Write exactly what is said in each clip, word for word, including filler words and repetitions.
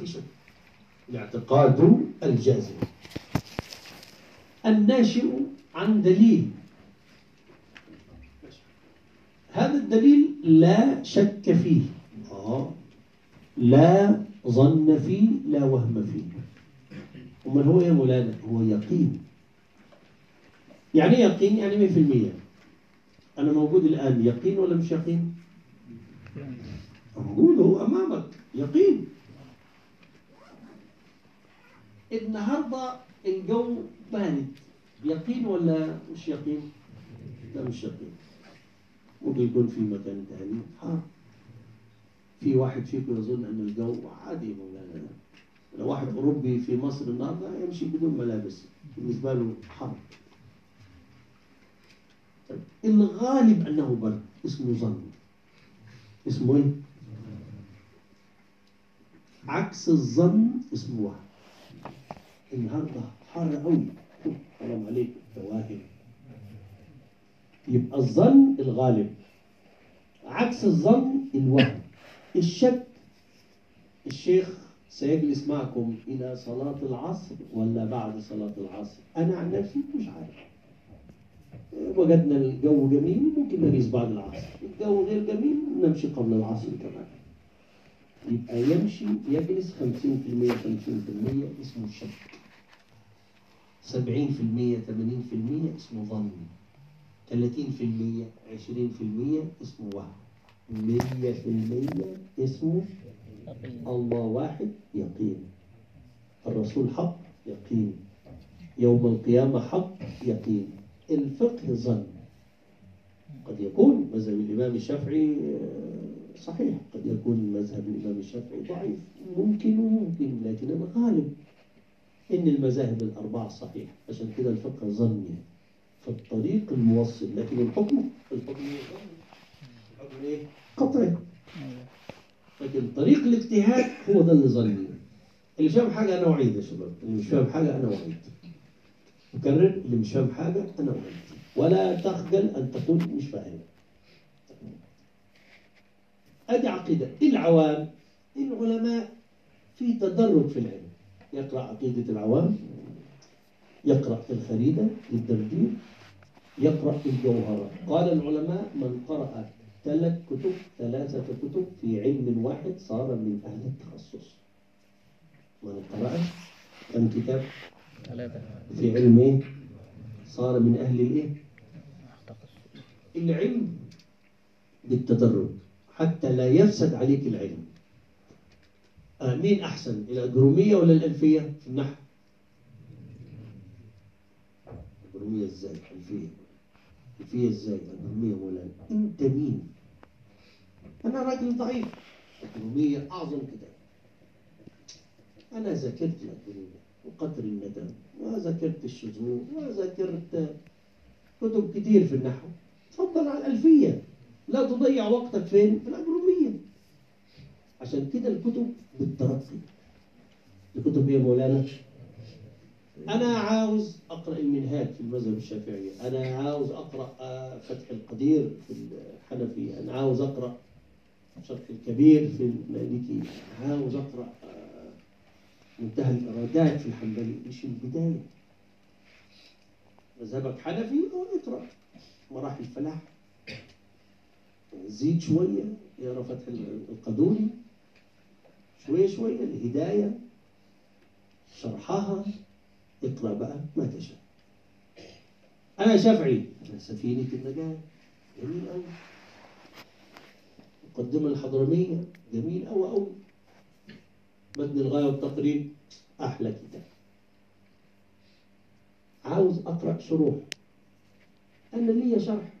في شك. الاعتقاد الجازم الناشئ عن دليل، هذا الدليل لا شك فيه، لا ظن فيه، لا وهم فيه. ومن هو يا مولانا؟ هو يقين. يعني يقين يعني مية بالمية. أنا موجود الآن يقين ولا مش يقين؟ موجود، هو أمامك يقين. النهارده الجو بارد، يقين ولا مش يقين؟ لا مش يقين. ممكن يكون في مكان تاني حار. في واحد فيكم يظن أن الجو عادي يا مولانا. لو واحد أوروبي في مصر النهارده يمشي بدون ملابس، بالنسبة له حر. طيب الغالب أنه برد، اسمه ظن. اسمه إيه؟ عكس الظن اسمه وهم. النهارده حر قوي، حرام عليك التواهم. يبقى الظن الغالب، عكس الظن الوهم، الشك. الشيخ سيجلس معكم إلى صلاة العصر ولا بعد صلاة العصر؟ أنا عن نفسي مش عارف. وجدنا الجو جميل ممكن نجلس بعد العصر، الجو غير جميل نمشي قبل العصر كمان. يبقى يمشي يجلس خمسين بالمية خمسين بالمية اسمه شك، سبعين بالمية ثمانين بالمية اسمه ظن، ثلاثين بالمية عشرين بالمية اسمه وهم، مية بالمية اسمه الله واحد يقين. الرسول حق يقين، يوم القيامة حق يقين. الفقه ظن، قد يكون مذهب الإمام الشافعي صحيح، قد يكون مذهب الإمام الشافعي ضعيف، ممكن وممكن، لكن الغالب إن المذاهب الأربعة صحيح. عشان كده الفقه ظن في الطريق الموصل، لكن الحكم الحكم إيه؟ قطعي. لكن طريق الاجتهاد هو ده اللي ظني. اللي فاهم حاجة أنا وعيد يا شباب، اللي مش فاهم حاجة أنا وعيد. أكرر، اللي مش فاهم حاجة أنا وعيد، ولا تخجل أن تقول مش فاهم. أدي عقيدة. العوام، العلماء في تدرج في العلم، يقرأ عقيدة العوام، يقرأ في الخريدة للدردير، يقرأ في الجوهرة. قال العلماء من قرأ ثلاث كتب ثلاثة كتب في علم واحد صار من أهل التخصص. من قرأ كم كتاب في علم إيه؟ صار من أهل الإيه؟ العلم بالتدرج حتى لا يفسد عليك العلم. آه مين أحسن، الأجرومية ولا الألفية في النحو؟ الأجرومية إزاي؟ الألفية الألفية إزاي؟ الأجرومية ولا أنت مين؟ أنا راجل ضعيف، الأجرومية أعظم كتاب. أنا ذاكرت الأجرومية وقطر الندم، وذاكرت الشذوذ، وذاكرت كتب كتير في النحو. تفضل على الألفية، لا تضيع وقتك فين؟ في الأجرومية. عشان كده الكتب بالترقي. الكتب يا مولانا، أنا عاوز أقرأ المنهاج في المذهب الشافعي، أنا عاوز أقرأ فتح القدير في الحنفي، أنا عاوز أقرأ شرح الكبير في المالكي، عاوز أقرأ منتهى الإرادات في الحنبلي. مش البداية. مذهبك حنفي، اقرأ مراحل الفلاح، زيد شوية، يقرأ فتح القدوري شوية شوية، الهداية شرحها، اقرأ بقى ما تشاء. أنا شافعي، أنا سفينة النجاة، جميل أوي. مقدمة الحضرمية، جميل أوي أوي. متن الغاية والتقريب، أحلى كتاب. عاوز أقرأ شروح، أنا لي شرح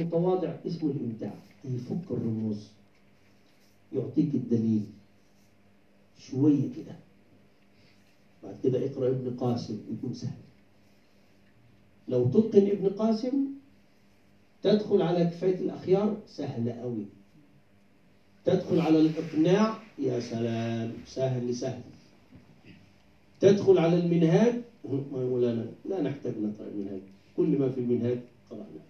متواضع اسمه الإمتاع، يفك الرموز، يعطيك الدليل شوية كده. بعد كده اقرأ ابن قاسم، يكون سهل. لو تتقن ابن قاسم تدخل على كفاية الأخيار، سهل قوي. تدخل على الإقناع، يا سلام، سهل سهل. تدخل على المنهاج، ما يا مولانا لا نحتاج نقرأ المنهاج، كل ما في المنهاج قرأناه.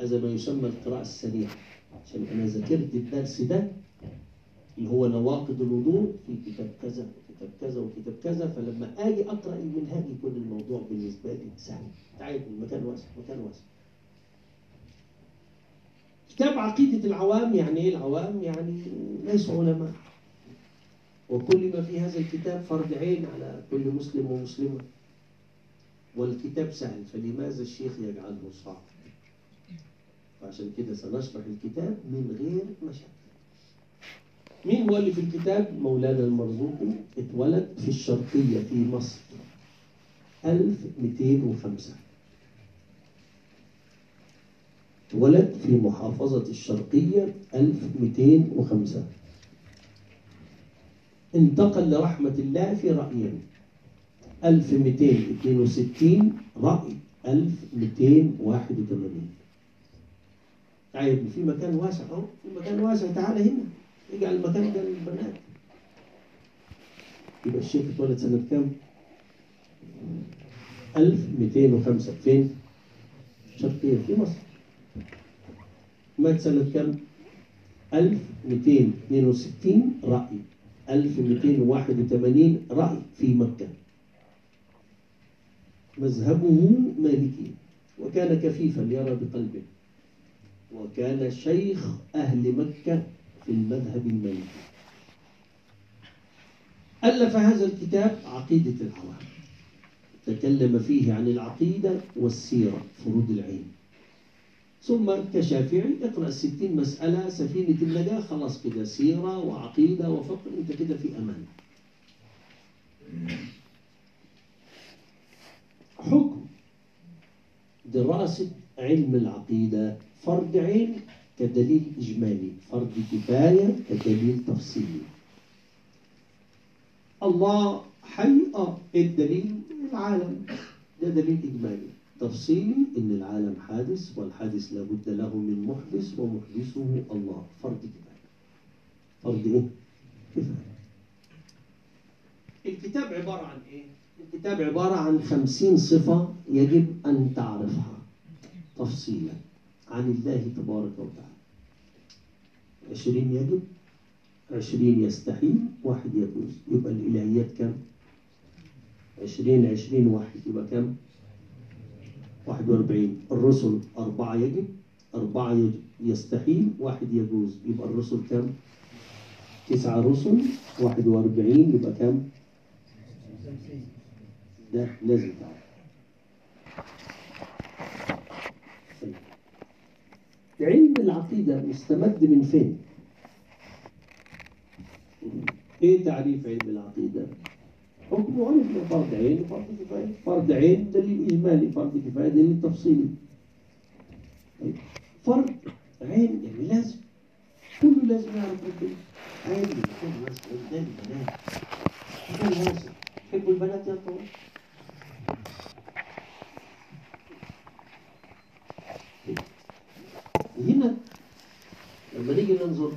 هذا ما يسمى القراءة السريعة. عشان أنا ذاكرت الدرس ده اللي هو نواقض الوضوء في كتاب كذا وكتاب كذا وكتاب كذا، فلما اجي اقرا المنهج يكون الموضوع بالنسبه لي سهل، تعالى مكان واسع مكان واسع. كتاب عقيده العوام، يعني ايه العوام؟ يعني ليسوا علماء. وكل ما في هذا الكتاب فرض عين على كل مسلم ومسلمه. والكتاب سهل فلماذا الشيخ يجعله صعب؟ فعشان كده سنشرح الكتاب من غير مشاكل. مين مؤلف الكتاب؟ مولانا المرزوقي، اتولد في الشرقية في مصر ألف ومئتين وخمسة. اتولد في محافظة الشرقية ألف ومئتين وخمسة. انتقل لرحمة الله في رأيين، ألف ومئتين واثنين وستين رأي ألف ومئتين وواحد وثمانين. طيب في مكان واسع اهو، في مكان واسع، تعالى هنا اجعل المكان ده للبنات. يبقى الشيخ اتولد سنة كام؟ ألف ومئتين وخمسة. فين؟ شرقية في مصر. مات سنة كام؟ ألف ومئتين واثنين وستين رأي ألف ومئتين وواحد وثمانين رأي في مكة. مذهبه مالكي وكان كفيفا يرى بقلبه وكان شيخ أهل مكة في المذهب المالكي. ألف هذا الكتاب عقيدة العوام، تكلم فيه عن العقيدة والسيرة فروض العين. ثم كشافعي اقرأ الستين مسألة سفينة النجاة، خلاص كده سيرة وعقيدة وفقه، انت كده في أمان. حكم دراسة علم العقيدة، فرض عين كدليل إجمالي، فرض كفاية كدليل تفصيلي. الله حي، اه الدليل العالم، ده دليل إجمالي. تفصيلي إن العالم حادث والحادث لابد له من محدث ومحدثه الله، فرض كفاية. فرض إيه؟ كفاية. الكتاب عبارة عن إيه؟ الكتاب عبارة عن خمسين صفة يجب أن تعرفها تفصيلا عن الله تبارك وتعالى. عشرين يجب، عشرين يستحيل، واحد يجوز. يبقى الإلهيات كم؟ عشرين عشرين واحد يبقى كم؟ واحد وأربعين. الرسل أربعة يجب، أربعة يستحيل، واحد يجوز، يبقى الرسل كم؟ تسعة رسل، واحد وأربعين يبقى كم؟ ده لازم تعرف. علم العقيدة مستمد من فين؟ ايه تعريف علم العقيدة؟ حكمه علم فرض عين وفرض كفاية. فرض عين دليل إجمالي، فرض كفاية دليل تفصيلي. فرض عين يعني لازم، كله لازم يعرف ربنا. عين يكون واسع قدام البنات، يكون واسع. تحبوا البنات يا طوال؟ هنا لما نيجي ننظر،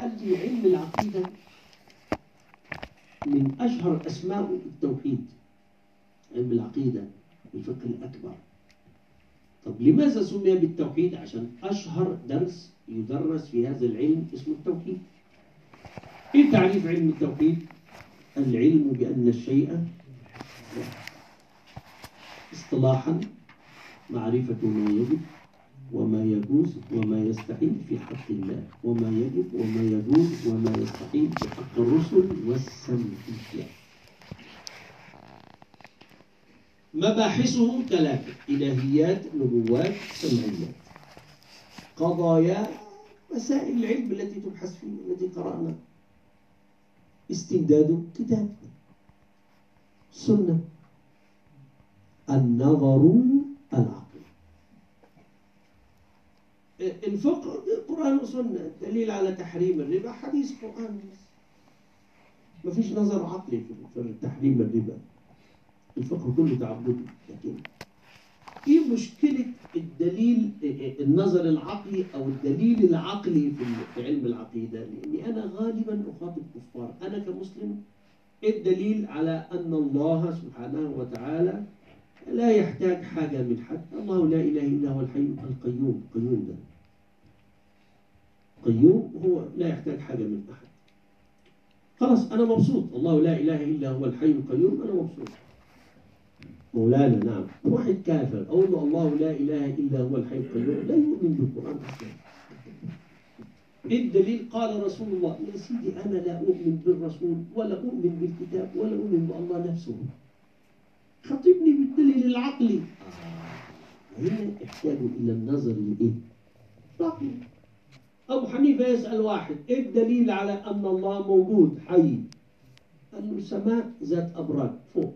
قال لي علم العقيدة من أشهر أسمائه التوحيد، علم العقيدة الفقه الأكبر. طب لماذا سمي بالتوحيد؟ عشان أشهر درس يدرس في هذا العلم اسمه التوحيد. إيه تعريف علم التوحيد؟ العلم بأن الشيء اصطلاحا معرفة ما يجب وما يجوز وما يستحيل في حق الله، وما يجب وما يجوز وما يستحيل في حق الرسل والسمعية. مباحثه ثلاثة: إلهيات، نبوات، سمعيات. قضايا مسائل العلم التي تبحث فيه التي قرأنا. استمداده كتاب، سنة، النظر، العقل. الفقه قرآن وسنة، دليل على تحريم الربا حديث قرآن. ما فيش نظر عقلي في تحريم الربا، الفقه كله تعبدي. لكن في مشكلة الدليل النظر العقلي أو الدليل العقلي في علم العقيدة، لأني أنا غالبا أخاطب كفار. أنا كمسلم الدليل على أن الله سبحانه وتعالى لا يحتاج حاجة من حد، الله لا إله إلا هو الحي القيوم، قيوم ده قيوم هو لا يحتاج حاجة من أحد. خلاص أنا مبسوط. الله لا إله إلا هو الحي القيوم، أنا مبسوط مولانا. نعم، واحد كافر أقول له الله لا إله إلا هو الحي القيوم لا يؤمن بالقرآن أصلا. إيه الدليل؟ قال رسول الله. يا سيدي أنا لا أؤمن بالرسول ولا أؤمن بالكتاب ولا أؤمن بالله نفسه، خطبني بالدليل العقلي. هنا احتاج إلى النظر لإيه؟ العقلي. أبو حنيفة يسأل واحد إيه الدليل على أن الله موجود حي؟ قال له سماء ذات أبراج فوق،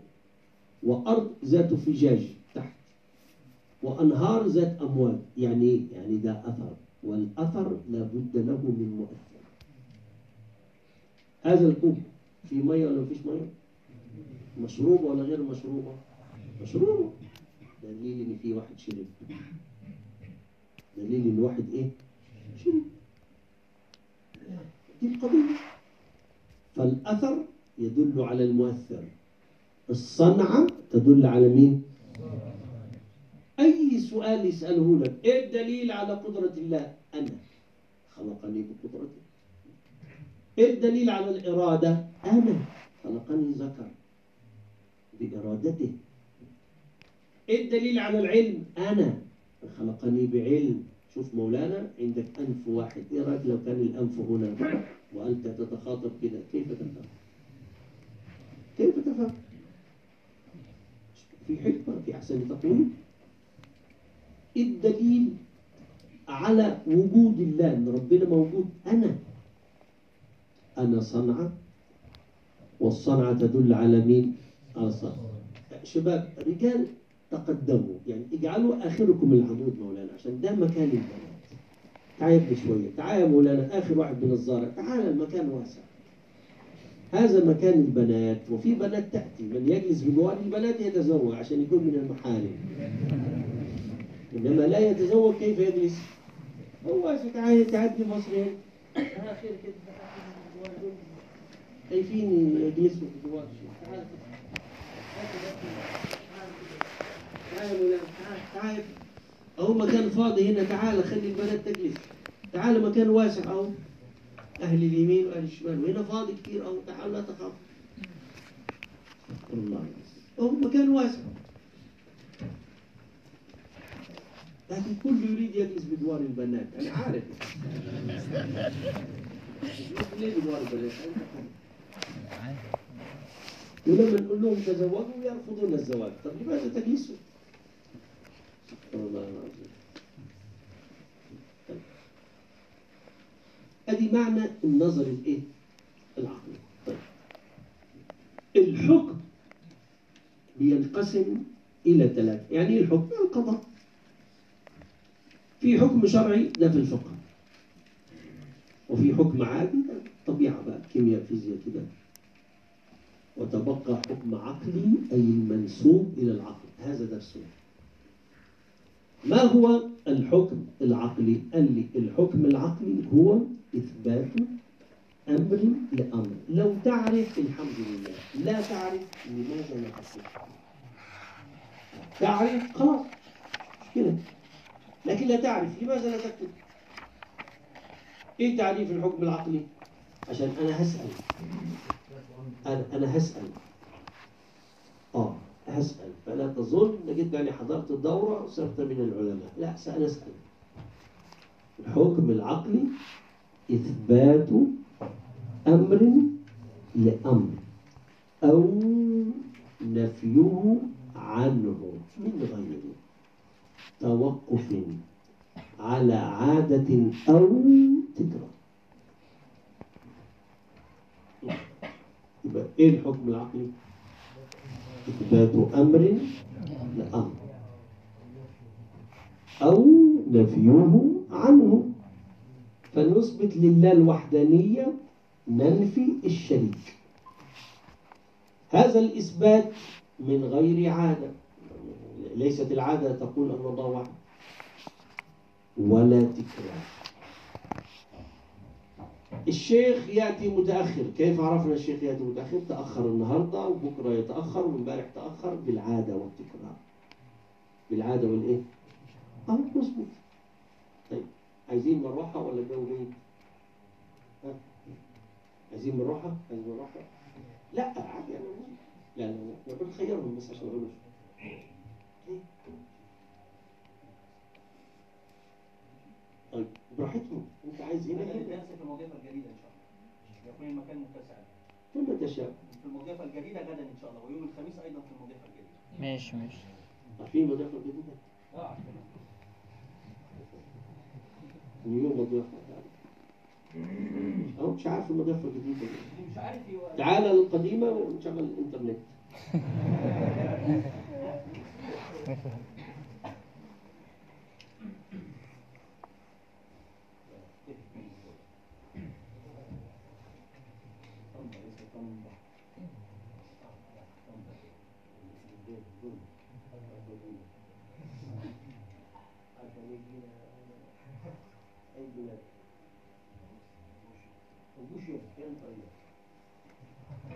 وأرض ذات فجاج تحت، وأنهار ذات أمواج. يعني إيه؟ يعني ده أثر، والأثر لابد له من مؤثر. هذا الكوب في مية ولا مفيش مية؟ مشروبة ولا غير مشروبة؟ مشروبة. دليل إن في واحد شرب، دليل إن واحد إيه؟ شرب. دي القضية. فالأثر يدل على المؤثر، الصنعة تدل على مين؟ أي سؤال يسأله لك إيه الدليل على قدرة الله؟ أنا خلقني بقدرتي. إيه الدليل على الإرادة؟ أنا خلقني ذكر بإرادته. إيه الدليل على العلم؟ أنا خلقني بعلم. شوف مولانا عندك أنف واحد، إيه رأيك لو كان الأنف هنا وأنت تتخاطب كده كيف تفهم؟ كيف تفهم؟ في حكمة، في أحسن تقويم. الدليل على وجود الله ان ربنا موجود، انا انا صنعه، والصنعه تدل على مين؟ اصلا شباب رجال تقدموا، يعني اجعلوا اخركم العمود مولانا عشان ده مكان البنات. تعال شويه، تعال يا مولانا اخر واحد من الزهره، تعال المكان واسع، هذا مكان البنات وفي بنات تاتي، من يجلس بجوار البنات يتزوج عشان يكون من المحارم، إنما لا يتزوج كيف يجلس؟ هو تعالى تعدي مصر آخر كده خايفين يجلسوا في الجوار. تعالى تعالى تعالى تعالى أهو مكان فاضي هنا، تعالى خلي البنات تجلس، تعالى مكان واسع أهو، أهل اليمين وأهل الشمال، وهنا فاضي كتير أهو، تعالى لا تخاف الله، أهو مكان واسع، لكن كل يريد يجلس بدوار البنات. أنا عارف ليه بدوار البنات، ولما نقول لهم تزوجوا يرفضون الزواج. طب لماذا تجلسوا؟ سبحان الله العظيم. أدي معنى النظر الإيه؟ العقل. طيب الحكم بينقسم إلى ثلاثة. يعني إيه الحكم؟ القضاء. في حكم شرعي ده في الفقه، وفي حكم عادي ده طبيعة بقى كيمياء فيزياء كده، وتبقى حكم عقلي أي المنسوب إلى العقل. هذا درسنا. ما هو الحكم العقلي؟ قال لي الحكم العقلي هو إثبات أمر لأمر. لو تعرف الحمد لله، لا تعرف لماذا لا تفعل. تعرف خلاص كده، لكن لا تعرف لماذا لا تكتب؟ ايه تعريف الحكم العقلي؟ عشان انا هسأل، انا انا هسأل، اه هسأل، فلا تظن انك يعني حضرت الدورة وصرت من العلماء، لا سأسأل. الحكم العقلي اثبات امر لامر او نفيه عنه من غيره، توقف على عادة أو تكرار. يبقى إيه الحكم العقلي؟ إثبات أمر لأمر أو نفيه عنه. فنثبت لله الوحدانية، ننفي الشريك. هذا الإثبات من غير عادة، ليست العادة تقول أن الله واحد، ولا تكرار. الشيخ يأتي متأخر، كيف عرفنا الشيخ يأتي متأخر؟ تأخر النهاردة وبكرة يتأخر وامبارح تأخر، بالعادة والتكرار، بالعادة والإيه؟ أه مظبوط. طيب عايزين مروحة ولا جو جيد؟ عايزين بالراحه عايزين بالراحه لا عادي انا موجود. لا لا احنا كنا نخيرهم بس عشان اقول ليه؟ طيب براحتكم انت عايز ايه؟ نفسك في المضيفه الجديده ان شاء الله يكون المكان متسع كما تشاء في المضيفه الجديده غدا ان شاء الله ويوم الخميس ايضا في المضيفه الجديده. ماشي ماشي. عارفين المضيفه الجديده؟ اه عارفينها. اليوم مضيفه أو مش عارف المضيفة الجديدة مش عارف تعالى القديمة ونشغل الإنترنت.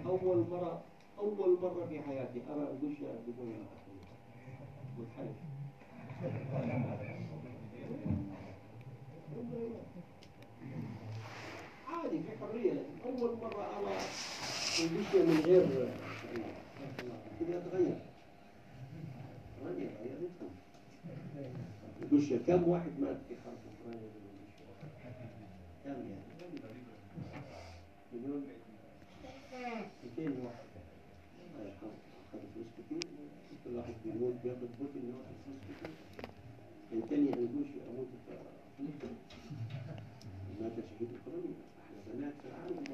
أول مرة أول مرة في حياتي أرى جشة بدون الأخير متحرش عادي في حرية لكن أول مرة أرى جشة من غير كده تغير غير غير جشة كم واحد مات في حرب أوكرانيا كم يعني مليون مئتين واحد أخذ فلوس كتير كل واحد بيموت بياخد بوتل إن هو أخذ فلوس كتير التاني ما يجوش يموت في أفريقيا مات شهيد أوكراني أحلى بنات في العالم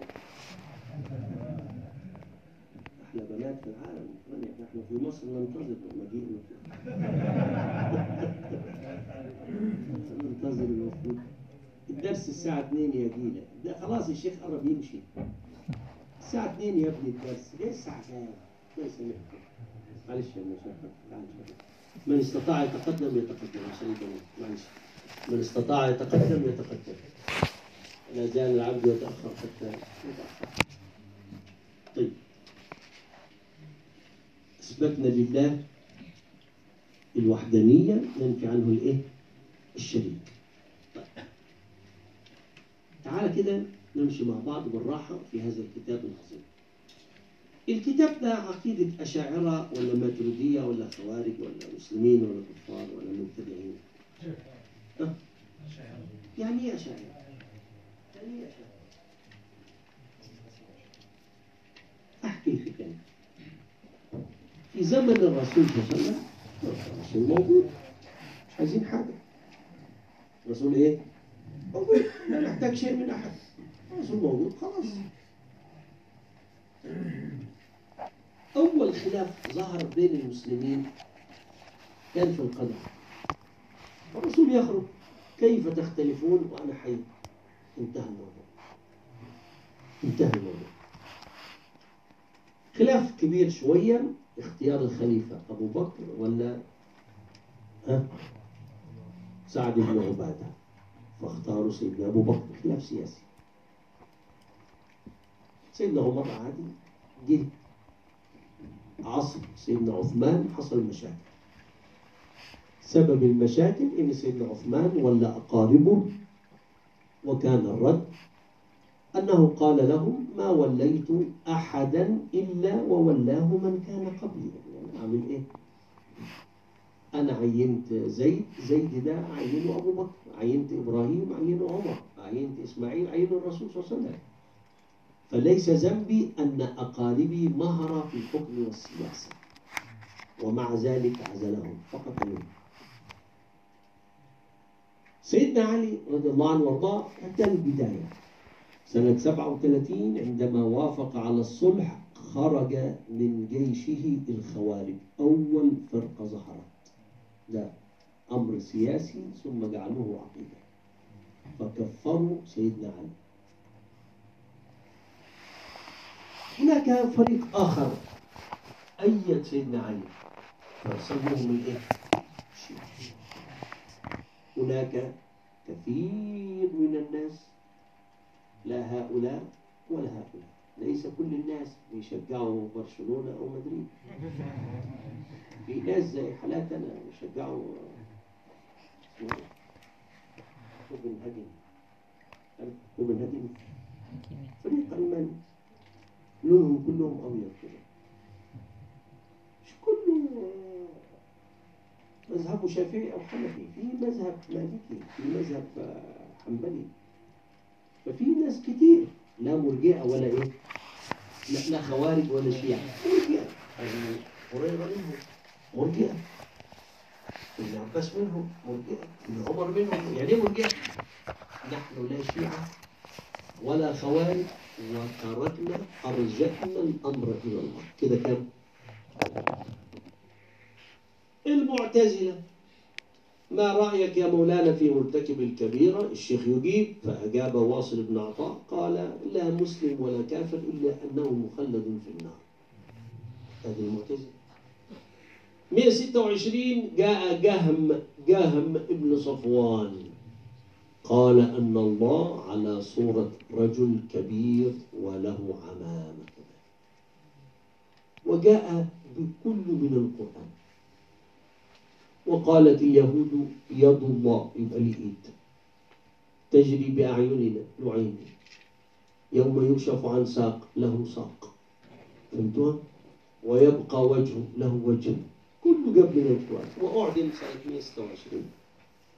أحلى بنات في العالم أوكرانيا نحن في مصر ننتظر مجيء ننتظر المفروض الدرس الساعة اثنين يا دينا ده خلاص الشيخ قرب يمشي الساعة اثنين يا ابني الدرس ليه الساعة كام؟ الله يسامحكم معلش يا مشايخ تعالوا من استطاع يتقدم يتقدم عشان معلش من استطاع يتقدم يتقدم لا زال العبد يتأخر حتى يتأخر طيب أثبتنا لله الوحدانية ننفي عنه الإيه؟ الشريك طيب تعال كده نمشي مع بعض بالراحة في هذا الكتاب العظيم. الكتاب ده عقيدة أشاعرة ولا ماتريدية ولا خوارج ولا مسلمين ولا كفار ولا مبتدعين. أه؟ يعني إيه أشاعرة؟ يعني إيه أشاعرة؟ أحكي الحكاية. في زمن الرسول صلى الله عليه وسلم الرسول موجود مش عايزين حاجة. الرسول إيه؟ موجود لا نحتاج شيء من أحد. الرسول موجود خلاص. أول خلاف ظهر بين المسلمين كان في القدر. الرسول يخرج كيف تختلفون وأنا حي؟ انتهى الموضوع. انتهى الموضوع. خلاف كبير شوية اختيار الخليفة أبو بكر ولا ها؟ سعد بن عبادة فاختاروا سيدنا أبو بكر خلاف سياسي. سيدنا عمر عادي جه عصر سيدنا عثمان حصل مشاكل سبب المشاكل ان سيدنا عثمان ولا اقاربه وكان الرد انه قال لهم ما وليت احدا الا وولاه من كان قبلي يعني اعمل ايه؟ انا عينت زيد زيد ده عينه ابو بكر عينت ابراهيم عينه عمر عينت اسماعيل عينه الرسول صلى الله عليه وسلم فليس ذنبي أن أقاربي مهر في الحكم والسياسة ومع ذلك عزلهم فقط منهم سيدنا علي رضي الله عنه وارضاه حتى البداية سنة سبعة وثلاثين عندما وافق على الصلح خرج من جيشه الخوارج أول فرقة ظهرت ده أمر سياسي ثم جعلوه عقيدة فكفروا سيدنا علي هناك فريق آخر أيد سيدنا علي فسموه من إيه؟ هناك كثير من الناس لا هؤلاء ولا هؤلاء ليس كل الناس بيشجعوا برشلونة أو مدريد في ناس زي حالاتنا بيشجعوا كوبنهاجن كوبنهاجن كلهم كلهم أبيض كده. مش كله مذهب شافعي أو حنفي، في مذهب مالكي، في مذهب حنبلي. ففي ناس كتير لا مرجئة ولا إيه؟ لا, لا خوارج ولا شيعة، مرجئة. يعني قريبة منهم مرجئة. ابن عباس منهم مرجئة، ابن عمر منهم، يعني إيه مرجئة؟ نحن لا شيعة ولا خوارج وتركنا أرجحنا الأمر إلى الله. كده كام؟ المعتزلة ما رأيك يا مولانا في مرتكب الكبيرة؟ الشيخ يجيب فأجاب واصل بن عطاء قال لا مسلم ولا كافر إلا أنه مخلد في النار. هذه المعتزلة. مئة وستة وعشرين جاء جهم جهم ابن صفوان قال أن الله على صورة رجل كبير وله عمامة وجاء بكل من القرآن. وقالت اليهود يد الله، يبقى اليد تجري بأعيننا لعين يوم يكشف عن ساق له ساق، فهمتوها؟ ويبقى وجه له وجه، كله جاب لنا القرآن وأعدم سنة مئة وستة وعشرين.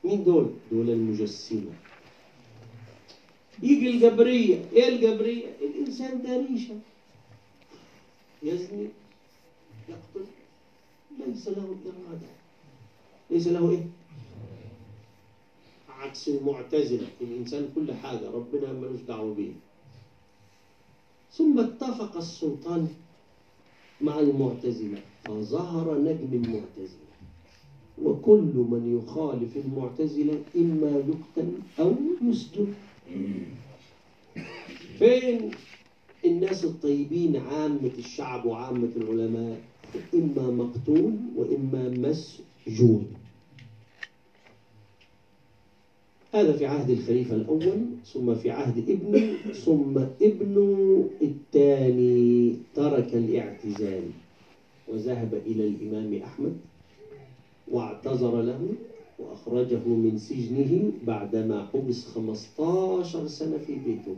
مين دول؟ دول المجسمة. يجي الجبرية، إيه الجبرية؟ الإنسان ده ريشة، يزني يقتل، ليس له إرادة، ليس له إيه؟ عكس المعتزلة، الإنسان كل حاجة ربنا ملوش دعوة بيه. ثم اتفق السلطان مع المعتزلة فظهر نجم المعتزلة، وكل من يخالف المعتزلة إما يقتل أو يسجن. فين الناس الطيبين عامة الشعب وعامة العلماء؟ إما مقتول وإما مسجون. هذا في عهد الخليفة الأول، ثم في عهد ابنه، ثم ابنه الثاني ترك الاعتزال وذهب إلى الإمام أحمد واعتذر له وأخرجه من سجنه بعدما حبس خمسة عشر سنة في بيته،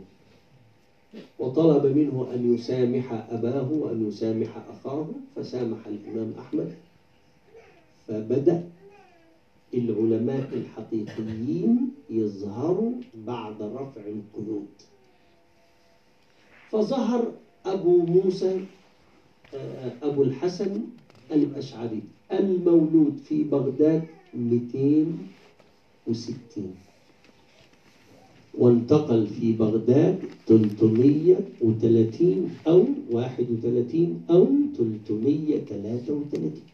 وطلب منه أن يسامح أباه وأن يسامح أخاه، فسامح الإمام أحمد. فبدأ العلماء الحقيقيين يظهروا بعد رفع القيود. فظهر أبو موسى أبو الحسن الأشعري المولود في بغداد مئتين وستين، وانتقل في بغداد ثلاثمئة وثلاثين أو واحد وثلاثين أو ثلاثمئة وثلاثة وثلاثين،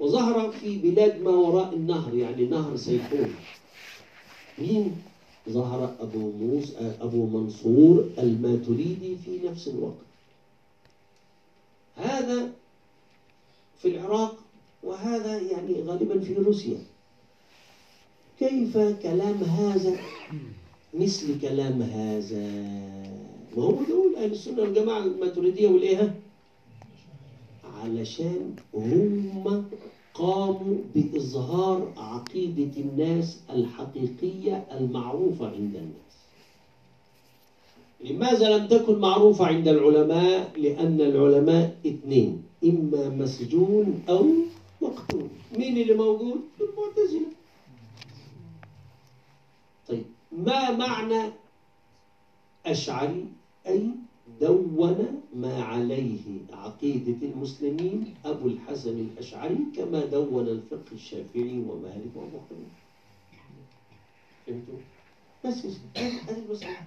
وظهر في بلاد ما وراء النهر، يعني نهر سيفون. مين ظهر؟ أبو موسى أبو منصور الماتريدي في نفس الوقت. هذا في العراق وهذا يعني غالبا في روسيا. كيف كلام هذا مثل كلام هذا؟ وهو دول أهل السنة والجماعة الماتريدية والإيه، علشان هم قاموا بإظهار عقيدة الناس الحقيقية المعروفة عند الناس. لماذا لم تكن معروفة عند العلماء؟ لأن العلماء اثنين، إما مسجون أو مقتول. مين اللي موجود؟ المعتزلة. طيب ما معنى أشعري؟ أي دون ما عليه عقيدة المسلمين أبو الحسن الأشعري كما دون الفقه الشافعي ومالك وأبو حنيفة. فهمتوا؟ بس بس هذه المسألة.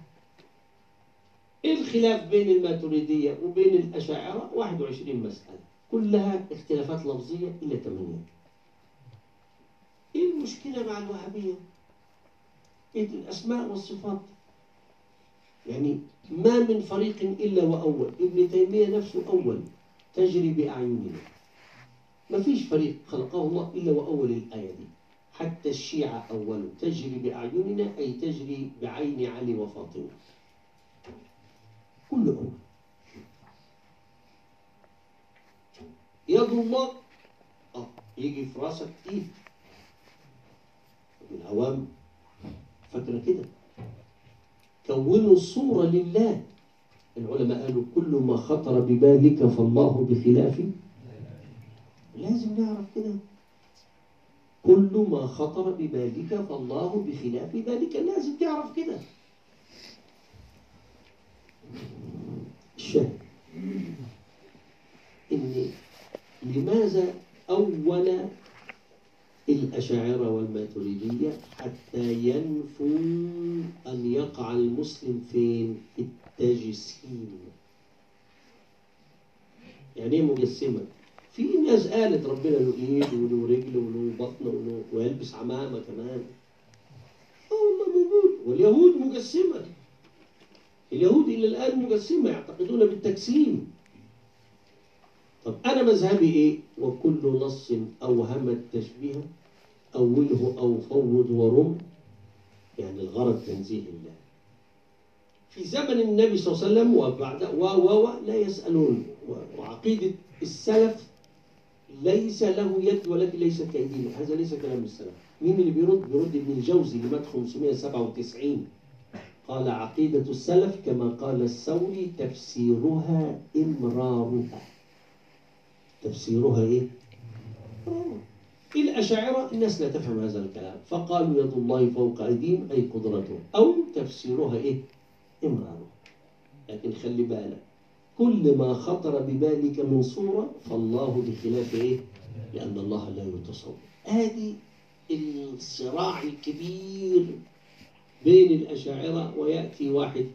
الخلاف بين الماتريدية وبين الأشاعرة واحد وعشرين مسألة، كلها اختلافات لفظية إلى ثمانية. إيه المشكلة مع الوهابية؟ إيه الأسماء والصفات؟ يعني ما من فريق إلا وأول، ابن تيمية نفسه أول، تجري بأعيننا. ما فيش فريق خلقه الله إلا وأول الآية دي. حتى الشيعة أول، تجري بأعيننا أي تجري بعين علي وفاطمة. كل أول. يد الله آه يجي في راسك إيد. العوام فاكرة كده. كونوا الصورة لله. العلماء قالوا كل ما خطر ببالك فالله بخلافه. لازم نعرف كده، كل ما خطر ببالك فالله بخلاف ذلك، لازم تعرف كده. الشاهد إن لماذا أول الأشاعرة والماتريدية حتى ينفوا أن يقع المسلم فين؟ التجسيم. يعني إيه مجسمة؟ في ناس قالت ربنا له ايد وله رجل وله بطن وله ويلبس عمامه كمان. اه والله موجود. واليهود مجسمه. اليهود الى الان مجسمه، يعتقدون بالتجسيم. طب انا مذهبي ايه؟ وكل نص اوهم التشبيه اوله او فوض ورم. يعني الغرض تنزيه الله. في زمن النبي صلى الله عليه وسلم وبعد و و لا يسالون، وعقيده السلف ليس له يد ولكن ليس كأيدينا، هذا ليس كلام السلف. مين اللي بيرد؟ بيرد ابن الجوزي اللي مات خمسمائة وسبعة وتسعين، قال عقيدة السلف كما قال الثوري تفسيرها إمرارها. تفسيرها إيه؟ الأشاعرة الناس لا تفهم هذا الكلام، فقالوا يد الله فوق أيديهم أي قدرته، أو تفسيرها إيه؟ إمرارها. لكن خلي بالك، كل ما خطر ببالك من صورة فالله بخلاف إيه؟ لأن الله لا يتصور. هذه الصراع الكبير بين الأشاعرة، ويأتي واحد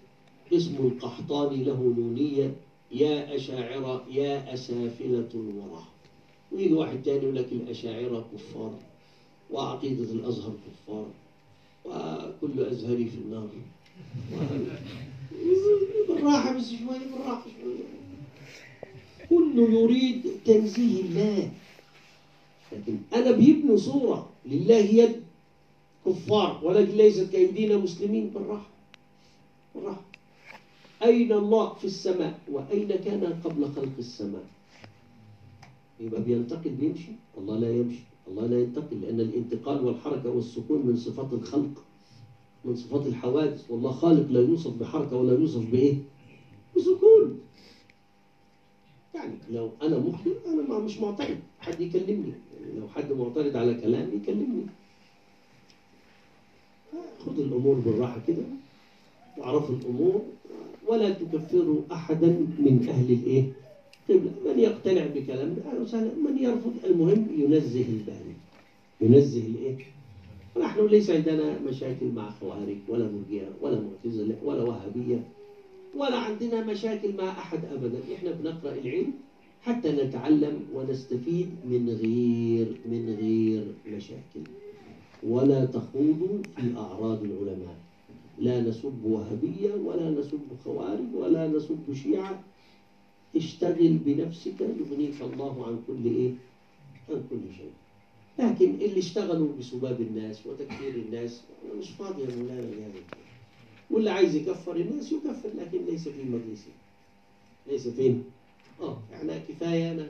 اسمه القحطاني له نونية، يا أشاعرة يا أسافلة الورى. ويجي واحد تاني يقول لك الأشاعرة كفار وعقيدة الأزهر كفار وكل أزهري في النار. بالراحة بس شوية، بالراحة شوية. كله يريد تنزيه الله. لكن أنا بيبنوا صورة لله يد كفار ولكن ليست كأيدينا مسلمين. بالراحة بالراحة. أين الله في السماء وأين كان قبل خلق السماء؟ يبقى بينتقل بيمشي؟ الله لا يمشي، الله لا ينتقل، لأن الانتقال والحركة والسكون من صفات الخلق، من صفات الحوادث. والله خالق لا يوصف بحركة ولا يوصف بإيه؟ بسكون. يعني لو أنا مخطئ أنا مش معترض، حد يكلمني. يعني لو حد معترض على كلامي يكلمني. خد الأمور بالراحة كده، واعرفوا الأمور، ولا تكفروا أحدا من أهل الإيه؟ قبلة. من يقتنع بكلامنا أهلا وسهلا، من يرفض المهم ينزه البال، ينزه الإيه؟ ونحن ليس عندنا مشاكل مع خوارج ولا مرجئة ولا معتزلة ولا وهابية، ولا عندنا مشاكل مع أحد أبدا. إحنا بنقرأ العلم حتى نتعلم ونستفيد من غير من غير مشاكل. ولا تخوضوا في أعراض العلماء، لا نسب وهابية ولا نسب خوارج ولا نسب شيعة. اشتغل بنفسك يغنيك الله عن كل إيه؟ عن كل شيء. لكن اللي اشتغلوا بسباب الناس وتكفير الناس، أنا مش فاضي يا مولانا لهذا، واللي عايز يكفر الناس يكفر، لكن ليس في مجلسي، ليس فين؟ آه إحنا كفاية أنا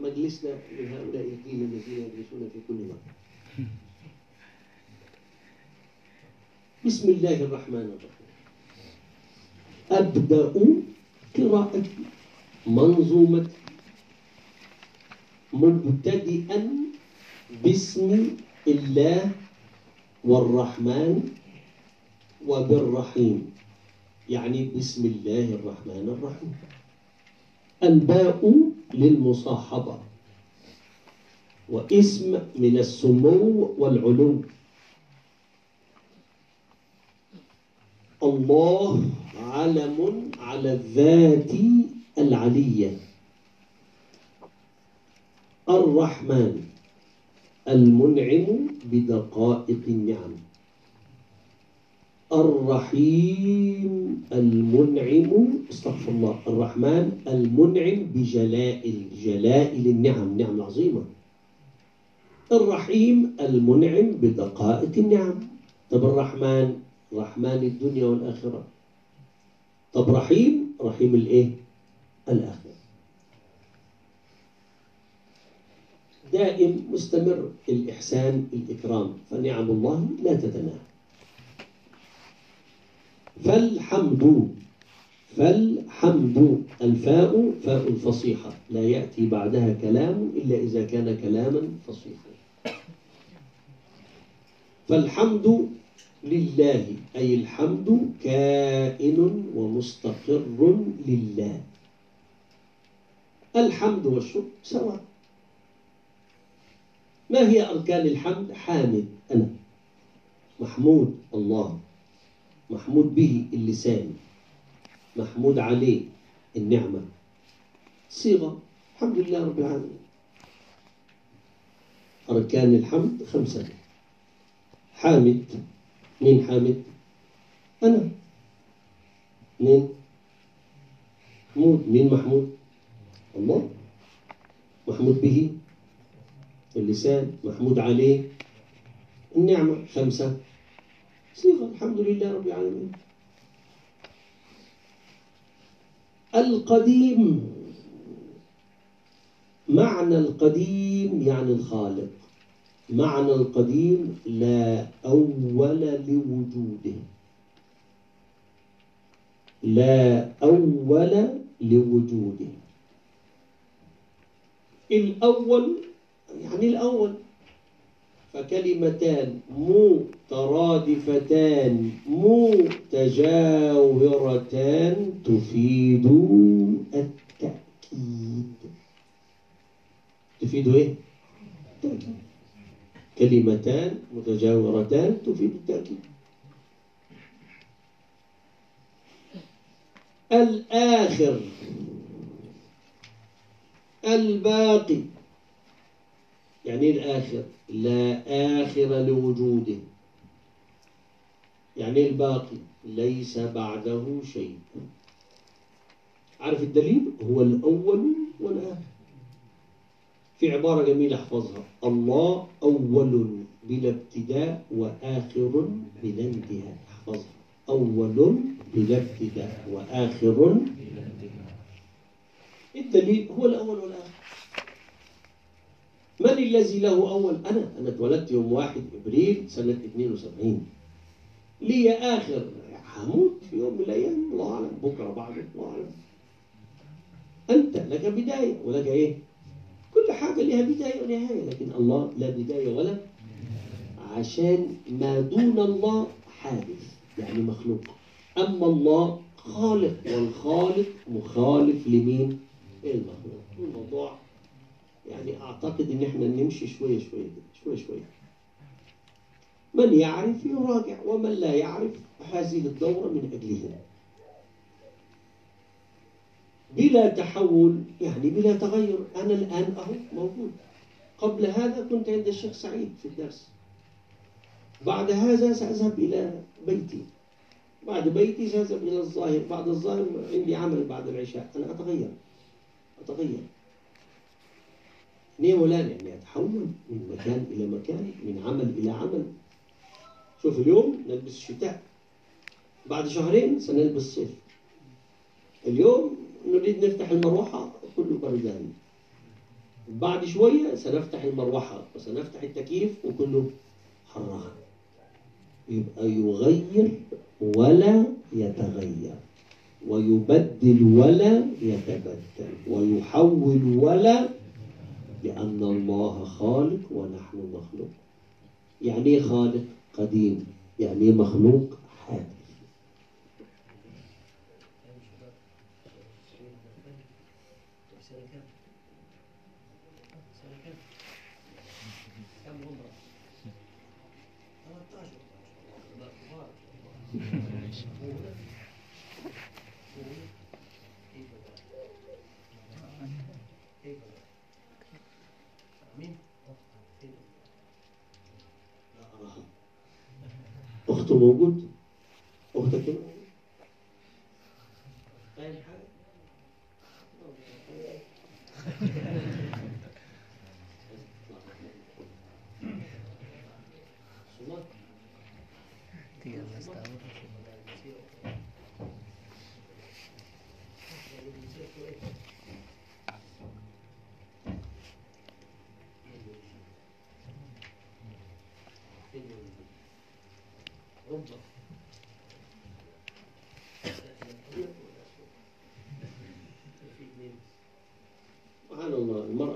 مجلسنا من هؤلاء الجيل الذين يجلسون في كل مكان. بسم الله الرحمن الرحيم. أبدأ قراءتي منظومتي مبتدئا باسم الله والرحمن وبالرحيم. يعني بسم الله الرحمن الرحيم. الباء للمصاحبة، واسم من السمو والعلو. الله علم على الذات العلية. الرحمن المنعم بدقائق النعم. الرحيم المنعم، استغفر الله، الرحمن المنعم بجلائل، جلائل النعم، نعم عظيمة. الرحيم المنعم بدقائق النعم. طب الرحمن، رحمن الدنيا والآخرة. طب رحيم، رحيم الإيه؟ الآخرة. دائم مستمر الإحسان الإكرام، فنعم الله لا تتناهى. فالحمد فالحمد الفاء فاء فصيحة لا يأتي بعدها كلام إلا إذا كان كلاما فصيحا. فالحمد لله أي الحمد كائن ومستقر لله. الحمد والشكر سواء. ما هي أركان الحمد؟ حامد أنا، محمود الله، محمود به اللسان، محمود عليه النعمة، صيغة الحمد لله رب العالمين. أركان الحمد خمسة. حامد مين حامد؟ أنا. مين محمود؟ مين محمود؟ الله. محمود به اللسان، محمود عليه النعمة، خمسة صيغة الحمد لله رب العالمين. القديم معنى القديم يعني الخالق، معنى القديم لا أول لوجوده، لا أول لوجوده. الأول يعني الأول، فكلمتان مترادفتان متجاورتان تفيد التأكيد. تفيد إيه؟ التأكيد. كلمتان متجاورتان تفيد التأكيد. الآخر الباقي، يعني الآخر لا آخر لوجوده، يعني الباقي ليس بعده شيء. عارف الدليل؟ هو الأول والآخر. في عبارة جميلة احفظها، الله أول بلا ابتداء وآخر بلا انتهاء. احفظها، أول بلا ابتداء وآخر بلا انتهاء. الدليل هو الأول والآخر. من الذي له أول؟ أنا، أنا اتولدت يوم واحد إبريل سنة اثنين وسبعين، لي آخر، هموت في يوم من الأيام، الله أعلم، بكرة بعده الله أعلم. أنت لك بداية ولك إيه؟ كل حاجة لها بداية ونهاية، لكن الله لا بداية ولا، عشان ما دون الله حادث يعني مخلوق، أما الله خالق، والخالق مخالف لمين؟ المخلوق. الموضوع يعني أعتقد إن إحنا نمشي شوية شوية شوية شوية. من يعرف يراجع، ومن لا يعرف هذه الدورة من أجلها. بلا تحول يعني بلا تغير، أنا الآن أهو موجود. قبل هذا كنت عند الشيخ سعيد في الدرس، بعد هذا سأذهب إلى بيتي، بعد بيتي سأذهب إلى الظاهر، بعد الظاهر عندي عمل بعد العشاء، أنا أتغير أتغير. ليه ولان يعني أتحول من مكان إلى مكان، من عمل إلى عمل. شوف اليوم نلبس الشتاء، بعد شهرين سنلبس الصيف. اليوم نريد نفتح المروحة كله بردان، بعد شوية سنفتح المروحة وسنفتح التكييف وكله حرارة. يبقى يغير ولا يتغير، ويبدل ولا يتبدل، ويحول ولا، لأن الله خالق ونحن مخلوق. يعني إيه خالق؟ قديم. يعني إيه مخلوق؟ حادث. أخته موجود؟ أختك إيه؟ أي حاجة؟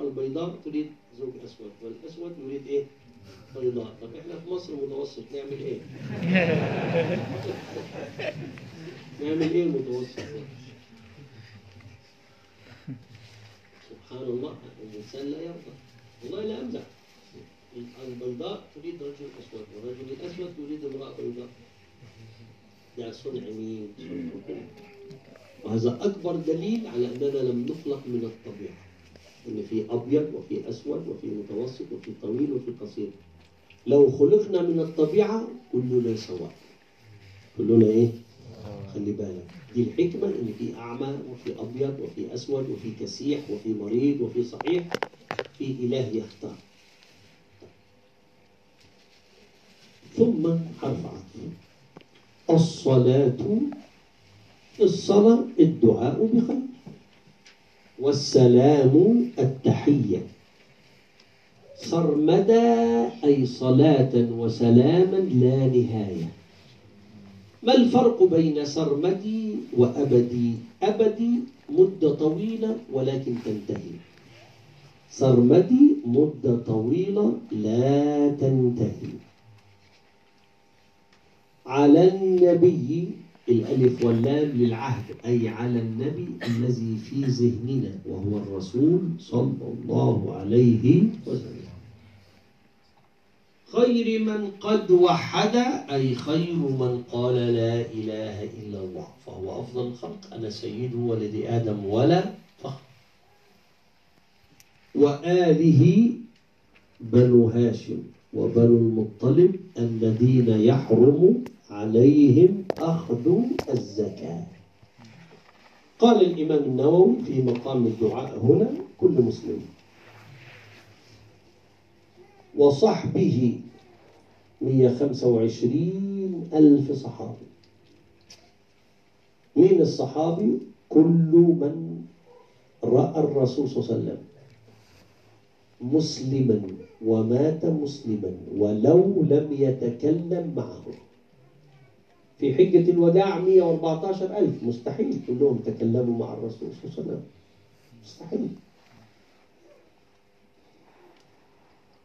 البيضاء تريد زوج أسود، والأسود يريد إيه؟ بيضاء. طب إحنا في مصر متوسط نعمل إيه؟ نعمل إيه المتوسط؟ سبحان الله، الإنسان لا يرضى. والله لا أمزح. البيضاء تريد رجل أسود، والرجل الأسود يريد امرأة بيضاء. ده صنع مين؟ وهذا أكبر دليل على أننا لم نخلق من الطبيعة، إن في أبيض وفي أسود وفي متوسط وفي طويل وفي قصير. لو خلقنا من الطبيعة كلنا سواء، كلنا إيه؟ خلي بالك، دي الحكمة، إن في أعمى وفي أبيض وفي أسود وفي كسيح وفي مريض وفي صحيح، في إله يختار. ثم حرف عطف الصلاة، الصلاة الدعاء بخير، والسلام التحية سرمدا، أي صلاة وسلاما لا نهاية. ما الفرق بين سرمدي وأبدي؟ أبدي مدة طويلة ولكن تنتهي، سرمدي مدة طويلة لا تنتهي. على النبي، الألف واللام للعهد، أي على النبي الذي في ذهننا وهو الرسول صلى الله عليه وسلم. خير من قد وحد، أي خير من قال لا إله إلا الله، فهو أفضل الخلق، أنا سيد ولد آدم ولا فخر. وآله بنو هاشم وبنو المطلب الذين يحرم عليهم أخذ الزكاة. قال الإمام النووي في مقام الدعاء هنا كل مسلم. وصحبه مئة وخمسة وعشرين ألف صحابي. من الصحابي كل من رأى الرسول صلى الله عليه وسلم مسلما ومات مسلما ولو لم يتكلم معه. في حجة الوداع مئة وأربعة عشر ألف، مستحيل كلهم تكلموا مع الرسول صلى الله عليه وسلم، مستحيل.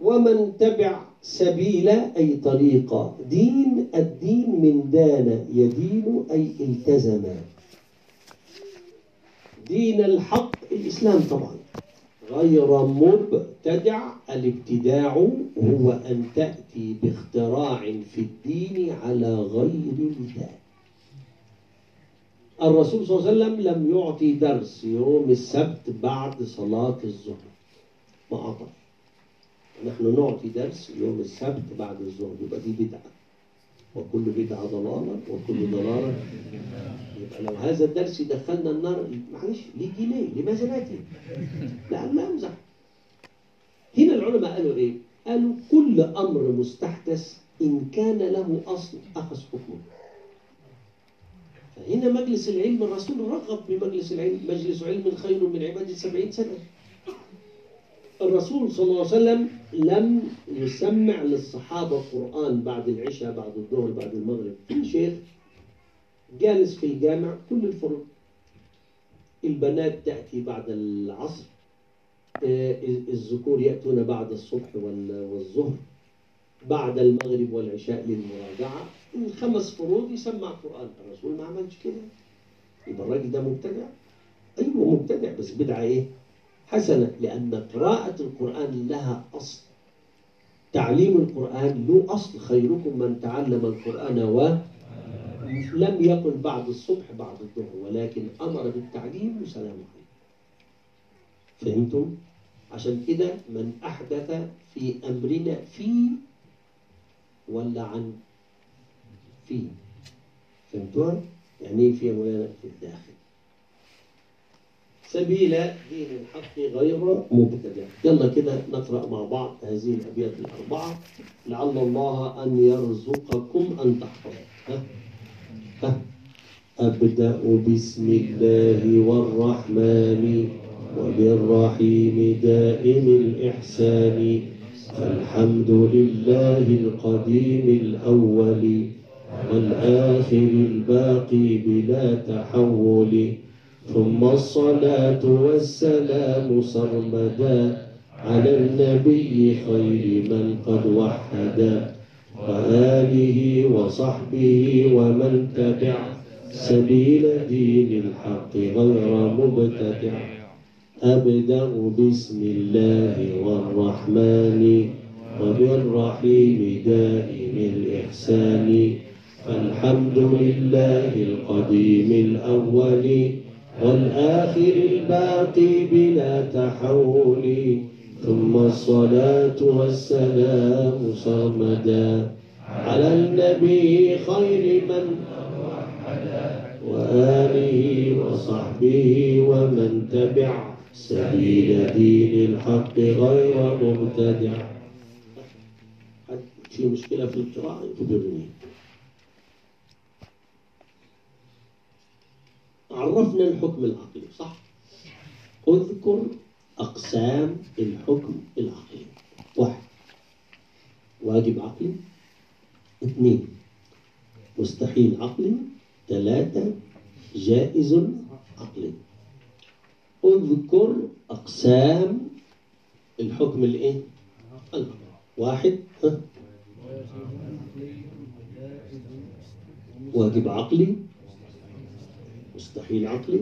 ومن تبع سبيل، أي طريقة، دين، الدين من دان يدين، أي التزم دين الحق، الإسلام طبعا. غير مبتدع، الابتداع هو أن تأتي باختراع في الدين على غير مثال. الرسول صلى الله عليه وسلم لم يعطي درس يوم السبت بعد صلاة الظهر، ما أعطى. نحن نعطي درس يوم السبت بعد الظهر، يبقى دي بدعة، وكل بدعة ضلالة وكل ضلالة. يبقى لو هذا الدرس دخلنا النار، معلش ليه جنيه؟ لماذا ناتي؟ لأن لا أمزح. هنا العلماء قالوا إيه؟ قالوا كل أمر مستحدث إن كان له أصل أخذ حكمه. فهنا مجلس العلم، الرسول رغب بمجلس العلم، مجلس علم خير من عبادة سبعين سنة. الرسول صلى الله عليه وسلم لم يسمع للصحابة القرآن بعد العشاء، بعد الظهر، بعد المغرب. شيخ جالس في الجامع كل الفروض، البنات تأتي بعد العصر، الذكور يأتون بعد الصبح والظهر، بعد المغرب والعشاء للمراجعة، الخمس فروض يسمع القرآن. الرسول ما عملش كده. يبقى الراجل ده مبتدع؟ أيوه مبتدع، بس بدعة إيه؟ حسنا، لأن قراءة القرآن لها أصل، تعليم القرآن له أصل، خيركم من تعلم القرآن، ولم يقل بعد الصبح بعد الظهر، ولكن أمر بالتعليم وسلام عليكم. فهمتم؟ عشان كده من أحدث في أمرنا في ولا عن في، فهمتوها؟ يعني في مولانا في الداخل. سبيل دين الحق غير مبتدع. يلا كده نقرأ مع بعض هذه الأبيات الأربعة، لعل الله أن يرزقكم أن تحفظوا. ها؟ أبدأ بسم الله والرحمن وبالرحيم دائم الإحسان، فالحمد لله القديم الأول والآخر الباقي بلا تحول، ثم الصلاة والسلام سرمدا على النبي خير من قد وحدا وآله وصحبه ومن تبع سبيل دين الحق غير مبتدع. أبدأ بسم الله والرحمن وبالرحيم دائم الإحسان. فالحمد لله القديم الأول والآخر الباقي بلا تحول. ثم الصلاة والسلام صمدا على النبي خير من وحدا وآله وصحبه ومن تبع سبيل دين الحق غير مبتدع. في مشكلة في القراءة تدرني. عرفنا الحكم العقلي صح؟ اذكر أقسام الحكم العقلي. واحد، واجب عقلي. اثنين، مستحيل عقلي. ثلاثة، جائز عقلي. اذكر أقسام الحكم الايه؟ واحد، واجب عقلي، مستحيل عقلي،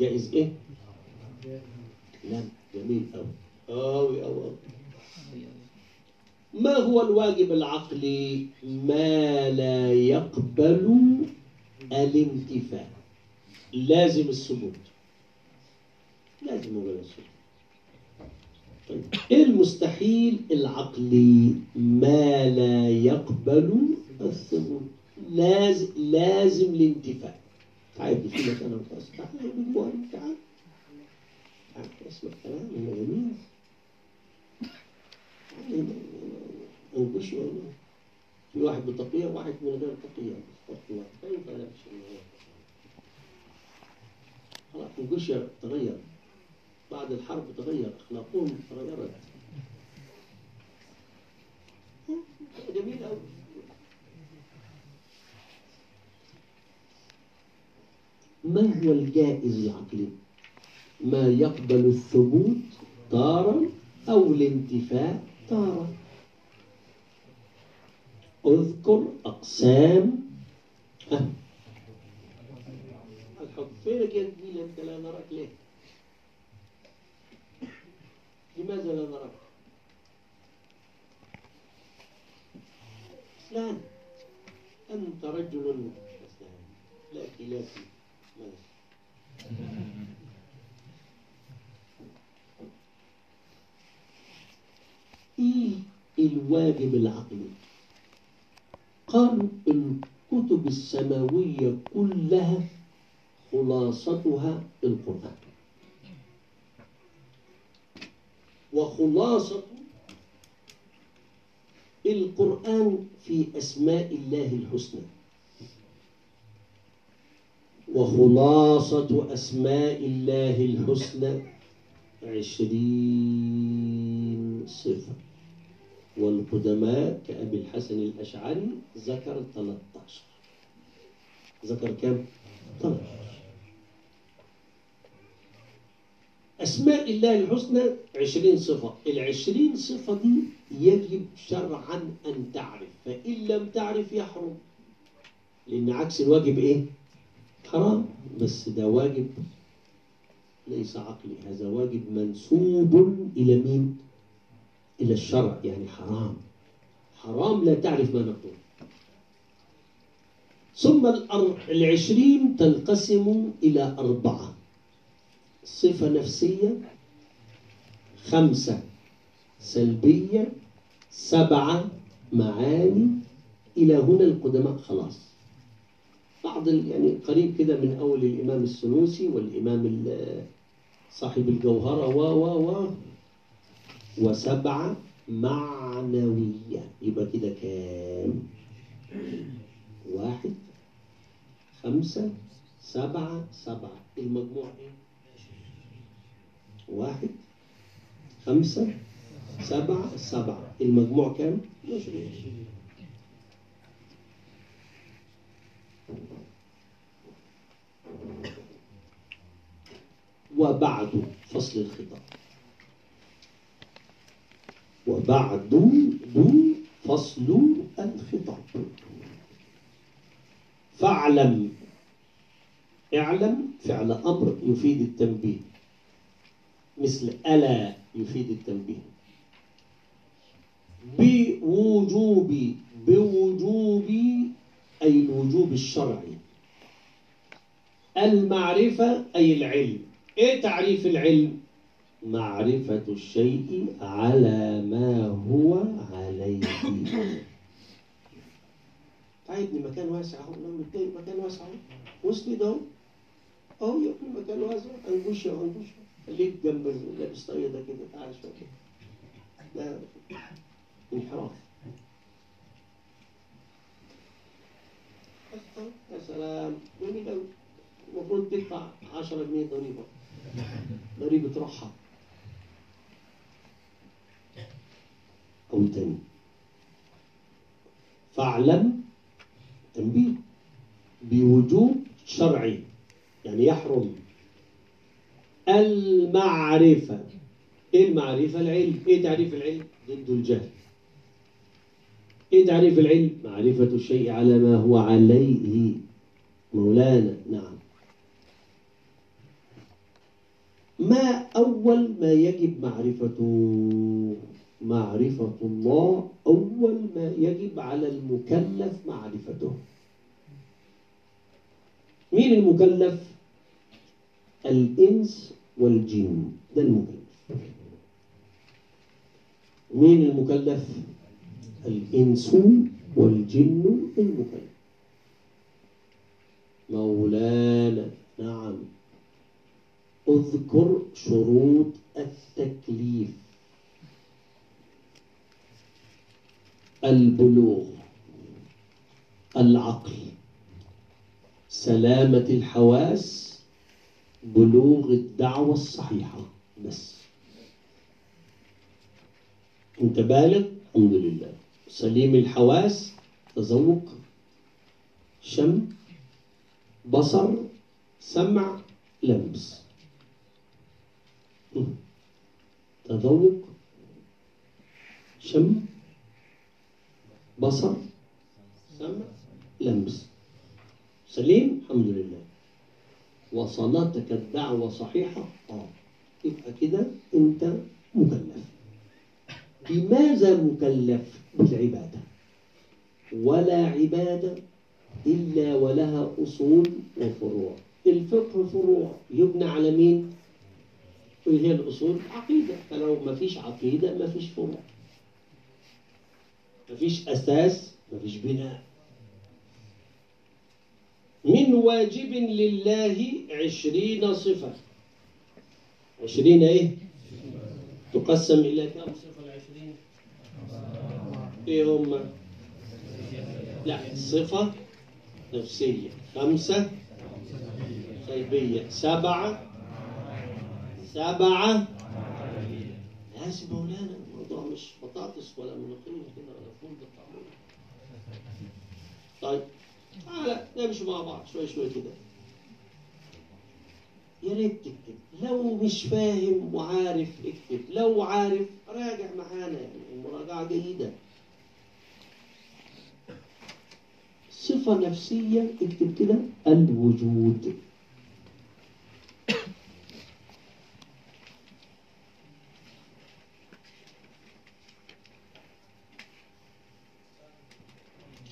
جائز ايه؟ لا، جميل أوي أوي أوي. ما هو الواجب العقلي؟ ما لا يقبل الانتفاع، لازم الثبوت، لازم وجود الثبوت. طيب ايه المستحيل العقلي؟ ما لا يقبل الثبوت، لازم لازم الانتفاع. تعال بشيلك انا وخلاص، تعال بجيبوها تعال تعال اسمع كلام يا جميل. انقش والله، في واحد بتقية وواحد من غير تقية، والله ما ينفعش خلاص. انقش تغير بعد الحرب، تغير أخلاقهم، تغيرت. جميل أوي. ما هو الجائز العقلي؟ ما يقبل الثبوت تارا أو الانتفاع تارا. أذكر أقسام الحكم. فين جاء جميل أنت لا نراك ليه؟ لماذا لا نراك؟ فلان أنت رجل فلان، لا كلاسي ماشي. إيه الواجب العقلي؟ قالوا الكتب السماوية كلها خلاصتها القرآن، وخلاصة القرآن في أسماء الله الحسنى، وخلاصة أسماء الله الحسنى عشرين صفة، والقدماء كأبي الحسن الأشعري ذكر ثلاثة عشر. ذكر كم؟ ثلاثة عشر أسماء الله الحسنى عشرين صفة. العشرين صفة دي يجب شرعا أن تعرف، فإن لم تعرف يحرم، لأن عكس الواجب إيه؟ حرام. بس ده واجب ليس عقلي، هذا واجب منسوب إلى مين؟ إلى الشرع، يعني حرام، حرام لا تعرف ما نقول. ثم العشرين تنقسم إلى أربعة: صفة نفسية، خمسة سلبية، سبعة معاني. إلى هنا القدماء خلاص. بعض يعني قريب كده من أول الإمام السنوسي والإمام صاحب الجوهرة و و و وسبعة معنوية. يبقى كده كام؟ واحد، خمسة، سبعة، سبعة، المجموع إيه؟ واحد، خمسة، سبعة، سبعة، المجموع كام؟ عشرين. وبعد فصل الخطاب وبعد دو فصل الخطاب. فاعلم، اعلم فعل أمر يفيد التنبيه، مثل ألا يفيد التنبيه. بوجوب، بوجوب أي الوجوب الشرعي. المعرفة أي العلم. إيه تعريف العلم؟ معرفة الشيء على ما هو عليه. تعبني مكان واسع اهو، مكان واسع اهو، وصلي ده اهو، يكون مكان واسع، انجوشه انجوشه، خليك جنب لابس طاقية ده كده، تعالى شوية ده انحراف. يا سلام، جميل أوي، المفروض تدفع عشرة جنيه ضريبة، ضريبة راحة. أو تاني، فاعلم تنبيه بوجوب شرعي يعني يحرم. المعرفة، إيه المعرفة؟ العلم. إيه تعريف العلم؟ ضد الجهل. إيه تعريف العلم؟ معرفة الشيء على ما هو عليه. مولانا نعم. ما أول ما يجب معرفته؟ معرفة الله أول ما يجب على المكلف معرفته. مين المكلف؟ الإنس والجن، ده المكلف. مين المكلف؟ الإنس والجن المكلف. مولانا نعم. اذكر شروط التكليف. البلوغ، العقل، سلامة الحواس، بلوغ الدعوة الصحيحة. بس انت بالغ الحمد لله، سليم الحواس، تذوق، شم، بصر، سمع، لمس. تذوق، شم، بصر، سمع، لمس، سليم الحمد لله. وصلاتك الدعوة صحيحة، اه يبقى كده انت مكلف. بماذا مكلف؟ بالعبادة. ولا عبادة إلا ولها أصول وفروع. الفقه فروع، يبنى على مين؟ وهي الأصول عقيدة. فلو ما فيش عقيدة ما فيش فروع، مفيش أساس، مفيش بناء. من واجب لله عشرين صفة. عشرين إيه؟ تقسم إلى كم صفة العشرين؟ إيه هم؟ لا، صفة نفسية خمسة، سلبية سبعة، سبعة ناس. مولانا الموضوع مش بطاطس ولا ملوخية كده ولا فول بالطعمية. طيب تعالى نمشي مع بعض شوية شوية كده. يا ريت تكتب، لو مش فاهم وعارف اكتب، لو عارف راجع معانا، يعني المراجعة جيدة. صفة نفسية اكتب كده، الوجود.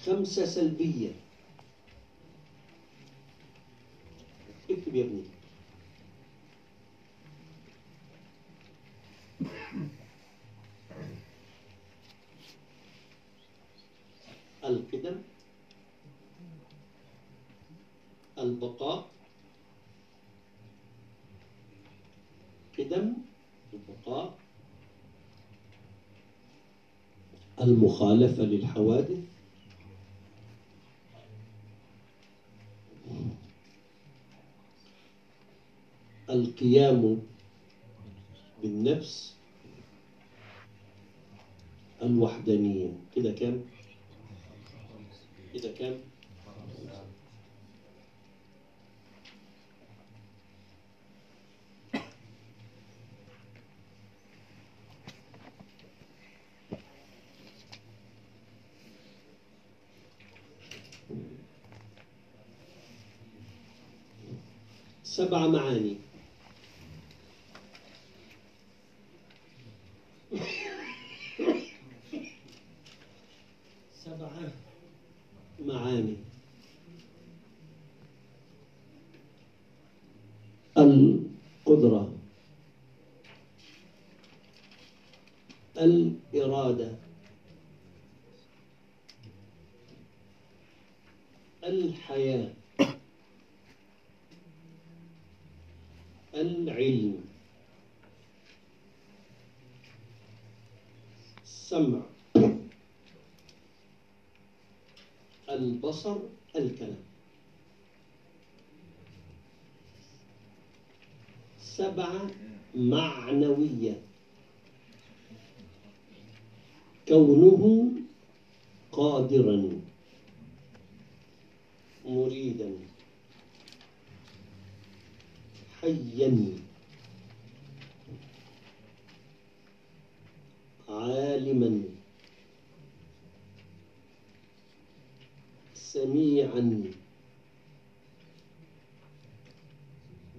خمسة سلبية، اكتب يا ابني. القدم، البقاء، قدم، البقاء، المخالفة للحوادث، القيام بالنفس، الوحدانية. كده كام؟ كده كام؟ سبع معاني. سبعة معاني. القدرة، الإرادة، الحياة، العلم، السمع، البصر، الكلام. سبعة معنوية، كونه قادرا مريدا حيا عالما سميعا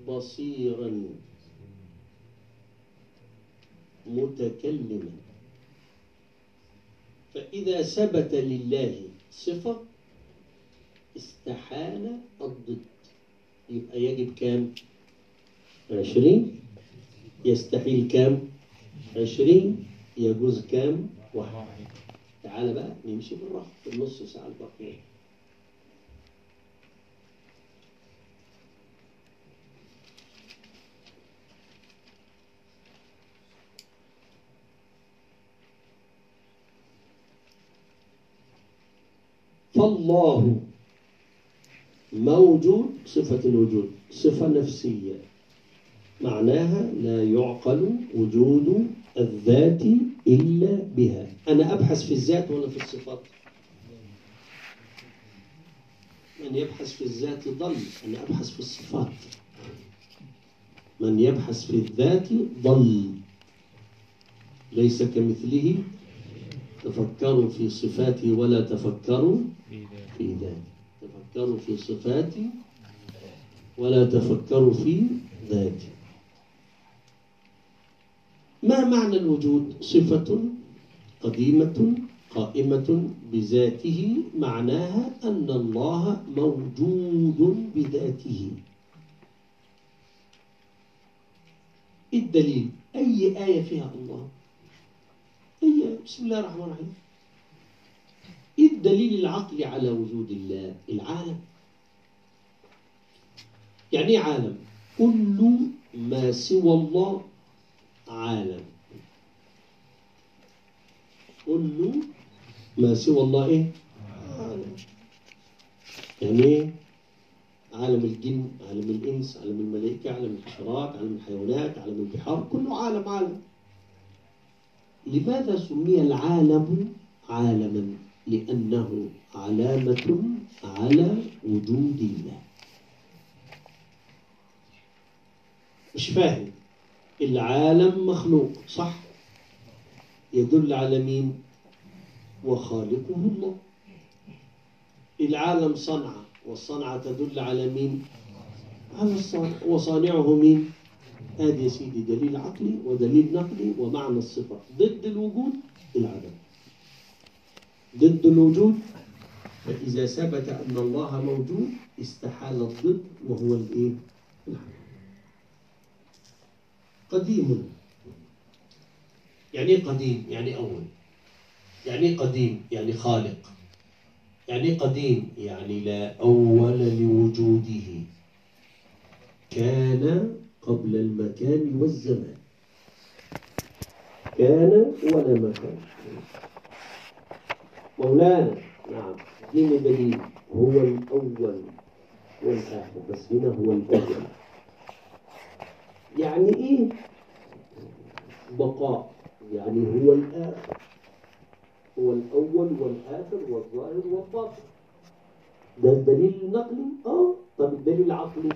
بصيرا متكلما. فإذا ثبت لله صفة استحال الضد، يبقى يجب كام؟ عشرين. يستحيل كام؟ عشرين. يجوز كام؟ واحد. تعال بقى نمشي بالراحة في النص ساعة الباقية. فالله موجود، صفة الوجود صفة نفسية، معناها لا يعقل وجود الذات إلا بها. أنا أبحث في الذات ولا في الصفات؟ من يبحث في الذات ضل، أنا أبحث في الصفات. من يبحث في الذات ضل، ليس كمثله، تفكروا في صفاتي ولا تفكروا في ذاتي. تفكروا في صفاتي ولا تفكروا في ذاتي. ما معنى الوجود؟ صفة قديمة قائمة بذاته، معناها أن الله موجود بذاته. الدليل أي آية فيها الله؟ أي بسم الله الرحمن الرحيم. إيه الدليل العقلي على وجود الله؟ العالم. يعني إيه عالم؟ كل ما سوى الله عالم. كل ما سوى الله إيه؟ عالم. يعني إيه؟ عالم الجن، عالم الإنس، عالم الملائكة، عالم الحشرات، عالم الحيوانات، عالم البحار، كله عالم. عالم. لماذا سمي العالم عالما؟ لأنه علامة على وجود الله. مش فاهم. العالم مخلوق صح، يدل على مين؟ وخالقه الله. العالم صنع، والصنعة تدل على مين؟ على الصانع، وصانعه مين؟ هذا يا سيدي دليل عقلي ودليل نقلي ومعنى الصفة. ضد الوجود العدم، ضد الوجود. فإذا ثبت أن الله موجود استحال الضد وهو الإيه؟ العدم. قديم. يعني قديم؟ يعني أول. يعني قديم؟ يعني خالق. يعني قديم؟ يعني لا أول لوجوده، كان قبل المكان والزمان. كان ولا مكان. مولانا نعم دين دليل، هو الأول والآخر، بس هنا هو الأول. يعني إيه بقاء؟ يعني هو الآخر، هو الأول والآخر والظاهر والباطن. ده الدليل النقلي. آه طب الدليل العقلي؟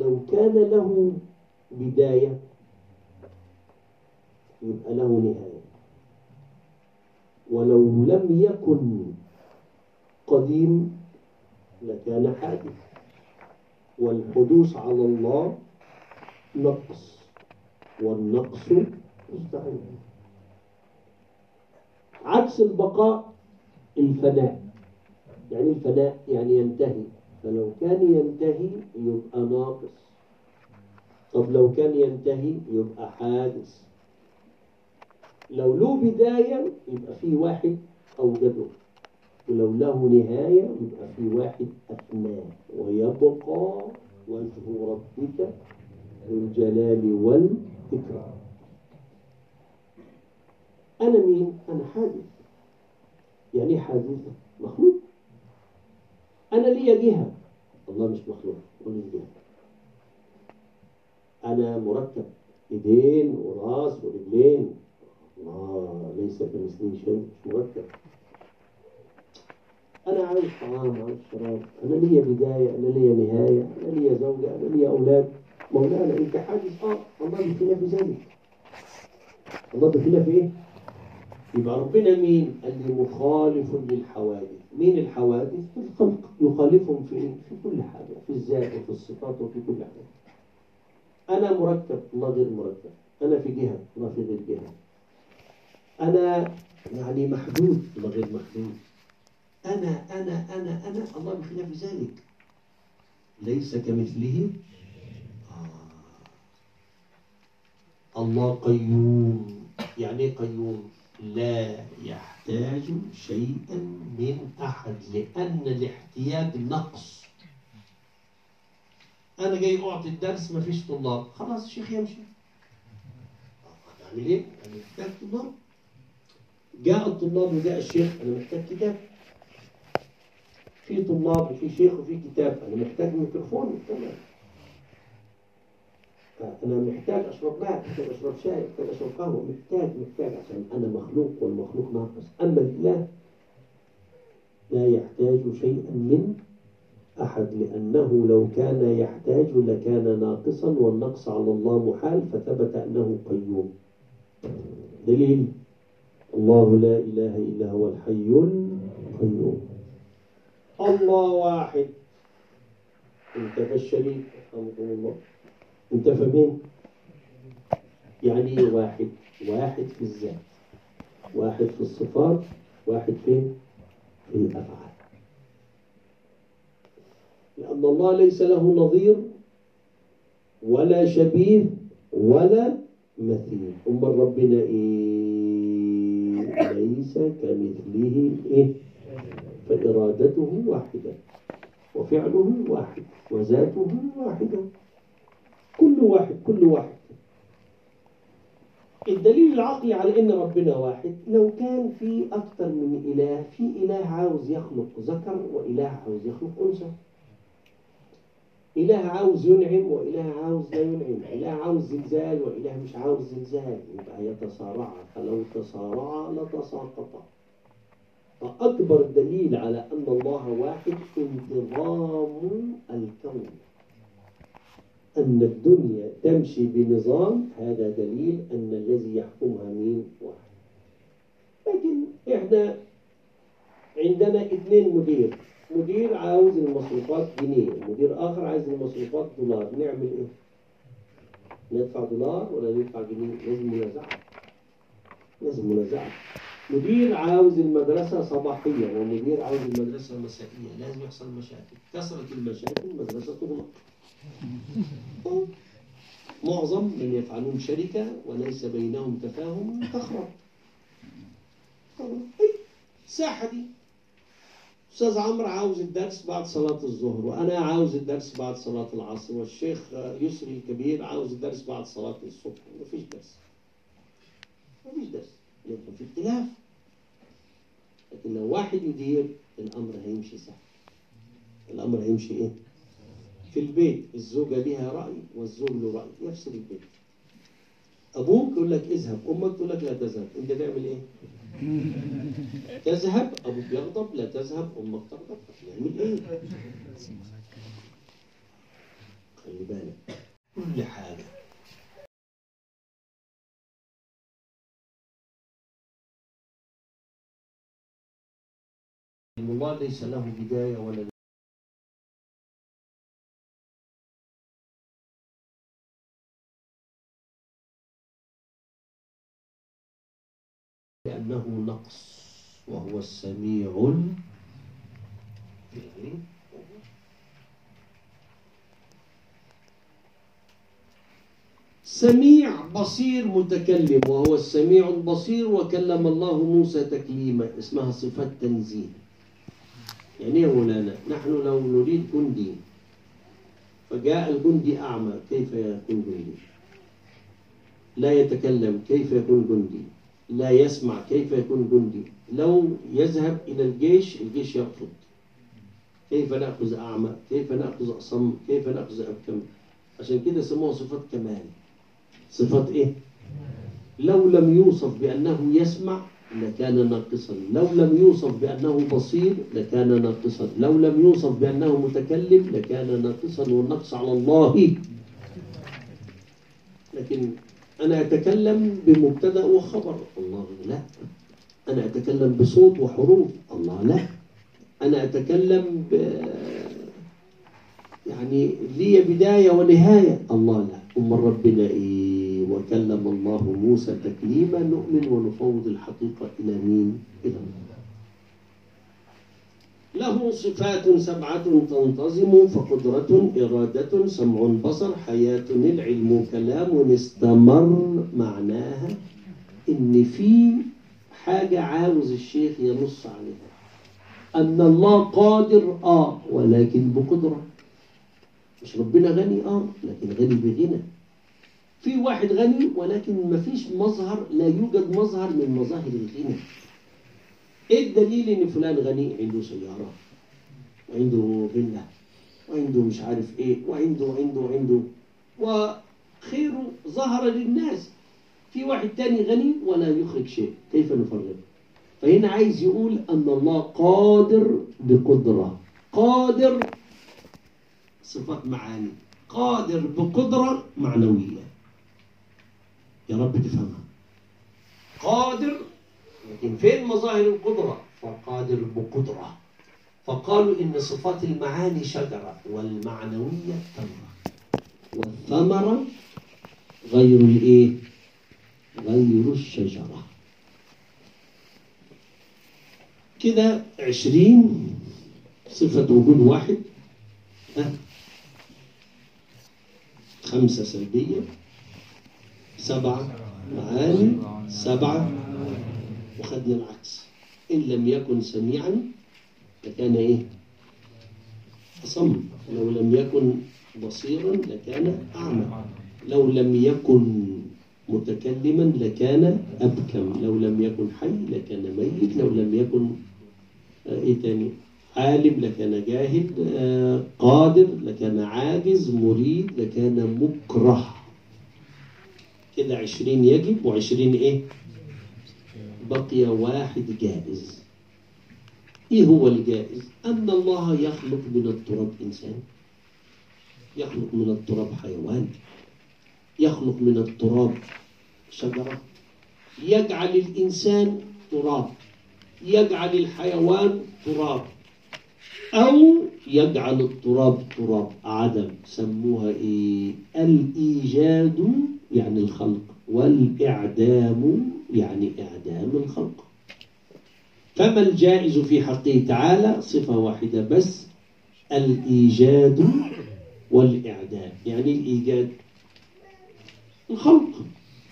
لو كان له بداية يبقى له نهاية، ولو لم يكن قديم لكان حادث، والحدوث على الله نقص، والنقص مستحيل. عكس البقاء الفناء، يعني الفناء يعني ينتهي، فلو كان ينتهي يبقى ناقص. طب لو كان ينتهي يبقى حادث. لو له بداية يبقى في واحد أوجده، ولو له نهاية يبقى في واحد أثناه، ويبقى وجه ربك ذو الجلال والإكرام. أنا مين؟ أنا حادث. يعني إيه حادث؟ مخلوق. أنا لي جهة، الله مش مخلوق ولا جهة. أنا مركب، إيدين وراس ورجلين، الله ليس كمثله شيء، مش مركب. أنا عايش طعام، عايش شراب، أنا لي بداية، أنا لي نهاية، أنا لي زوجة، أنا لي أولاد. مولانا أنت حادث، آه الله بخلاف ذلك. الله بخلاف إيه؟ يبقى ربنا مين؟ قال لي مخالف للحوادث. مين الحوادث؟ الخلق، يخالفهم في في كل حاجة، في الذات وفي الصفات وفي كل حاجة. أنا مركب، الله غير مركب. أنا في جهة، الله في غير جهة. أنا يعني محدود، الله غير محدود. أنا أنا أنا أنا الله بخلاف ذلك ليس كمثله. آه. الله قيوم. يعني إيه قيوم؟ لا يحتاج شيئا من أحد، لأن الاحتياج نقص. أنا جاي أعطي الدرس ما فيش طلاب، خلاص الشيخ يمشي. هنعمل إيه؟ أنا محتاج طلاب. جاء الطلاب وجاء الشيخ، أنا محتاج كتاب. في طلاب وفي شيخ وفي كتاب، أنا محتاج ميكروفون، تمام. أنا محتاج أشرب ماء، محتاج أشرب شاي، محتاج أشرب قهوة، محتاج محتاج عشان أنا مخلوق والمخلوق ناقص. أما الإله لا يحتاج شيئا من أحد، لأنه لو كان يحتاج لكان ناقصا، والنقص على الله محال، فثبت أنه قيوم. دليل: الله لا إله إلا هو الحي القيوم. الله واحد، أنت فالشريك، الحمد لله. أنت فاهمين؟ يعني واحد، واحد في الذات، واحد في الصفات، واحد فين؟ في الأفعال. لأن الله ليس له نظير ولا شبيه ولا مثيل. أمال ربنا إيه؟ ليس كمثله إيه؟ فإرادته واحدة، وفعله واحد، وذاته واحدة، كل واحد كل واحد. الدليل العقلي على ان ربنا واحد: لو كان في اكثر من اله، في اله عاوز يخلق ذكر، واله عاوز يخلق انثى، اله عاوز ينعم، واله عاوز لا ينعم، اله عاوز زلزال، واله مش عاوز زلزال، يبقى يتصارعا، فلو تصارعا لتساقطا. فاكبر دليل على ان الله واحد انتظام الكون، أن الدنيا تمشي بنظام. هذا دليل أن الذي يحكمها مين؟ واحد. لكن إحنا عندنا اثنين مدير، مدير عاوز المصروفات جنيه، مدير آخر عايز المصروفات دولار، نعمل إيه؟ ندفع دولار ولا ندفع جنيه؟ لازم منازعة، لازم منازعة. مدير عاوز المدرسة صباحية، ومدير عاوز المدرسة مسائية، لازم يحصل مشاكل. كثرت المشاكل المدرسة تغلق. معظم من يفعلون شركة وليس بينهم تفاهم تخرب. أي الساحة دي، أستاذ عمرو عاوز الدرس بعد صلاة الظهر، وأنا عاوز الدرس بعد صلاة العصر، والشيخ يسري الكبير عاوز الدرس بعد صلاة الصبح. مفيش درس، مفيش درس، لكن في اختلاف. لكن لو واحد يدير الأمر هيمشي سهل، الأمر هيمشي إيه؟ في البيت الزوجة لها رأي والزوج له رأي، يفسد البيت. أبوك يقول لك اذهب، أمك تقول لك لا تذهب، أنت تعمل إيه؟ تذهب، أبوك يغضب، لا تذهب، أمك تغضب، تعمل إيه؟ خلي بالك كل حاجة. الله ليس له بداية ولا لأنه نقص وهو السميع يعني سميع بصير متكلم وهو السميع البصير وكلم الله موسى تكليما اسمها صفة تنزيه. يعني يا مولانا نحن لو نريد جندي فجاء الجندي أعمى كيف يكون جندي؟ لا يتكلم كيف يكون جندي؟ لا يسمع كيف يكون جندي؟ لو يذهب إلى الجيش الجيش يرفض. كيف نأخذ أعمى؟ كيف نأخذ أصم؟ كيف نأخذ أبكم؟ عشان كده سموها صفات كمال. صفات إيه؟ لو لم يوصف بأنه يسمع لكان ناقصا، لو لم يوصف بأنه بصير لكان ناقصا، لو لم يوصف بأنه متكلم لكان ناقصا، والنقص على الله. لكن أنا أتكلم بمبتدأ وخبر، الله لا. أنا أتكلم بصوت وحروف، الله لا. أنا أتكلم ب يعني لي بداية ونهاية، الله لا. أم ربنا إيه؟ وكلم الله موسى تكليما نؤمن ونفوض الحقيقة إلى مين؟ إلى الله. له صفات سبعة تنتظم، فقدرة إرادة سمع بصر حياة العلم كلام استمر. معناها إن في حاجة عاوز الشيخ ينص عليها، أن الله قادر آه ولكن بقدرة. مش ربنا غني آه لكن غني بغنى. في واحد غني ولكن مفيش مظهر، لا يوجد مظهر من مظاهر الغنى. ايه الدليل ان فلان غني؟ عنده سيارة وعنده فيلا وعنده مش عارف ايه وعنده وعنده وعنده وخيره ظهر للناس. في واحد تاني غني ولا يخرج شيء، كيف نفرق؟ فهنا عايز يقول ان الله قادر بقدرة، قادر صفات معاني، قادر بقدرة معنوية يا رب تفهمها. قادر لكن فين مظاهر القدرة؟ فقادر بقدرة. فقالوا إن صفات المعاني شجرة والمعنوية ثمرة، والثمرة غير الإيه؟ غير الشجرة. كده عشرين صفة وجود واحد، أه؟ خمسة سلبية، سبعة معاني، سبعة وخدنا العكس. إن لم يكن سميعا لكان إيه؟ أصم. لو لم يكن بصيرا لكان أعمى. لو لم يكن متكلما لكان أبكم. لو لم يكن حي لكان ميت. لو لم يكن إيه تاني؟ عالم لكان جاهل، قادر لكان عاجز، مريد لكان مكره. كده عشرين يجب وعشرين إيه؟ بقي واحد جائز. ايه هو الجائز؟ ان الله يخلق من التراب انسان، يخلق من التراب حيوان، يخلق من التراب شجرة، يجعل الانسان تراب، يجعل الحيوان تراب، او يجعل التراب تراب عدم. سموها ايه؟ الايجاد يعني الخلق، والاعدام يعني إعدام الخلق. فما الجائز في حقه تعالى؟ صفة واحدة بس، الإيجاد والإعدام. يعني الإيجاد الخلق،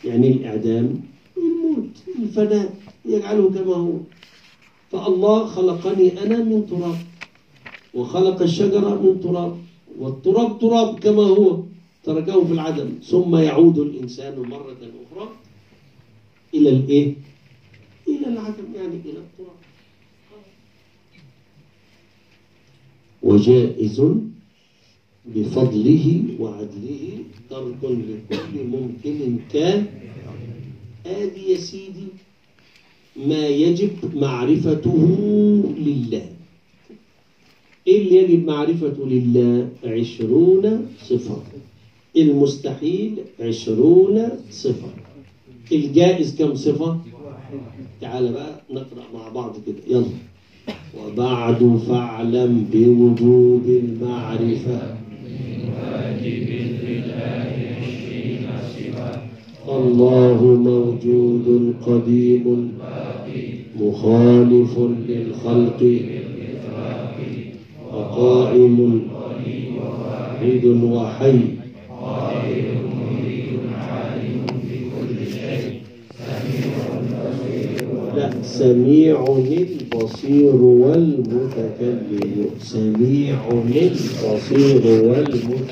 يعني الإعدام الموت، الفناء، يجعله كما هو. فالله خلقني أنا من تراب، وخلق الشجرة من تراب، والتراب تراب كما هو، تركه في العدم. ثم يعود الإنسان مرة أخرى إلى الإيه؟ إلى العدم، يعني إلى التراب. وجائز بفضله وعدله ترك لكل ممكن كان. آدي يا سيدي ما يجب معرفته لله. إيه اللي يجب معرفته لله؟ عشرون صفة. المستحيل عشرون صفة. الجائز كم صفة؟ تعال بقى نقرأ مع بعض كده، يلا. وبعد فاعلم بوجوب المعرفة من واجب لله عشرين صفة، فالله موجود قديم مخالف للخلق وقائم واحد وحي سميع البصير والمتكلم سميع البصير والمتكلم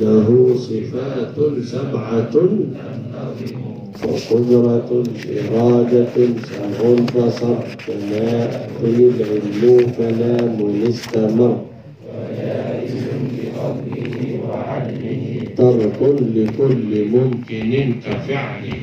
له صفات سبعة وقدرة إرادة سمع البصر كما قيل العلم كلام استمر وجائز بفضله وعدله ترك لكل ممكن كفعله.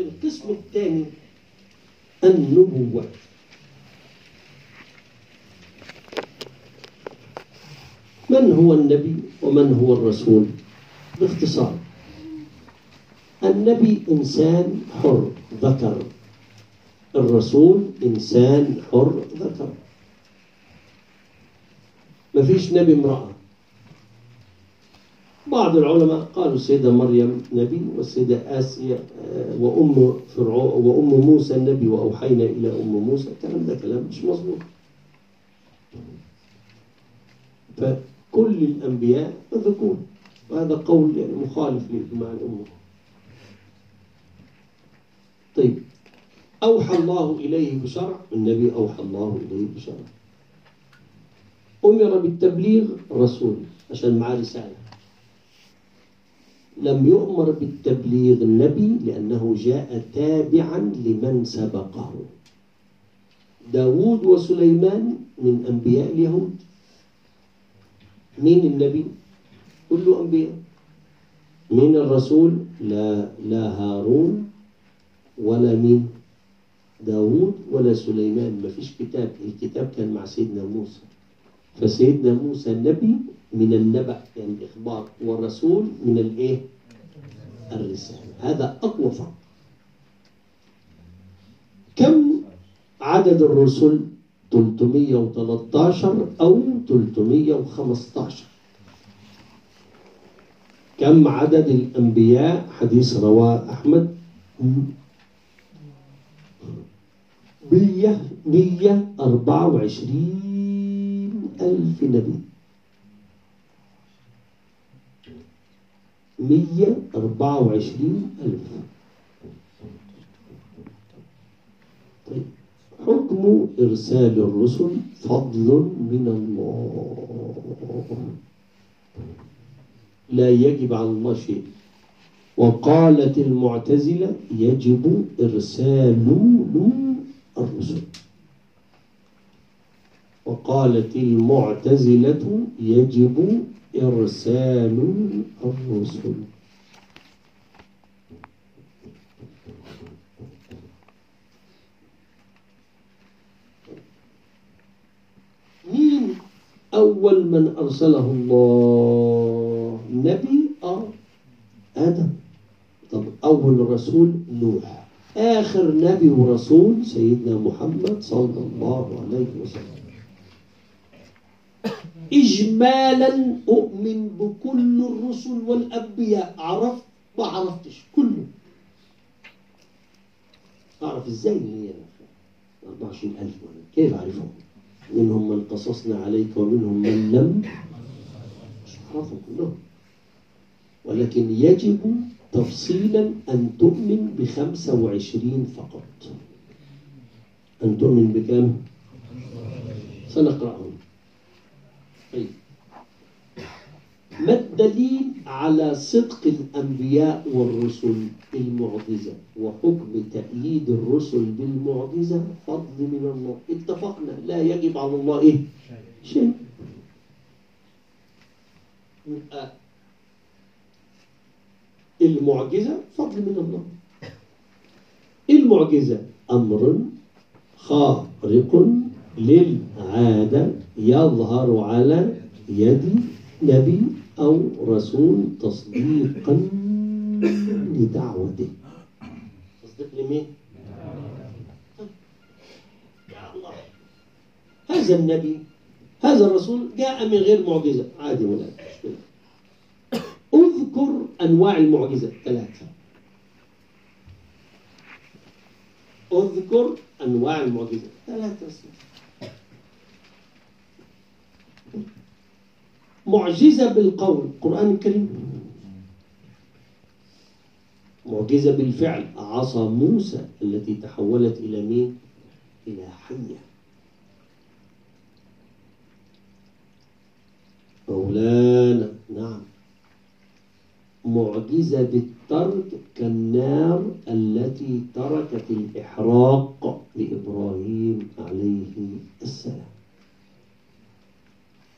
القسم الثاني النبوة. من هو النبي ومن هو الرسول؟ باختصار، النبي إنسان حر ذكر، الرسول إنسان حر ذكر. ما فيش نبي امرأة. بعض العلماء قالوا السيدة مريم نبي والسيدة آسيا وأم فرعون وأم موسى النبي وأوحينا إلى أم موسى، الكلام ده كلام مش مظبوط. فكل الأنبياء ذكور، وهذا قول يعني مخالف لإجماع الأمة. طيب، أوحى الله إليه بشرع، النبي أوحى الله إليه بشرع. أمر بالتبليغ، رسول عشان معاه رسالة. لم يؤمر بالتبليغ النبي لأنه جاء تابعا لمن سبقه. داود وسليمان من أنبياء اليهود. مين النبي؟ كل أنبياء. مين الرسول؟ لا لا هارون ولا مين؟ داود ولا سليمان، ما فيش كتاب. الكتاب كان مع سيدنا موسى، فسيدنا موسى النبي من النبأ يعني الإخبار، والرسول من الإيه؟ الرسالة. هذا أقوى فرق. كم عدد الرسل؟ ثلاثمائة وثلاثة عشر أو ثلاثمائة وخمسة عشر. كم عدد الأنبياء؟ حديث رواه أحمد مئة وأربعة وعشرين ألف نبي. مئة وأربعة وعشرين ألف. طيب، حكم إرسال الرسل فضل من الله، لا يجب على الله شيء. وقالت المعتزلة يجب إرسال الرسل، وقالت المعتزلة يجب إرسال الرسل. awwal man arsalahu Allah, Nabi or Adam. طب أول رسول نوح. آخر نبي ورسول سيدنا محمد صلى الله عليه وسلم. إجمالا أؤمن بكل الرسل والأنبياء. عرفت ما عرفتش كله. أعرف إزاي اللي هي أربعة وعشرين ألف ولا كيف أعرفهم؟ منهم من قصصنا عليك ومنهم من لم مش أعرفهم كلهم. ولكن يجب تفصيلا أن تؤمن بخمسة وعشرين فقط. أن تؤمن بكم؟ سنقرأهم. أي. ما الدليل على صدق الأنبياء والرسل؟ المعجزة وحكم تأييد الرسل بالمعجزة فضل من الله. اتفقنا لا يجب على الله إيه؟ شيء. المعجزة فضل من الله. المعجزة أمر خارق للعادة يظهر على يد نبي أو رسول تصديقا لدعوته. تصديق لمين؟ يا الله، هذا النبي هذا الرسول جاء من غير معجزة، عادي ولا مشكلة. اذكر انواع المعجزه ثلاثه. اذكر انواع المعجزه ثلاثه. معجزه بالقول القران الكريم، معجزه بالفعل عصا موسى التي تحولت الى مين؟ الى حيه. مولانا نعم. معجزة بالترك كالنار التي تركت الإحراق لإبراهيم عليه السلام.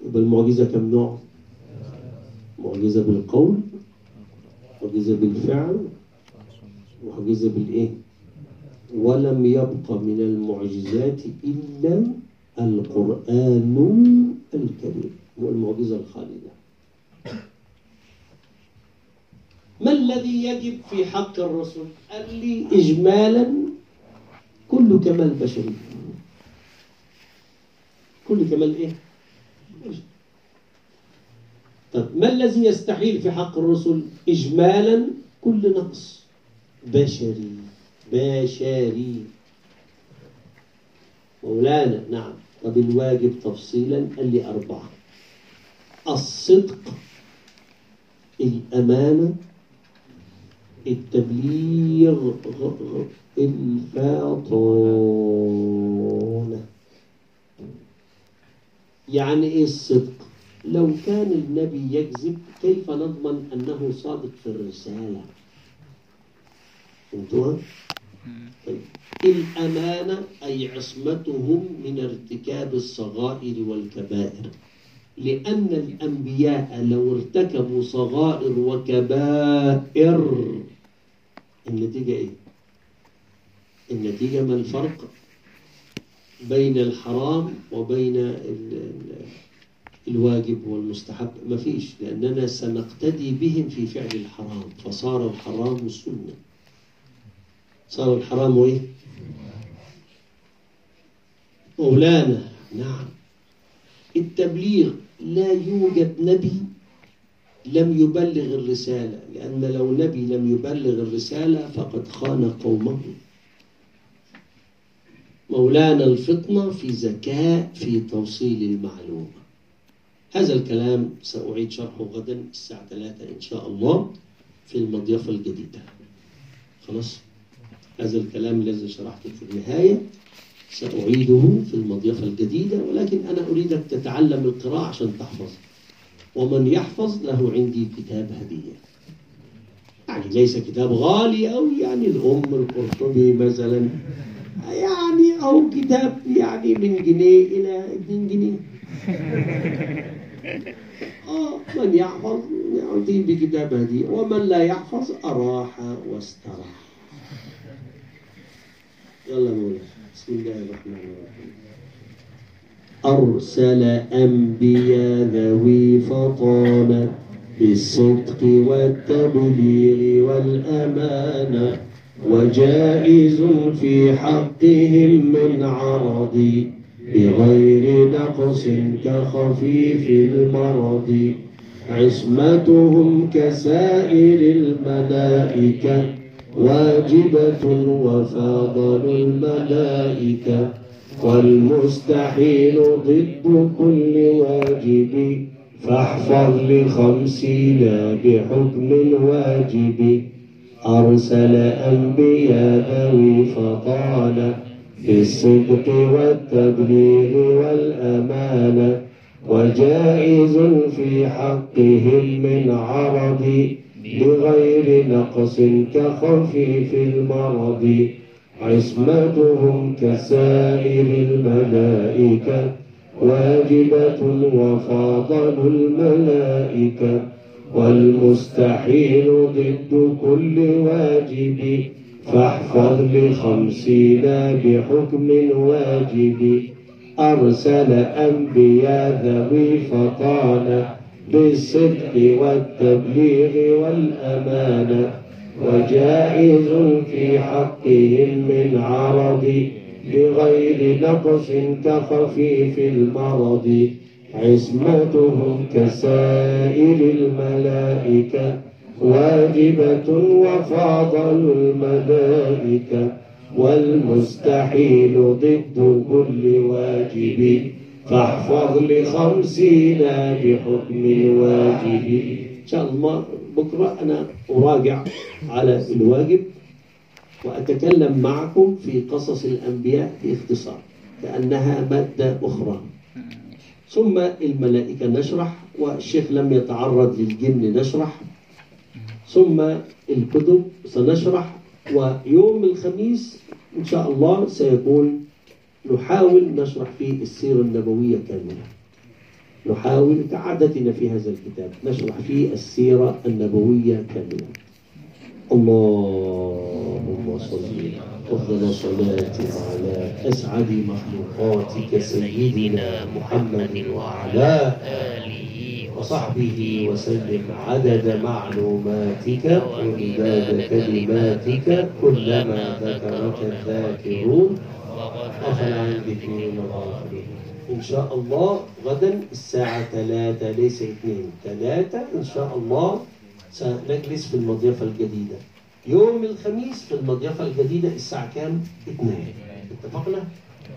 يبقى المعجزة كم نوع؟ معجزة بالقول، معجزة بالفعل، معجزة بالإيه؟ ولم يبق من المعجزات إلا القرآن الكريم والمعجزة الخالدة. ما الذي يجب في حق الرسل؟ قال لي إجمالا كل كمال بشري. كل كمال إيه؟ طب ما الذي يستحيل في حق الرسل؟ إجمالا كل نقص بشري. بشري مولانا نعم. طب الواجب تفصيلا؟ قال لي أربعة: الصدق، الأمانة، التبليغ، الفاطنة. يعني ايه الصدق؟ لو كان النبي يكذب كيف نضمن انه صادق في الرسالة؟ فهمتوها؟ طيب. الأمانة أي عصمتهم من ارتكاب الصغائر والكبائر، لأن الأنبياء لو ارتكبوا صغائر وكبائر النتيجة إيه؟ النتيجة ما الفرق بين الحرام وبين ال ال الواجب والمستحب؟ ما فيش، لأننا سنقتدي بهم في فعل الحرام، فصار الحرام سنة. صار الحرام إيه؟ مولانا نعم. التبليغ، لا يوجد نبي لم يبلغ الرسالة، لأن لو نبي لم يبلغ الرسالة فقد خان قومه. مولانا الفطنة في ذكاء في توصيل المعلومة. هذا الكلام سأعيد شرحه غدا الساعة ثلاثة إن شاء الله في المضيفة الجديدة. خلاص؟ هذا الكلام الذي شرحته في النهاية سأعيده في المضيفة الجديدة، ولكن أنا أريدك تتعلم القراءة عشان تحفظ. ومن يحفظ له عندي كتاب هدية. يعني ليس كتاب غالي أو يعني الأم القرطبي مثلا، يعني أو كتاب يعني من جنيه إلى اتنين جنيه. آه من يحفظ أعطيه بكتاب هدية، ومن لا يحفظ أراح واستراح. يلا مولانا. بسم الله الرحمن الرحيم. أرسل أنبياءه فقام بالصدق والتبليغ والأمانة وجائز في حقهم من عرض بغير نقص كخفيف المرض عصمتهم كسائر الملائكة واجبة وفاضل الملائكة والمستحيل ضد كل واجب فاحفظ لخمسين بحكم الواجب أرسل أنبياءه فقال بالصدق والتبليغ والأمانة وجائز في حقهم من عرض بغير نقص كخفيف المرض عصمتهم كسائر الملائكة واجبة وفاضل الملائكة والمستحيل ضد كل واجب فاحفظ لخمسين بحكم واجب أرسل أنبياء ذوي فطانة بالصدق والتبليغ والأمانة وجائز في حقهم من عرض بغير نقص كخفيف المرض عصمتهم كسائر الملائكة واجبة وفاضل الملائكة والمستحيل ضد كل واجب فاحفظ لخمسين بحكم الواجب. إن شاء الله بكرة أنا أراجع على الواجب وأتكلم معكم في قصص الأنبياء باختصار لأنها مادة أخرى. ثم الملائكة نشرح، والشيخ لم يتعرض للجن نشرح، ثم الكتب سنشرح، ويوم الخميس إن شاء الله سيكون نحاول نشرح فيه السيرة النبوية كاملة. نحاول كعادتنا في هذا الكتاب نشرح فيه السيرة النبوية كاملة. اللهم صل وسلم صلاتي على أسعد مخلوقاتك سيدنا محمد وعلى آله وصحبه وسلم عدد معلوماتك ومداد كلماتك كلما ذكرك الذاكرون وغفل عن ذكرهم الغافلين. إن شاء الله غدا الساعة ثلاثة ليس اثنين، ثلاثة إن شاء الله سنجلس في المضيفة الجديدة. يوم الخميس في المضيفة الجديدة الساعة كام؟ اثنين. اتفقنا؟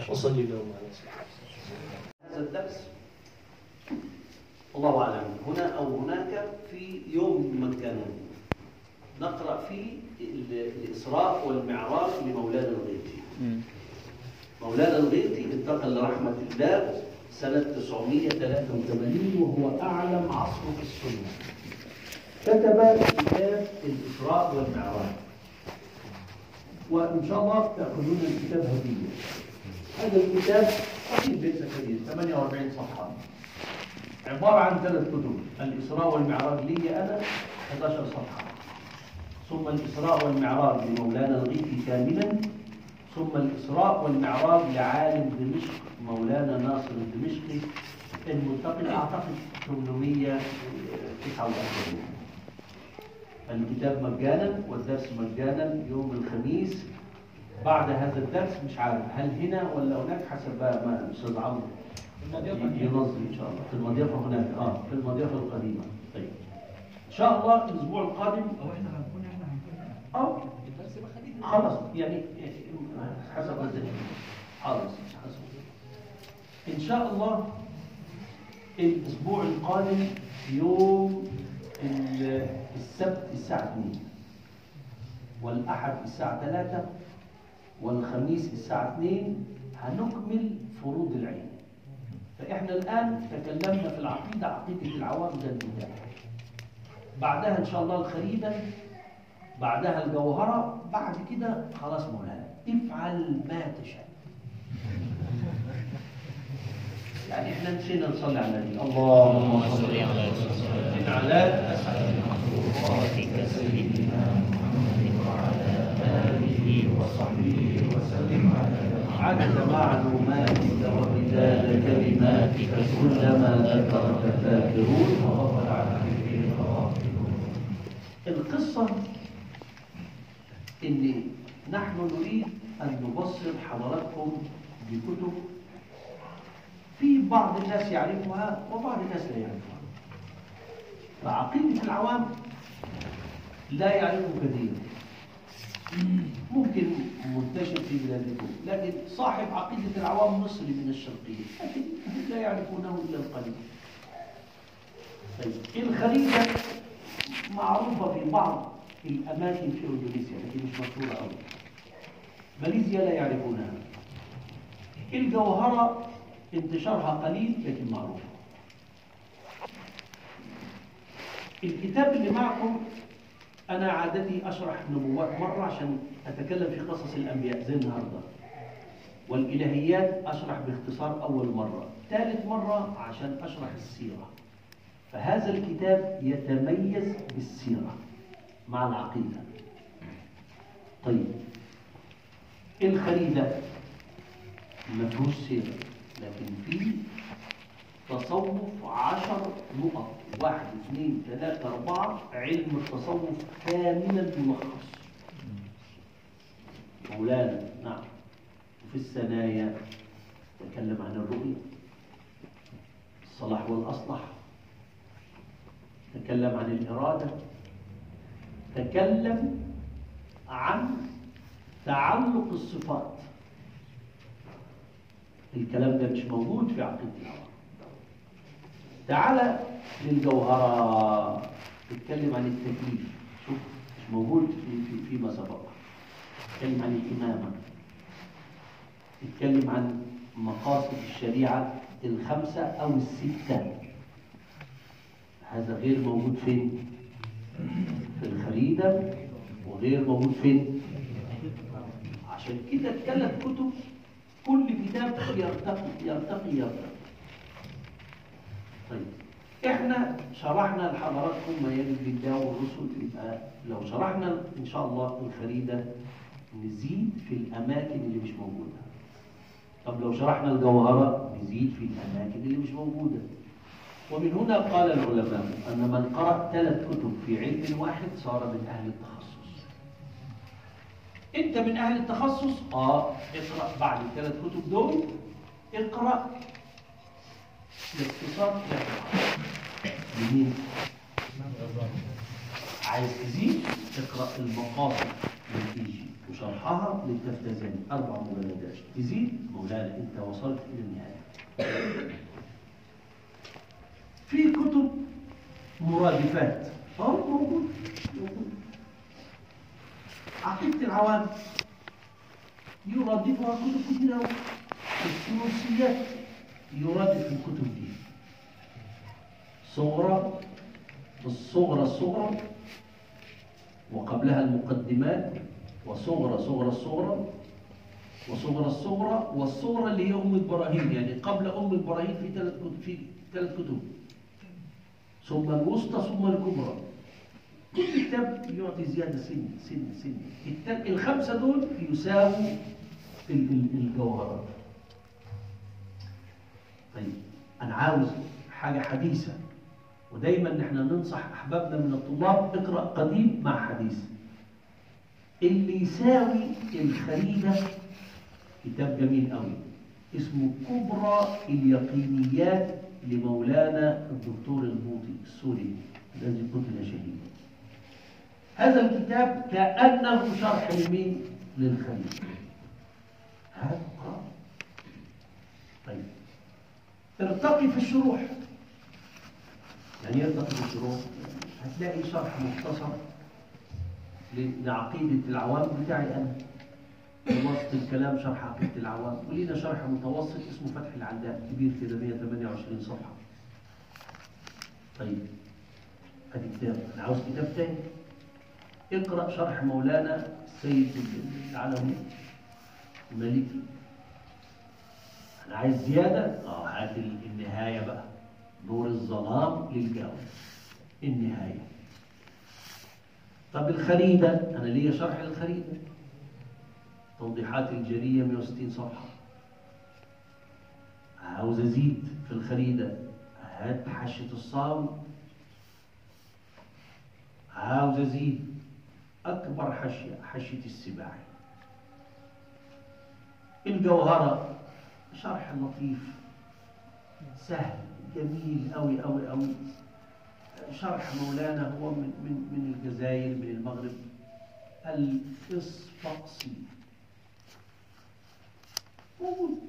وصلي اللهم على سيدنا. هذا الدرس الله أعلم هنا أو هناك في يوم ما كان نقرأ فيه الإسراء والمعراج لمولانا الغيثي. مولانا الغيثي انتقل لرحمة الله سنة تسعمائة وثلاثة وثمانين وهو أعلم عصره في السنة. كتب كتاب الإسراء والمعراج. وإن شاء الله تأخذون الكتاب هدية. هذا الكتاب قليل ليس كثير، ثمانية وأربعين صفحة. عبارة عن ثلاث كتب، الإسراء والمعراج لي أنا إحدى عشرة صفحة. ثم الإسراء والمعراج لمولانا الغيثي كاملا. ثم الإسراء والمعراج لعالم دمشق مولانا ناصر الدمشقي المنتقل أعتقد ثمانمائة وتسعة وعشرين. الكتاب مجانا والدرس مجانا يوم الخميس. بعد هذا الدرس مش عارف هل هنا ولا هناك حسب ما الأستاذ عمرو ينظم إن شاء الله. في المضيفة هناك اه في المضيفة القديمة. طيب إن شاء الله الأسبوع القادم أو إحنا هنكون إحنا هنكون أه خلاص يعني حسب ما خلاص إن شاء الله. الأسبوع القادم يوم السبت الساعة اثنين والأحد الساعة ثلاثة والخميس الساعة اثنين هنكمل فروض العين. فإحنا الآن تكلمنا في العقيدة عقيدة العوامل البداية، بعدها إن شاء الله الخريدة، بعدها الجوهرة، بعد كده خلاص مولانا افعل ما تشاء. يعني احنا نسينا نصلي على النبي. اللهم صل على سيدنا على سيدنا سيدنا محمد وعلى آله وصحبه وسلم على عدد معلوماتك ومداد كلماتك ذلك كلما ذكرك الذاكرون ووضع عن كثير الغافلون. القصه ان نحن نريد ان نبصر حضراتكم بكتب في بعض الناس يعرفها وبعض الناس لا يعرفها. فعقيده العوام لا يعرفه كثير، ممكن منتشر في بلادكم، لكن صاحب عقيده العوام مصري من الشرقيه، لكن لا يعرفونه الا القليل. طيب الخليجه معروفه في بعض الاماكن في اندونيسيا لكن مش مشهوره قوي. ماليزيا لا يعرفونها. الجوهره انتشارها قليل لكن معروفه. الكتاب اللي معكم أنا عادتي أشرح نبوات مرة عشان أتكلم في قصص الأنبياء زي النهارده. والإلهيات أشرح باختصار أول مرة، ثالث مرة عشان أشرح السيرة. فهذا الكتاب يتميز بالسيرة مع العقيدة. طيب الخليلة ما فيهوش سيرة، لكن فيه تصوف عشر نقط، واحد اثنين ثلاثة أربعة، علم التصوف كاملا ملخص. مولانا نعم. وفي الثنايا تكلم عن الرؤية، الصلاح والأصلح، تكلم عن الإرادة، تكلم عن تعلق الصفات. الكلام ده مش موجود في عقيدة العوام. تعالى للجوهرة تتكلم عن التكليف، شوف مش موجود في فيما سبق. تتكلم عن الإمامة، تتكلم عن مقاصد الشريعة الخمسة أو الستة. هذا غير موجود فين؟ في الخريدة، وغير موجود فين؟ عشان كده اتكلم كتب، كل كتاب يرتقي يرتقي يرتقي. طيب احنا شرحنا لحضراتكم ما يلي بالله والرسل، يبقى لو شرحنا ان شاء الله الخريده نزيد في الاماكن اللي مش موجوده. طب لو شرحنا الجوهره نزيد في الاماكن اللي مش موجوده. ومن هنا قال العلماء ان من قرأ ثلاث كتب في علم واحد صار من اهل التخصص. انت من اهل التخصص؟ اه اقرا بعد الثلاث كتب دول، اقرا باختصار منين؟ عايز تزيد تقرا المقاصد اللي تيجي وشرحها للتفتزاني، اربع مجلدات، تزيد مولانا انت وصلت الى النهايه. في كتب مرادفات، اه موجود موجود. عقيده العوام يرادفها كتب كتير قوي، السلوكيات يرادف الكتب دي. صغرى الصغرى الصغرى وقبلها المقدمات، وصغرى صغرى الصغرى وصغرى الصغرى والصغرى اللي هي ام ابراهيم، يعني قبل ام ابراهيم في ثلاث كتب، في ثلاث كتب، ثم الوسطى ثم الكبرى. كل كتاب يعطي زياده سن سن سن. الخمسه دول يساووا الجوهرات. طيب أنا عاوز حاجة حديثة، ودايما احنا ننصح أحبابنا من الطلاب اقرأ قديم مع حديث. اللي يساوي الخريدة كتاب جميل قوي اسمه كبرى اليقينيات لمولانا الدكتور البوطي السوري الذي قتل شهيدا. هذا الكتاب كأنه شرح لمين؟ للخريدة. هذا اقرأ. طيب ارتقي في الشروح. يعني يرتقي في الشروح، هتلاقي شرح مختصر لعقيدة العوام بتاعي أنا. بوسط الكلام شرح عقيدة العوام، ولينا شرح متوسط اسمه فتح العلام، كبير كده مئة وثمانية وعشرين صفحة. طيب أدي كتاب، أنا عاوز كتاب تاني. اقرأ شرح مولانا السيد العلوي المالكي. أنا عايز زيادة؟ أه هات النهاية بقى. نور الظلام للجوهر. النهاية. طب الخريدة، أنا ليا شرح الخريدة. توضيحات الجرية مئة وستين صفحة. عاوز ازيد في الخريدة، هات حشة الصاوي، عاوز ازيد اكبر حشية، حشية السباعي. الجوهرة شرح لطيف سهل جميل قوي قوي قوي. شرح مولانا هو من من من الجزائر من المغرب، الإصفاقسي موجود.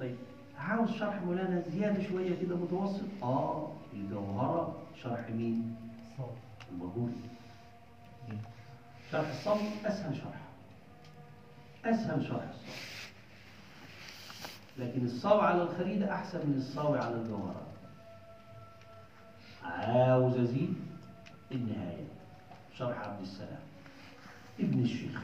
طيب عاوز شرح مولانا زياده شويه كده متوسط، اه الجوهره شرح مين؟ المغول. شرح الصبي اسهل شرح، اسهل شرح الصبي، لكن الصاوي على الخريده احسن من الصاوي على الجوهره. عاوز ازيد النهايه شرح عبد السلام ابن الشيخ.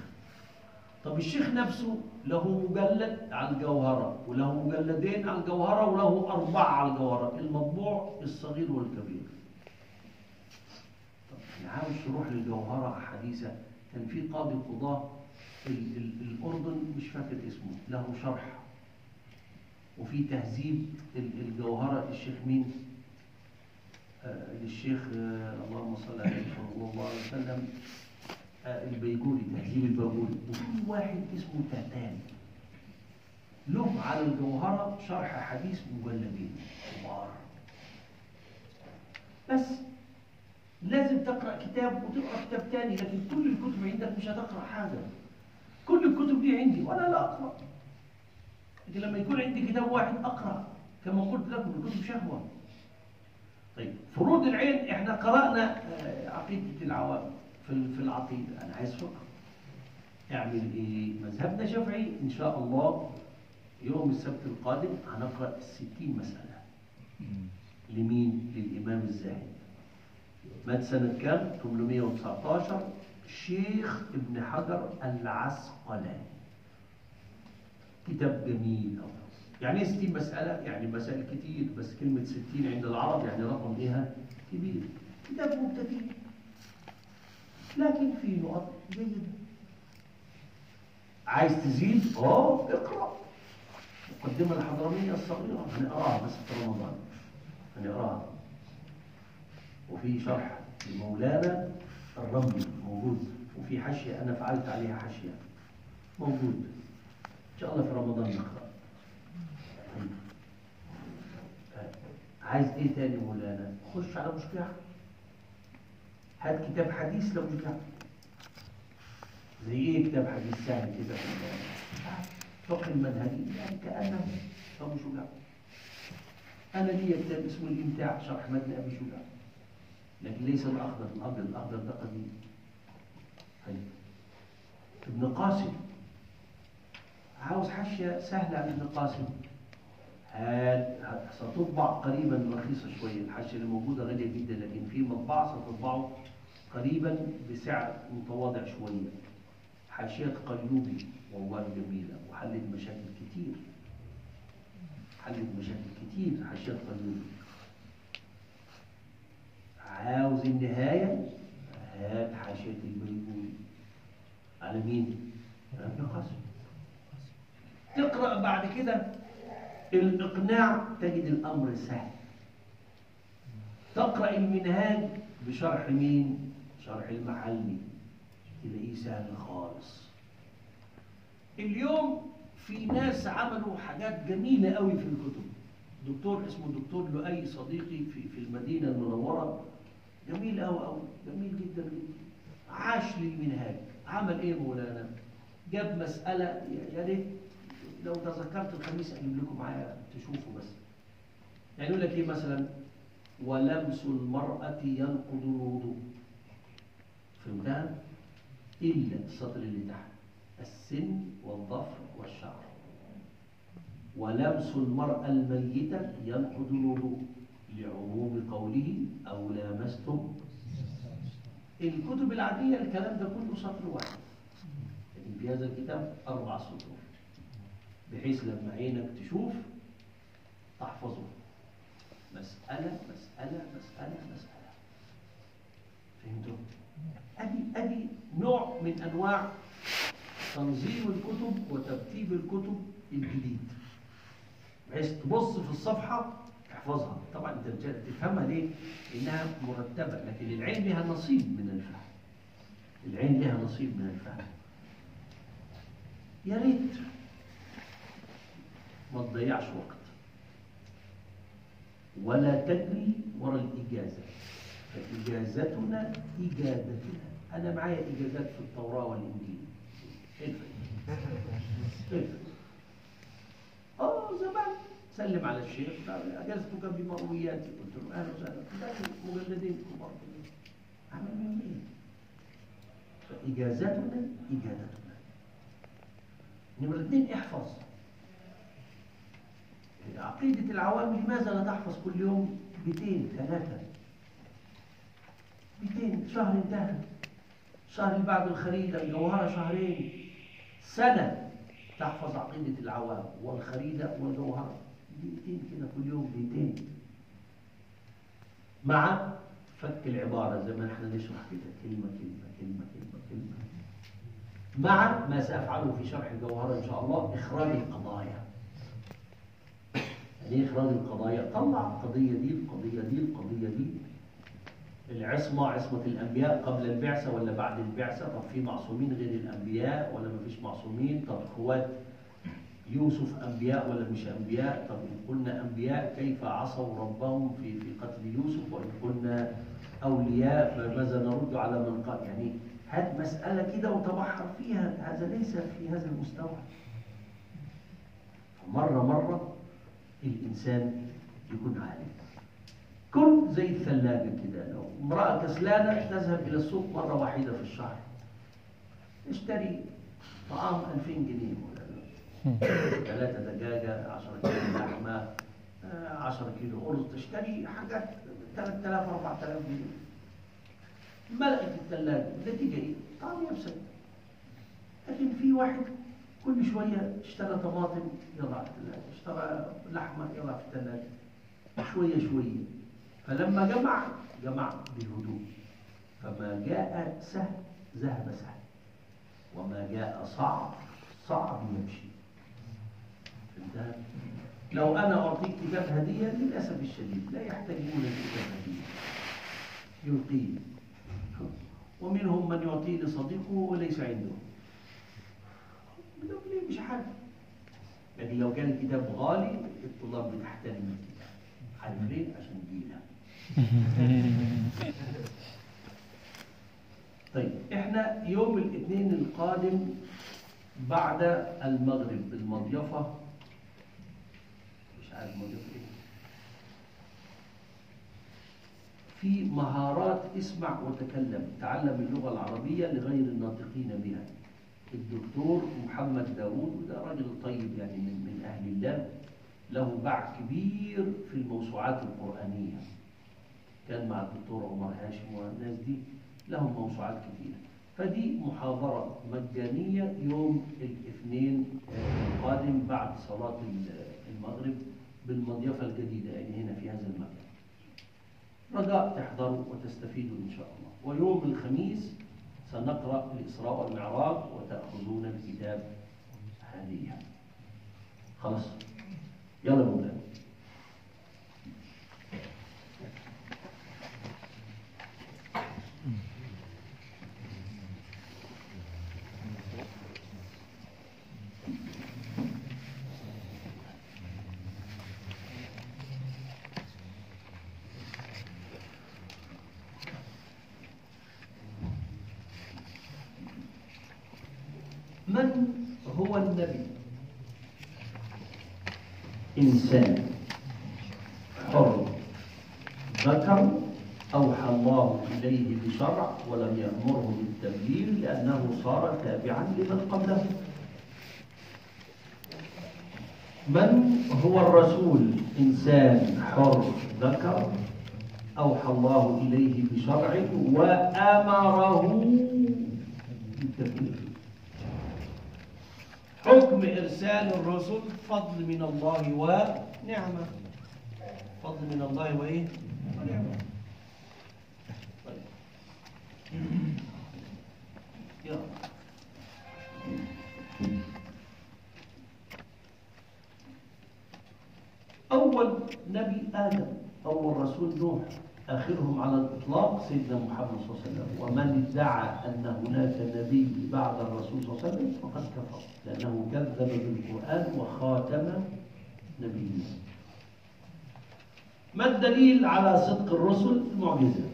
طب الشيخ نفسه له مجلد على الجوهره، وله مجلدين على الجوهره، وله اربعه على الجوهره، المطبوع الصغير والكبير. طب انا عاوز تروح للجوهره حديثه. كان في قاضي قضاه الاردن مش فاكر اسمه، له شرح وفي تهذيب الجوهره للشيخ مين؟ للشيخ اللهم صل عليه صلى الله عليه وسلم البيجوري، تهذيب البيجوري. وفي واحد اسمه تاتاني له على الجوهره شرح حديث مجلدين كبار. بس لازم تقرا كتاب وتقرا كتاب تاني، لكن كل الكتب عندك مش هتقرا حاجه. كل الكتب دي عندي وانا لا اقرا، لكن لما يكون عندي كتاب واحد اقرا. كما قلت لكم الكتب شهوه. طيب فروض العين احنا قرانا عقيده العوام في في العقيده، انا عايز فقه. اعمل ايه؟ مذهبنا شافعي، ان شاء الله يوم السبت القادم هنقرا ستين مساله. لمين؟ للامام الزاهد. مات سنه كام؟ ثمانمائة وتسعة عشر، الشيخ ابن حجر العسقلاني. كتاب جميل قوي. يعني ايه ستين مسألة؟ يعني مسائل كتير، بس كلمة ستين عند العرب يعني رقم إيها كبير. كتاب مبتدئ، لكن في نقط جيدة. عايز تزيد؟ أه اقرأ. مقدمة الحضرمية الصغيرة هنقراها بس في رمضان. هنقراها. وفي شرح لمولانا الرملي موجود، وفي حاشية أنا فعلت عليها حاشية موجود. إن شاء الله في رمضان نقرأ. عايز ايه تاني مولانا؟ خش على مشكلة، هات كتاب حديث لو مشكلة. زي ايه كتاب حديث سهل كده؟ فقه المنهجي يعني كأنه أبو شجاع. أنا ليا كتاب اسمه الإمتاع شرح متن أبي شجاع، لكن ليس الأخضر، الأبيض الأخضر ده قديم. طيب ابن قاسم، عاوز حاشية سهلة عن ابن قاسم، ستطبع قريبا رخيصه شويه، الحاشيه اللي موجوده غاليه جدا، لكن في مطبعه ستطبعه قريبا بسعر متواضع شويه. حاشيه قيوبي والله جميله، وحلت مشاكل كتير. حلت مشاكل كتير حاشيه قيوبي. عاوز النهايه؟ هات حاشيه البيجوري. على مين؟ على ابن قاسم. تقرا بعد كده الإقناع تجد الأمر سهل. تقرأ المنهاج بشرح مين؟ شرح المحلي، تلاقيه سهل خالص. اليوم في ناس عملوا حاجات جميلة قوي في الكتب. دكتور اسمه الدكتور لؤي صديقي في في المدينة المنورة، جميل قوي قوي، جميل جدا جدا. عاش للمنهاج، عمل إيه مولانا؟ جاب مسألة، يا ريت لو تذكرت الخميس اجيب لكم معايا تشوفوا. بس يعني يقول لك ايه مثلا؟ ولمس المرأة ينقض الوضوء. فهمتها؟ إلا السطر اللي تحت، السن والظفر والشعر. ولمس المرأة الميتة ينقض الوضوء لعموم قوله أو لامستم. الكتب العادية الكلام ده كله سطر واحد، لكن في هذا الكتاب أربع سطور، بحيث لما عينك تشوف تحفظه. مسألة مسألة مسألة مسألة. فهمتوا؟ أدي أدي نوع من أنواع تنظيم الكتب وترتيب الكتب الجديد. بحيث تبص في الصفحه تحفظها. طبعا انت بتفهمها ليه؟ انها مرتبه، لكن العين لها نصيب من الفهم. العين لها نصيب من الفهم. يا ريت ما تضيعش وقت ولا تجري ورا الاجازه، فاجازتنا اجادتنا. انا معايا اجازات في التوراه والانجيل. اه زمان سلم على الشيخ اجازته كان بمروياتي، قلت له اهلا وسهلا، مجلدين كبار كده عمل بيهم ايه؟ فاجازتنا اجادتنا. نمره اثنين احفظ. عقيده العوام لماذا لا تحفظ كل يوم مئتين ثلاثة مئتين؟ شهر انتهى، الشهر اللي بعد الخريده الجوهره شهرين، سنة تحفظ عقيدة العوام والخريدة والجوهرة. دقيقتين كده كل يوم، دقيقتين مع فك العبارة زي ما احنا نشرح كده كلمة كلمة كلمة كلمة كلمة، مع ما سأفعله في شرح الجوهرة إن شاء الله، إخراج القضايا. يعني إخراج القضايا، طلع القضية دي القضية دي القضية دي العصمة، عصمة الأنبياء قبل البعثة ولا بعد البعثة؟ طب في معصومين غير الأنبياء ولا مفيش معصومين؟ طب إخوات يوسف أنبياء ولا مش أنبياء؟ طب إن قلنا أنبياء كيف عصوا ربهم في في قتل يوسف، وإن قلنا أولياء فماذا نرد على من قال؟ يعني هات مسألة كده وتبحر فيها، هذا ليس في هذا المستوى. مرة مرة الإنسان يكون عالم. كن زي الثلاجة كده، لو امرأة كسلانة تذهب إلى السوق مرة واحدة في الشهر اشتري طعام ألفين جنيه ولا ثلاثة دجاجة، عشرة كيلو لحمة، عشرة كيلو أرز، تشتري حاجات ثلاثة آلاف أربعة آلاف جنيه. ملأت الثلاجة، النتيجة إيه؟ طعام يفسد. لكن في واحد كل شوية اشترى طماطم يضع في الثلاجة، اشترى لحمة يضع في الثلاجة، شوية شوية، فلما جمع جمع بهدوء. فما جاء سهل ذهب سهل، وما جاء صعب صعب يمشي. فهمتها؟ لو انا اعطيك كتاب هديه، للاسف الشديد لا يحتاجون الكتاب هديه، يلقيه. ومنهم من يعطيه لصديقه وليس عنده. ليه مش حاجه؟ يعني لو كان الكتاب غالي الطلاب بتحترم الكتاب. عارف ليه؟ عشان جيلها. طيب احنا يوم الاثنين القادم بعد المغرب بالمضيفه، مش عارف مضيفه ايه، في مهارات اسمع وتكلم، تعلم اللغه العربيه لغير الناطقين بها. الدكتور محمد داوود، وده راجل طيب يعني من من اهل الله، له باع كبير في الموسوعات القرآنية. كان مع الدكتور عمر هاشم والناس دي، لهم موسوعات كثيرة. فدي محاضرة مجانية يوم الاثنين القادم بعد صلاة المغرب بالمضيفة الجديدة، يعني هنا في هذا المكان. رجاء تحضروا وتستفيدوا إن شاء الله. ويوم الخميس سنقرأ الإسراء والمعراج وتأخذون الكتاب هدية. خلاص؟ يلا مولانا. من هو النبي؟ إنسان حر ذكر أوحى الله إليه بشرع ولم يأمره بالتبديل لأنه صار تابعا لمن قبله. من هو الرسول؟ إنسان حر ذكر أوحى الله إليه بشرعه وأمره بالتبديل. حكم إرسال الرسل فضل من الله ونعمة. فضل من الله وإيه؟ ونعمة. طيب. يلا. آدم، أول رسول نوح، آخرهم على الإطلاق سيدنا محمد صلى الله عليه وسلم. ومن ادعى أن هناك نبي بعد الرسول صلى الله عليه وسلم فقد كفر، لأنه كذب بالقرآن وخاتم نبيه. ما الدليل على صدق الرسل؟ المعجزة.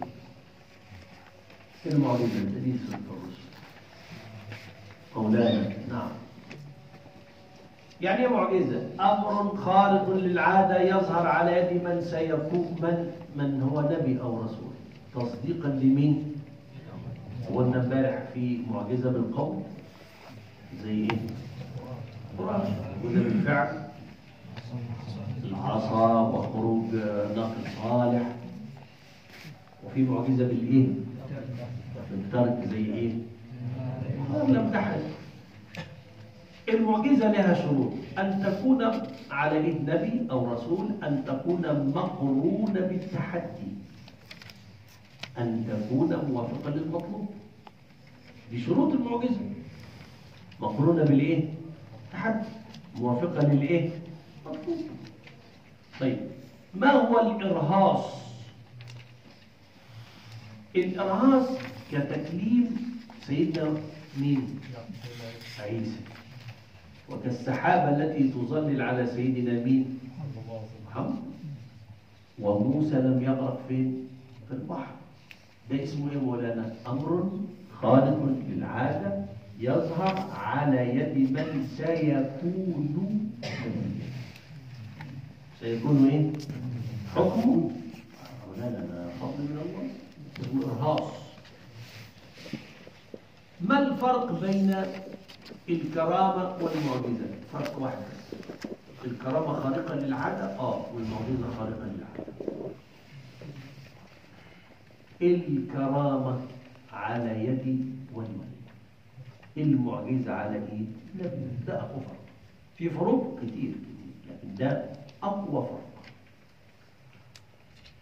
المعجزة دليل صدق الرسل. قولان، نعم. يعني معجزة، أمر خارق للعادة يظهر على يد من سيكون من من هو نبي أو رسول، تصديقا لمين؟ قلنا امبارح في معجزة بالقول زي إيه؟ القرآن. وده بالفعل العصا وخروج ناقد صالح، وفي معجزة بالإيه؟ بالترك زي إيه؟ لم تحدث. المعجزة لها شروط، أن تكون على يد نبي أو رسول، أن تكون مقرونة بالتحدي، أن تكون موافقة للمطلوب. دي شروط المعجزة. مقرونة بالإيه؟ تحدي. موافقة للإيه؟ مطلوب. طيب، ما هو الإرهاص؟ الإرهاص كتكليم سيدنا مين؟ عيسى. وكالسحابة التي تظلل على سيدنا مين؟ محمد. وموسى لم يغرق فين؟ في البحر. ده اسمه ايه مولانا؟ أمر خارق للعادة يظهر على يد من سيكون نبيا. سيكون ايه؟ حكمه مولانا، ده فضل من الله، اسمه إرهاص. ما الفرق بين الكرامة والمعجزة؟ فرق واحد بس. الكرامة خارقة للعادة اه والمعجزة خارقة للعادة. الكرامة على يد ولي، المعجزة على ايد نبي. ده أقوى فرق. في فروق كتير كتير لكن ده أقوى فرق.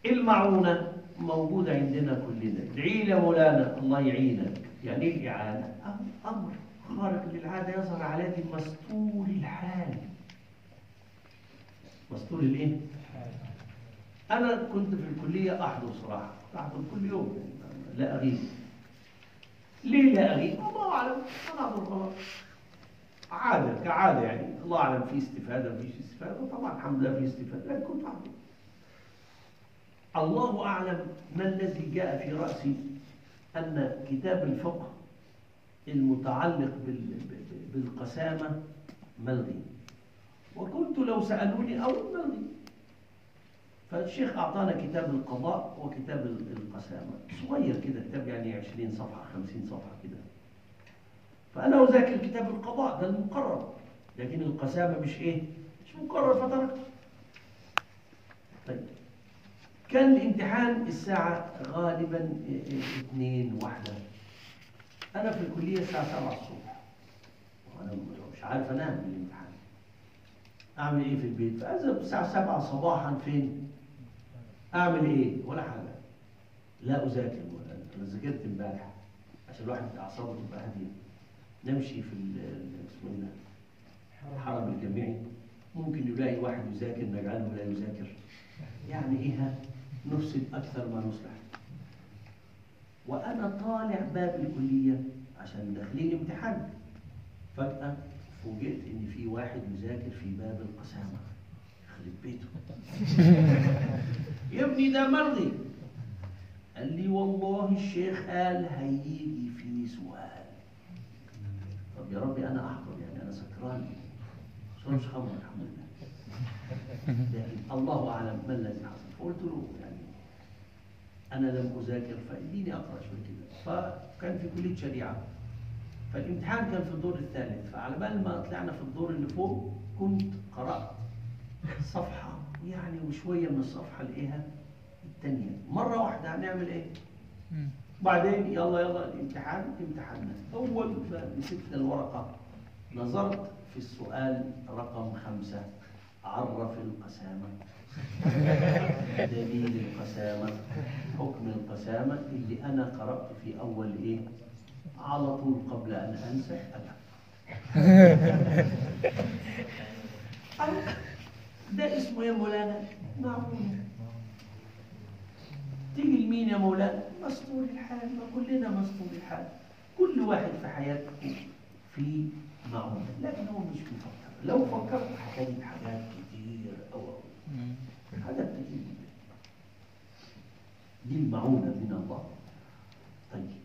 المعونة موجودة عندنا كلنا. ادعي لي يا مولانا الله يعينك. يعني ايه الإعانة؟ أمر خارق للعادة يظهر على يد مستور الحال. مستور الايه؟ أنا كنت في الكلية أحضر صراحة، أحضر كل يوم، لا أغيب. ليه لا أغيب؟ الله أعلم، أنا أحضر خلاص. عادة كعادة يعني، الله أعلم في استفادة ما فيش استفادة، وطبعا الحمد لله في استفادة، لكن كنت أحضر. الله أعلم ما الذي جاء في رأسي أن كتاب الفقه المتعلق بالقسامة ملغي، وكنت لو سألوني أول ملغي. فالشيخ أعطانا كتاب القضاء وكتاب القسامة صغير كده، كتاب يعني عشرين صفحة خمسين صفحة كده. فأنا أذاكر كتاب القضاء ده المقرر، لكن القسامة مش إيه؟ مش مقرر، فتركته. طيب، كان الامتحان الساعة غالبا اثنين واحدة. أنا في الكلية الساعة سبعة الصبح، وأنا مش عارف أنام من الامتحان. أعمل إيه في البيت؟ فأذهب الساعة سبعة صباحا فين؟ أعمل إيه؟ ولا حاجة. لا أذاكر ولا أنا ذاكرت امبارح عشان الواحد أعصابه تبقى هادية. نمشي في اسمه إيه ده؟ الحرم الجامعي، ممكن يلاقي واحد يذاكر نجعله لا يذاكر. يعني إيه؟ نفسد أكثر ما نصلح. وأنا طالع باب الكلية عشان داخلين امتحان، فجأة فوجئت إن في واحد مذاكر في باب القسامة. يخرب بيته. يا ابني ده مرضي. قال لي والله الشيخ قال هيجي في سؤال. طب يا ربي أنا أحضر، يعني أنا سكران، مشربش خمر الحمد لله. لكن الله أعلم ما الذي حصل. فقلت له يعني أنا لم أذاكر فإديني أقرأ شوية كده. فكان في كلية شريعة، فالامتحان كان في الدور الثالث، فعلى بال ما طلعنا في الدور اللي فوق كنت قرأت صفحة يعني وشوية من الصفحة الإيه الثانية، مرة واحدة. هنعمل إيه؟ وبعدين يلا يلا الامتحان. امتحاننا أول ما مسكت الورقة نظرت في السؤال رقم خمسة، عرف القسامة، دليل القسامة، حكم القسامة، اللي أنا قرأت في أول إيه؟ على طول قبل أن أنسى أنا. ده اسمه يا مولانا معقولة. تيجي لمين يا مولانا؟ مسطول الحال، ما كلنا مسطول الحال. كل واحد في حياته في معقولة، لكن هو مش بيفكر. لو فكرت هتلاقي حاجات كتير أوي أوي. حاجات كتير جدا. دي المعونة من الله. طيب.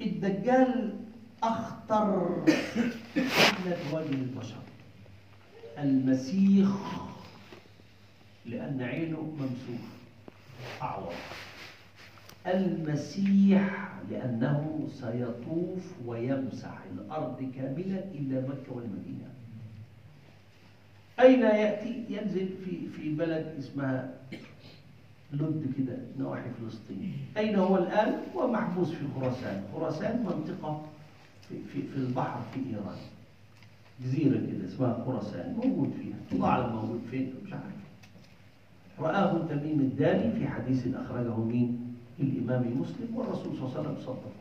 الدجال أخطر فتنة وجه البشر. المسيخ لأن عينه ممسوح أعور. المسيح لأنه سيطوف ويمسح الأرض كاملة إلا مكة والمدينة. أين يأتي؟ ينزل في في بلد اسمها لد كده نواحي فلسطين. أين هو الآن؟ هو محبوس في خراسان. خراسان منطقة في في, في البحر في إيران. جزيرة كده اسمها خراسان موجود فيها، وضع الموجود فين؟ مش عارف. رآه تميم الداري في حديث أخرجه مين؟ الإمام مسلم، والرسول صلى الله عليه وسلم صدقه.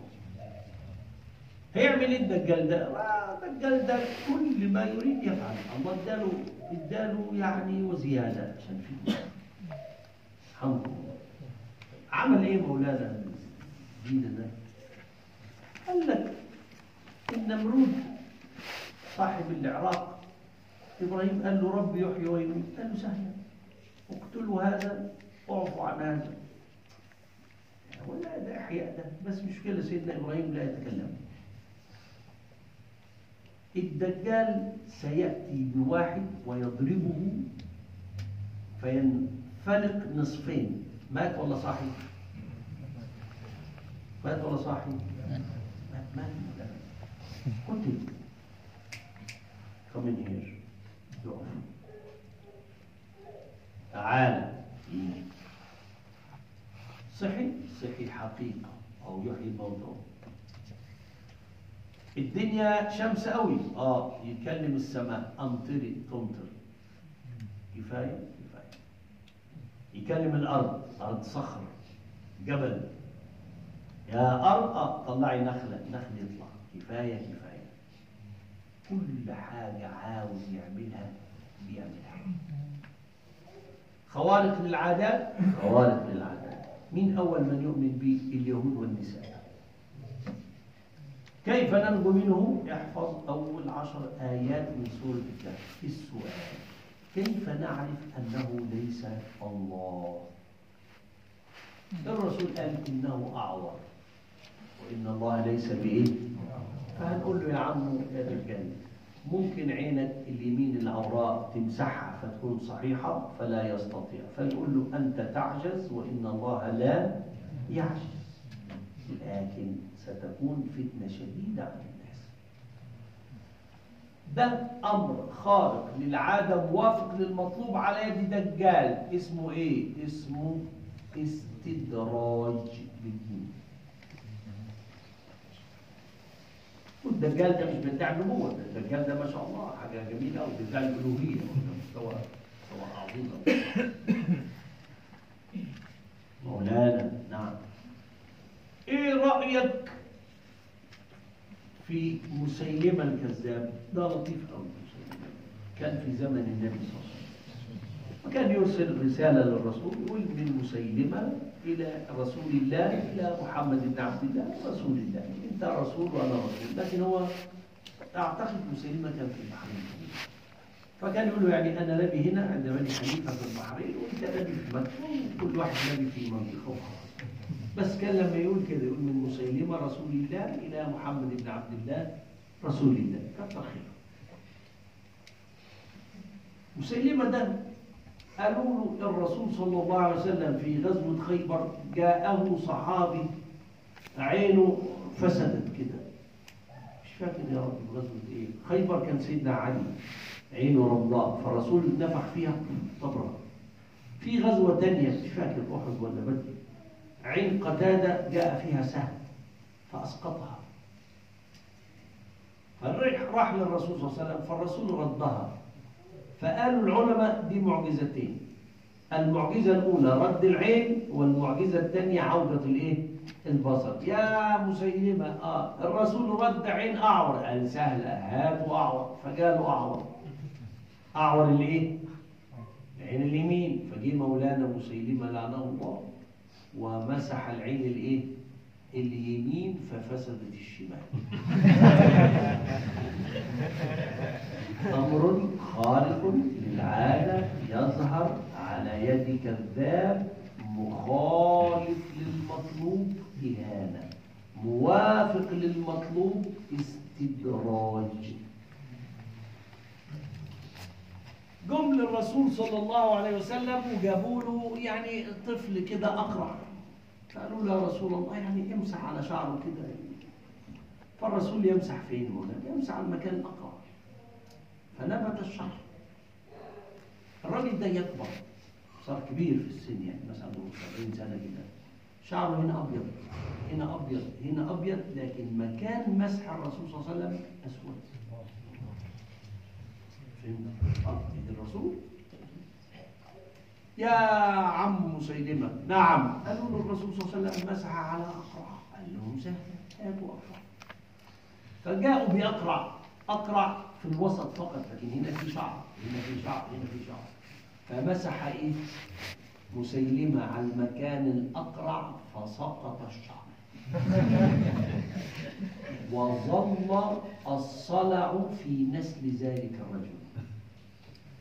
هيعمل إيه الدجال ده؟ الدجال ده كل ما يريد يفعل، الله إداله إداله يعني وزيادة عشان في الحمد لله. عمل إيه مولانا الجديد ده؟ قال لك النمرود صاحب العراق إبراهيم قال له ربي يحيي ويميت، قال له سهلا اقتلوا هذا واعفوا عن هذا. ولا ده إحياء ده، بس مشكلة سيدنا إبراهيم لا يتكلم. الدجال سيأتي بواحد ويضربه فينفلق نصفين. مات ولا صاحي؟ مات ولا صاحي؟ مات مات مات قتل. Come in here. Go. تعالى. صحي؟ صحي حقيقة أو يحيي الموضوع. الدنيا شمس قوي، آه يكلم السماء، أمطري تمطر. كفاية؟ كفاية. يكلم الأرض، أرض صخر، جبل. يا أرض آه طلعي نخلة، نخل يطلع، كفاية كفاية. كل حاجة عاوز يعملها بيعملها. خوارق للعادات، خوارق للعادات. مين أول من يؤمن به؟ اليهود والنساء. كيف ننجو منه؟ احفظ أول عشر آيات من سورة الكهف. السؤال: كيف نعرف أنه ليس الله؟ الرسول قال إنه أعور وإن الله ليس بإيه؟ فهنقول له يا عم يا دجال ممكن عينك اليمين العوراء تمسحها فتكون صحيحه فلا يستطيع، فنقول له انت تعجز وان الله لا يعجز، لكن ستكون فتنه شديده على الناس. ده امر خارق للعاده موافق للمطلوب على يد دجال، اسمه ايه؟ اسمه استدراج بالدين. والدجال ده مش بيدعي نبوة، الدجال ده ما شاء الله حاجة جميلة وبيدعي الألوهية مستوى مستوى عظيم. مولانا نعم. إيه رأيك في مسيلمة الكذاب؟ ده لطيف أوي. كان في زمن النبي صلى الله عليه وسلم. وكان يرسل رسالة للرسول يقول من مسيلمة إلى رسول الله إلى محمد بن عبد الله رسول الله، أنت رسول وأنا رسول، لكن هو أعتقد مسلمة في البحرين. فكان يقول له يعني أنا نبي هنا عند بني حنيفة في البحرين وأنت نبي في مكة، كل واحد نبي في منطقة وخلاص. بس كان لما يقول كده يقول من مسيلمة رسول الله إلى محمد بن عبد الله رسول الله، كتر خيره. مسيلمة ده قالوا له الرسول صلى الله عليه وسلم في غزوة خيبر جاءه صحابي عينه فسدت كده. مش فاكر يا رب غزوة ايه؟ خيبر كان سيدنا علي عينه رمضاء فالرسول نفخ فيها طبرا. في غزوة ثانية مش فاكر أحد ولا بدر عين قتادة جاء فيها سهم فأسقطها. فراح للرسول صلى الله عليه وسلم فالرسول ردها. فقالوا العلماء دي معجزتين، المعجزة الأولى رد العين والمعجزة الثانية عودة الإيه؟ البصر. يا مسيلمة آه الرسول رد عين أعور، قال سهلة هاتوا أعور، فقالوا أعور. أعور الإيه؟ عين اليمين، فجه مولانا مسيلمة لعنه الله ومسح العين الايه؟ اليمين ففسدت الشمال. أمر خارق للعادة يظهر على يد كذاب مخالف للمطلوب إهانة، موافق للمطلوب استدراج. جم للرسول صلى الله عليه وسلم وجابوا له يعني طفل كده أقرع، قالوا له يا رسول الله يعني امسح على شعره كده. فالرسول يمسح فين؟ مولانا يمسح على المكان الأقرع. فنبت الشعر. الراجل ده يكبر، صار كبير في السن يعني مثلا سبعين سنة كده. شعره هنا أبيض، هنا أبيض، هنا أبيض، لكن مكان مسح الرسول صلى الله عليه وسلم أسود. فهمت؟ آه الرسول يا عم مسيلمة، نعم. قالوا له الرسول صلى الله عليه وسلم مسح على أقرع، قال لهم سهلا أبو أقرع. فجاءوا بأقرع، أقرع في الوسط فقط، لكن هنا في شعر، هنا في شعر، هنا في شعر. فمسح إيه؟ مسيلمة على المكان الأقرع فسقط الشعر. وظل الصلع في نسل ذلك الرجل.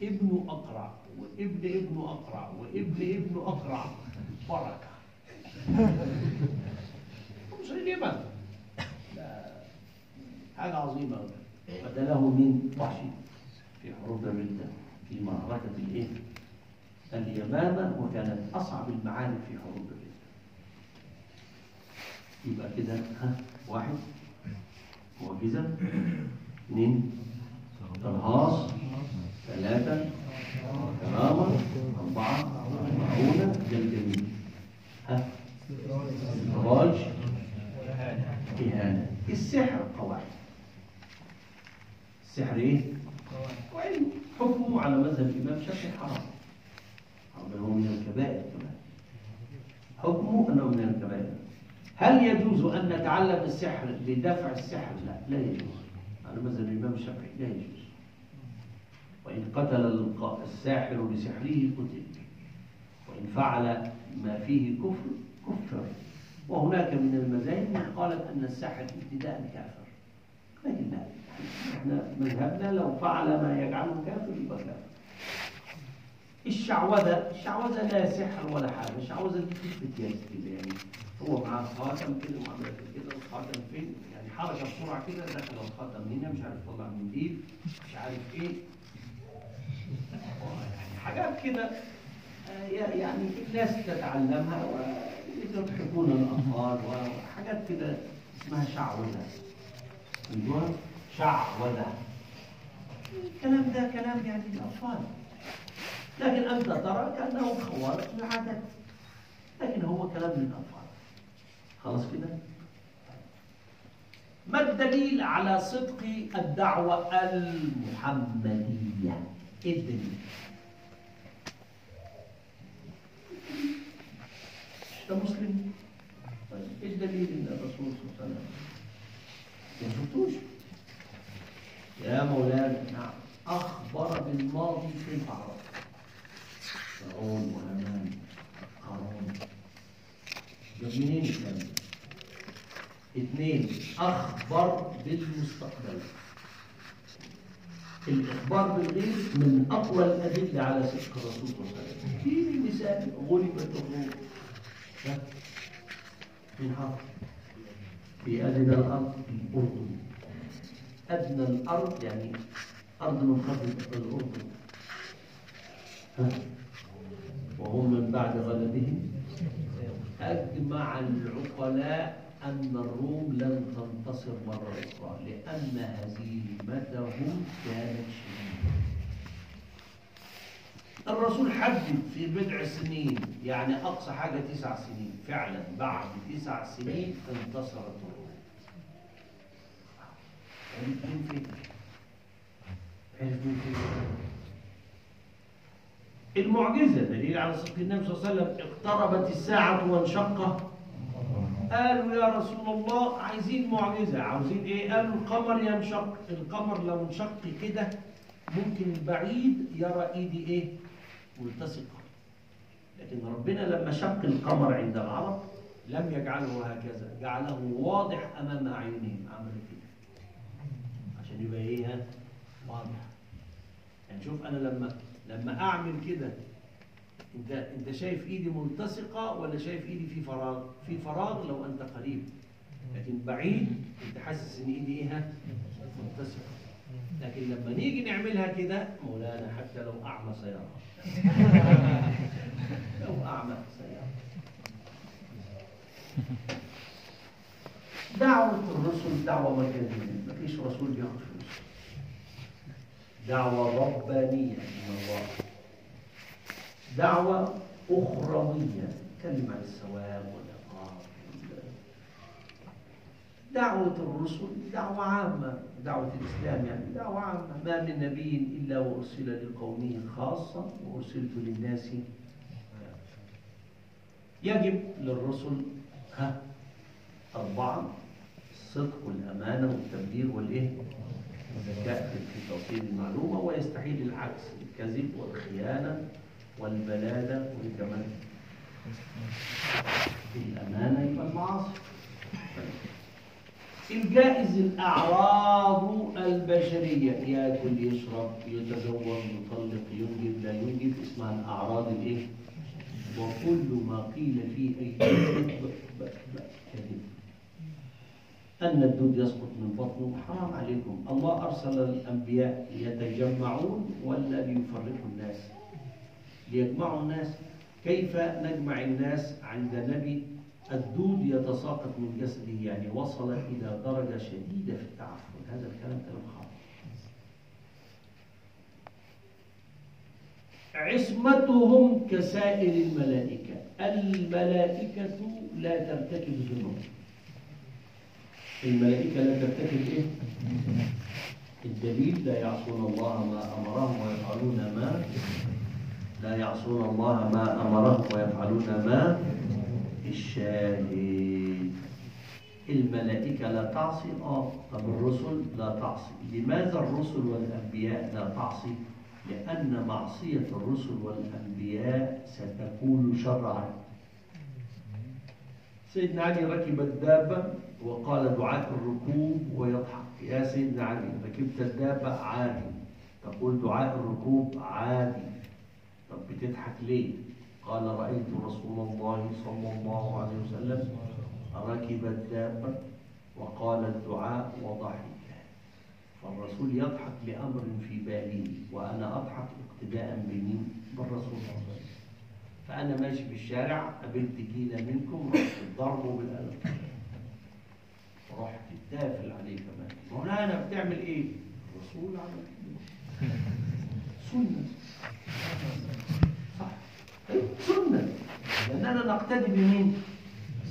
ابن أقرع وابن ابن أقرع وابن ابن أقرع، بركة. مسيلمة حاجة عظيمة. قتله من وحشي في حروب الردة في معركة الايه؟ اليمامة، وكانت أصعب المعارك في حروب الردة. يبقى كده ها واحد معجزة، اثنين ترهاص، ثلاثة كرامة، أربعة معونة، ده الجميل. ها استدراج، إهانة. السحر قواعد. السحر ايه؟ وعلم حكمه على مذهب الامام الشافعي حرام، حرام هو من الكبائر، كمان حكمه انه من الكبائر. هل يجوز ان نتعلم السحر لدفع السحر؟ لا، لا يجوز على مذهب الامام الشافعي، لا يجوز. وان قتل الساحر بسحره قتل، وان فعل ما فيه كفر كفر. وهناك من المذاهب من قالت ان الساحر ابتداء كافر، لكن لا، احنا مذهبنا لو فعل ما يجعله كافر يبقى كافر. الشعوذة، الشعوذة لا سحر ولا حاجة، الشعوذة دي بتثبت يد كده يعني، هو معاه خاتم كده وعمل كده، الخاتم فين؟ يعني حركة بسرعة كده، دخل الخاتم هنا، مش عارف طلع من ايد، مش عارف ايه. يعني حاجات كده يعني الناس تتعلمها ويضحكون الأطفال وحاجات كده اسمها شعوذة. الجوع شعوذة. الكلام ده كلام يعني للأطفال، لكن أنت ترى كأنه خوارق للعادات، لكن هو كلام للأطفال. خلاص كده؟ ما الدليل على صدق الدعوة المحمدية؟ إيه الدليل؟ أنت مسلم؟ طيب إيه الدليل إن الرسول صلى الله عليه وسلم ما شفتوش؟ يا مولانا نعم، أخبر بالماضي كيف عرف؟ فرعون وهامان قارون. ده منين الكلام ده؟ اثنين، أخبر بالمستقبل. الإخبار بالغيب من أقوى الأدلة على صدق الرسول صلى الله عليه وسلم. في مثال غلبت الروم. من حرب في أدنى الأرض الأردن. أدنى الأرض يعني أرض من قبل الأردن. وهم من بعد غلبهم أجمع العقلاء أن الروم لن تنتصر مرة أخرى، لأن هزيمتهم كانت شديدة. الرسول حدد في بضع سنين، يعني أقصى حاجة تسع سنين، فعلا بعد تسع سنين انتصرت الروم. عرف مين فين؟ عرف مين فين؟ المعجزة دليل على صدق النبي صلى الله عليه وسلم. اقتربت الساعة وانشق، قالوا يا رسول الله عايزين معجزة، عاوزين إيه؟ قالوا القمر ينشق. القمر لو انشق كده ممكن البعيد يرى إيدي إيه؟ ملتصقة. لكن ربنا لما شق القمر عند العرب لم يجعله هكذا، جعله واضح امام اعينهم، عمل كده عشان يبقى ايه؟ واضح. يعني شوف انا لما لما اعمل كده، انت انت شايف ايدي ملتصقه ولا شايف ايدي في فراغ؟ في فراغ لو انت قريب، لكن بعيد انت حاسس ان ايدي ايه؟ ملتصقه. لكن لما نيجي نعملها كده، مولانا حتى لو اعمى سيرى. لو اعمى سيرى. دعوة الرسل دعوة مجانية، مفيش رسول ياخد فلوس. دعوة ربانية من الله. دعوة أخروية، كلمة عن الثواب والعقاب. دعوة الرسل دعوة عامة، دعوة الإسلام يعني دعوة عامة، ما من نبي إلا وأرسل لقومه خاصة وأرسلت للناس. يجب للرسل ها أربعة: الصدق والأمانة والتبليغ والإيه؟ والذكاء في توصيل المعلومة، ويستحيل العكس، الكذب والخيانة والبلادة والجمال. الأمانة يبقى المعاصي. الجائز الأعراض البشرية، ياكل يشرب يتزوج يطلق ينجب لا ينجب، اسمها الأعراض الإيه؟ وكل ما قيل فيه أي كذب. أن الدود يسقط من بطنه حرام عليكم، الله أرسل الأنبياء ليتجمعون ولا ليفرقوا الناس؟ ليجمعوا الناس. كيف نجمع الناس عند نبي الدود يتساقط من جسده، يعني وصل إلى درجة شديدة في التعفن؟ هذا الكلام كلام خاطئ. عصمتهم كسائر الملائكة، الملائكة لا ترتكب الذنوب. الملائكة لا ترتكب إيه؟ الدليل: لا يعصون الله ما أمرهم ويفعلون ما لا يعصون الله ما أمرهم ويفعلون ما. الشاهد: الملائكة لا تعصي. آه طب الرسل لا تعصي، لماذا الرسل والأنبياء لا تعصي؟ لأن معصية الرسل والأنبياء ستكون شرعا. سيدنا علي ركب الدابة وقال دعاة الركوب ويضحك: يا سيدنا علي ركبت الدابة عادي، تقول دعاء الركوب عادي، طب بتضحك ليه؟ قال: رأيت رسول الله صلى الله عليه وسلم ركب الدابة وقال الدعاء وضحك، فالرسول يضحك لأمر في بالي، وأنا أضحك اقتداء بمين؟ بالرسول صلى الله عليه وسلم. فأنا ماشي بالشارع قابلت جيلة منكم، رحت الضرب وبالقلم، رحت الدافل عليه كمان. مولانا بتعمل إيه؟ الرسول عمل إيه؟ سنة، صح؟ سنة، لأننا نقتدي بمين؟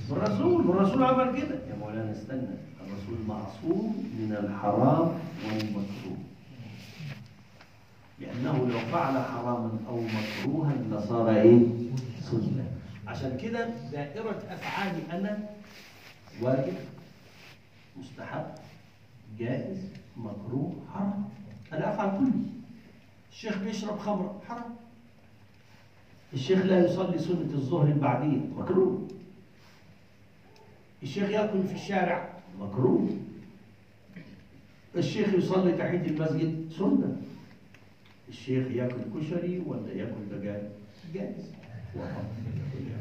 بالرسول، والرسول عمل كده. يا مولانا استنى، الرسول معصوم من الحرام ومن مكروه، لأنه لو فعل حراما أو مكروها لصار إيه؟ سنة. عشان كده دائرة أفعالي أنا واجب، مستحب، جائز، مكروه، حرام. أنا أفعل كله. الشيخ بيشرب خمرة، حرام. الشيخ لا يصلي سنة الظهر بعديه، مكروه. الشيخ يأكل في الشارع، مكروه. الشيخ يصلي تحية المسجد، سنة. الشيخ ياكل كشري ولا ياكل دجاج؟ جائز.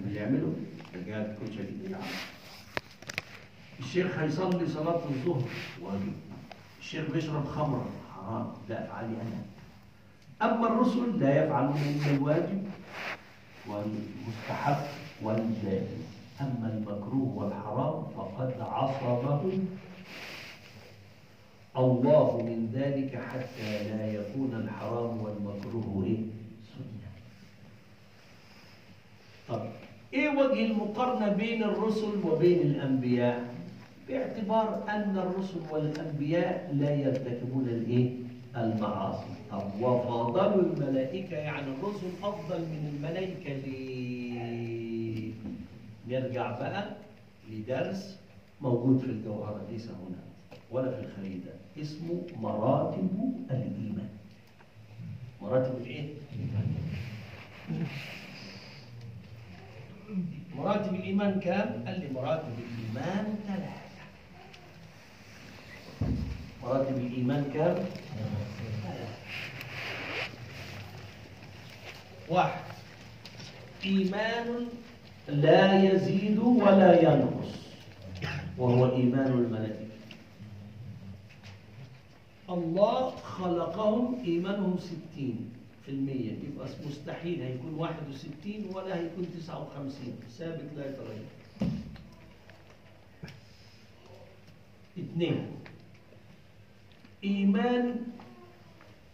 اللي يعمله دجاج كشري. الشيخ هيصلي صلاة الظهر، واجب. الشيخ بيشرب خمرة، حرام، ده أفعالي أنا. أما الرسل لا يفعلون إلا الواجب والمستحب والجائز، أما المكروه والحرام فقد عصمه الله من ذلك حتى لا يكون الحرام والمكروه إيه؟ سنة. طب إيه وجه المقارنة بين الرسل وبين الأنبياء؟ باعتبار أن الرسل والأنبياء لا يرتكبون الإيه؟ المعاصي. طب وفضلوا الملائكة، يعني الرسل أفضل من الملائكة ليه؟ نرجع بقى لدرس موجود في الجوهرة ليس هنا ولا في الخريدة، اسمه مراتب الإيمان. مراتب الإيه؟ مراتب الإيمان كام؟ قال لي مراتب الإيمان ثلاثة. مراتب الإيمان كام؟ ثلاثة. واحد، إيمان لا يزيد ولا ينقص، وهو إيمان الملائكة. الله خلقهم إيمانهم ستين في المية، يبقى مستحيل هيكون واحد وستين ولا هيكون تسعة وخمسين، ثابت لا يتغير. اثنين، إيمان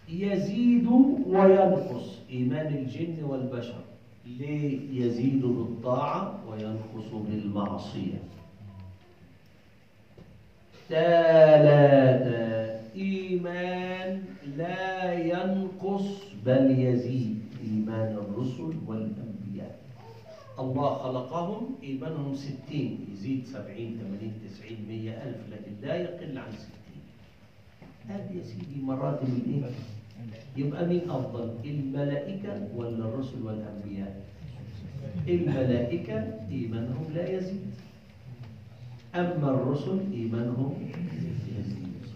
يزيد وينقص، إيمان الجن والبشر. ليه؟ يزيد بالطاعة وينقص بالمعصية. ثلاثة، إيمان لا ينقص بل يزيد، إيمان الرسل والأنبياء. الله خلقهم إيمانهم ستين، يزيد سبعين ثمانين تسعين مية ألف، لكن لا يقل عن ستين. هذه يا سيدي مراتب الإيمان. يبقى مين أفضل، الملائكة ولا الرسل والأنبياء؟ الملائكة إيمانهم لا يزيد، أما الرسل إيمانهم يزيد.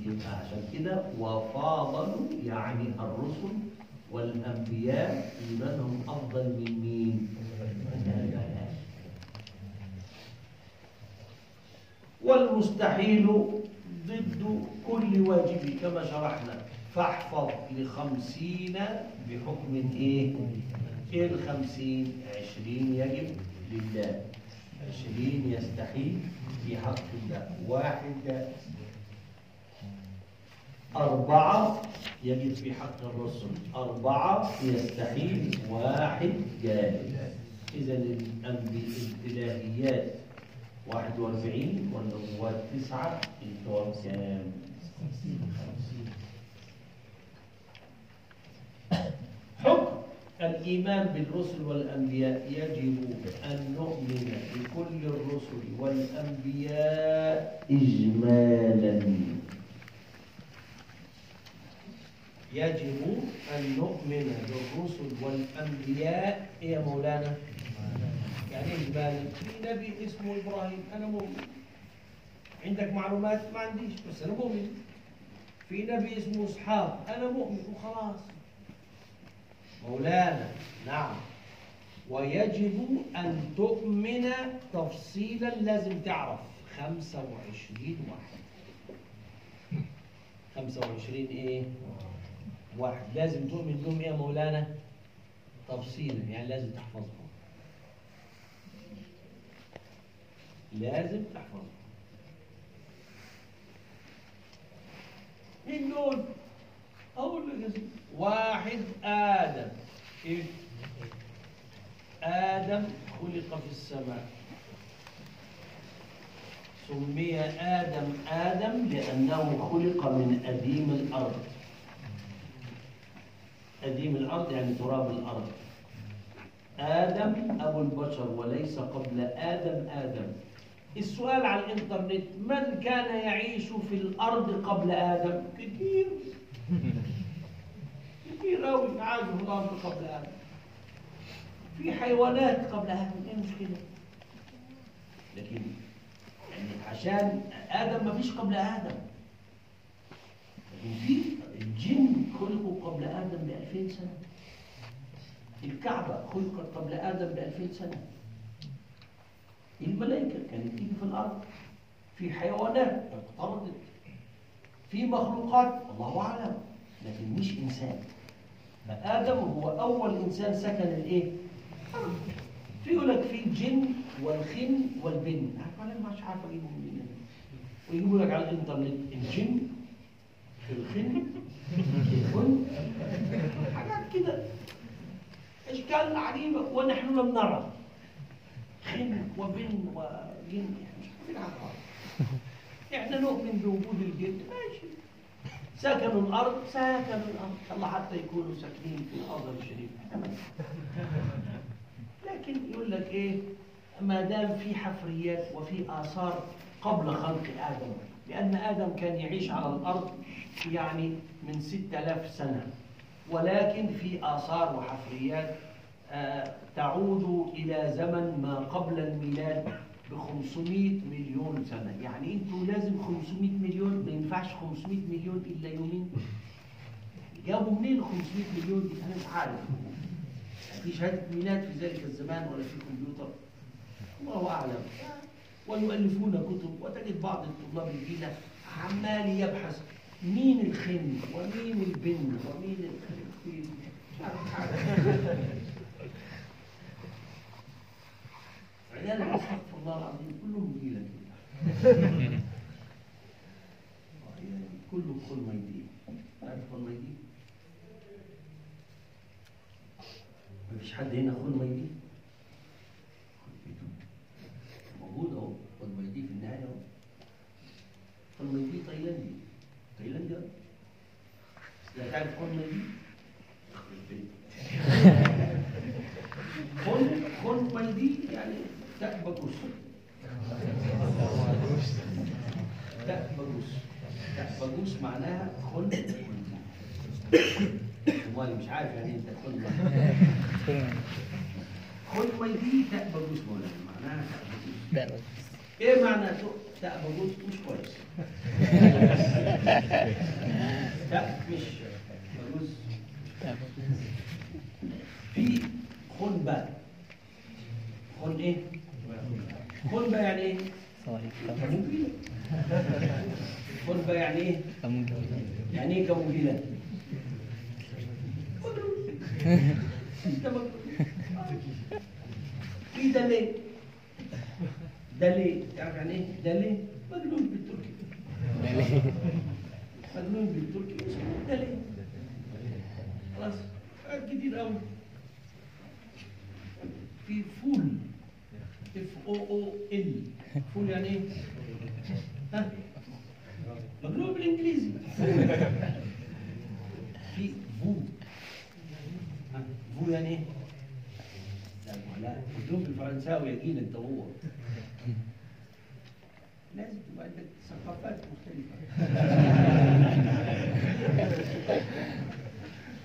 يبقى عشان كده وفاضلوا، يعني الرسل والأنبياء إيمانهم أفضل من مين؟ والمستحيل ضد كل واجب كما شرحنا، فاحفظ لخمسين بحكم إيه؟ إيه الخمسين؟ عشرين يجب لله، عشرين يستحيل في حق الله، واحد أربعة يجب في حق الرسل، أربعة يستحيل، واحد جائز. إذا الإلهيات واحد وأربعين والنبوات تسعة، الدور كام؟ خمسين. حكم الإيمان بالرسل والأنبياء، يجب أن نؤمن بكل الرسل والأنبياء إجمالاً، يجب أن نؤمن بالرسل والأنبياء يا مولانا. يعني إجمالا، في نبي اسمه إبراهيم أنا مؤمن. عندك معلومات؟ ما عنديش بس أنا مؤمن. في نبي اسمه إسحاق أنا مؤمن وخلاص. مولانا نعم، ويجب أن تؤمن تفصيلا، لازم تعرف خمسة وعشرين واحد. خمسة وعشرين إيه؟ واحد، لازم تؤمن بهم يا مولانا تفصيلا، يعني لازم تحفظهم، لازم تحفظهم. مين دول؟ أقول لك يا سيدي، واحد آدم، إيه؟ آدم خلق في السماء، سمي آدم آدم لأنه خلق من أديم الأرض. قديم الأرض يعني تراب الأرض. آدم أبو البشر وليس قبل آدم آدم. السؤال على الإنترنت، من كان يعيش في الأرض قبل آدم؟ كتير كتير أوي عاشوا في الأرض قبل آدم. في حيوانات قبل آدم، إيه المشكلة؟ لكن يعني عشان آدم ما فيش قبل آدم. لكن في الجن خلقوا قبل آدم بألفين سنة. الكعبة خلقت قبل آدم بألفين سنة. الملائكة كانت تيجي في الأرض. في حيوانات اقترضت. في مخلوقات الله أعلم، لكن مش إنسان. فآدم هو أول إنسان سكن الإيه؟ الأرض. في يقول لك في الجن والخن والبن، أنا مش عارف أجيبهم منين. ويقول لك على الإنترنت الجن في الخن يكون حاجات كده اشكال عجيبه ونحن لم نرى خن وبن وجن، احنا مش عارفين عنها خالص. احنا نؤمن بوجود الجن، ماشي، سكنوا الارض سكنوا الارض، ان شاء الله حتى يكونوا ساكنين في الارض الشريف. لكن يقول لك ايه، ما دام في حفريات وفي اثار قبل خلق ادم، لأن آدم كان يعيش على الأرض يعني من ستة آلاف سنة، ولكن في آثار وحفريات تعود إلى زمن ما قبل الميلاد ب خمسمائة مليون سنة. يعني انتوا لازم خمسمائة مليون، ما ينفعش خمسمائة مليون إلا يومين. جابوا منين خمسمائة مليون دي؟ أنا مش عارف. في شهادة ميلاد في ذلك الزمان ولا في كمبيوتر؟ الله أعلم. ويؤلفون كتب، وتجد بعض الطلاب الجيل عمال يبحث مين الخن ومين البن ومين الخن، مش عارف حاجة. عيالنا استغفر الله العظيم كلهم جيلة كده. كله خلميدين، عارف خلميدين؟ مفيش حد هنا خلميدين؟ موجود اهو، خلميدي في النهاية اهو. خلميدي تايلاندي، تايلاندي اهو. لا تعرف خلميدي؟ يخرب بيتك. خل خلميدي يعني تأبكوس. تأبكوس. تأبكوس معناها خل. والله مش عارف يعني انت خل. خلميدي تأبكوس مولانا، معناها تأبكوس. ايه معنى تأبكوس؟ مش كويس. تأب مش بجوز. في خنبة. خن ايه؟ خنبة يعني ايه؟ كموجيلة. خنبة يعني ايه؟ يعني ايه كموجيلة؟ في دلي دلي، تعرف يعني ايه دلي؟ مجنون بالتركي، مجنون بالتركي اسمه دلي. خلاص كتير قوي. في فول، اف او او ال، فول يعني ايه؟ ها؟ مجنون بالانجليزي. في فو، فو يعني ايه؟ لا مجنون بالفرنساوي يا جيل انت. هو لازم تبقى عندك ثقافات مختلفة.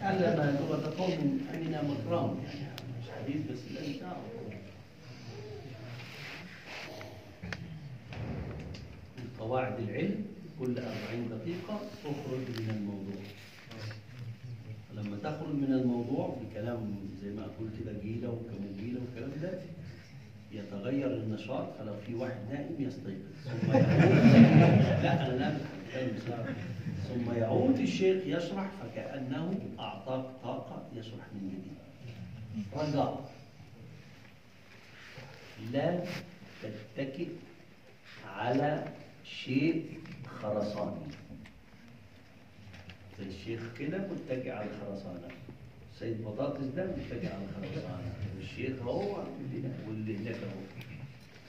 علم لغة قوم عندنا مكرم، يعني مش حديث بس لازم تعرف. من قواعد العلم كل أربعين دقيقة تخرج من الموضوع. لما تخرج من الموضوع بكلام زي ما اقول كده جيله وكموجيله والكلام ده، يتغير النشاط. فلو في واحد نائم يستيقظ ثم يعود. لا انا نام ثم يعود الشيخ يشرح فكانه اعطاك طاقه يشرح من جديد. رجاء لا تتكئ على شيء خرساني. الشيخ كده متكئ على الخرسانه، سيد بطاطس ده متكئ على الخرسانه، والشيخ هو واللي هناك هو.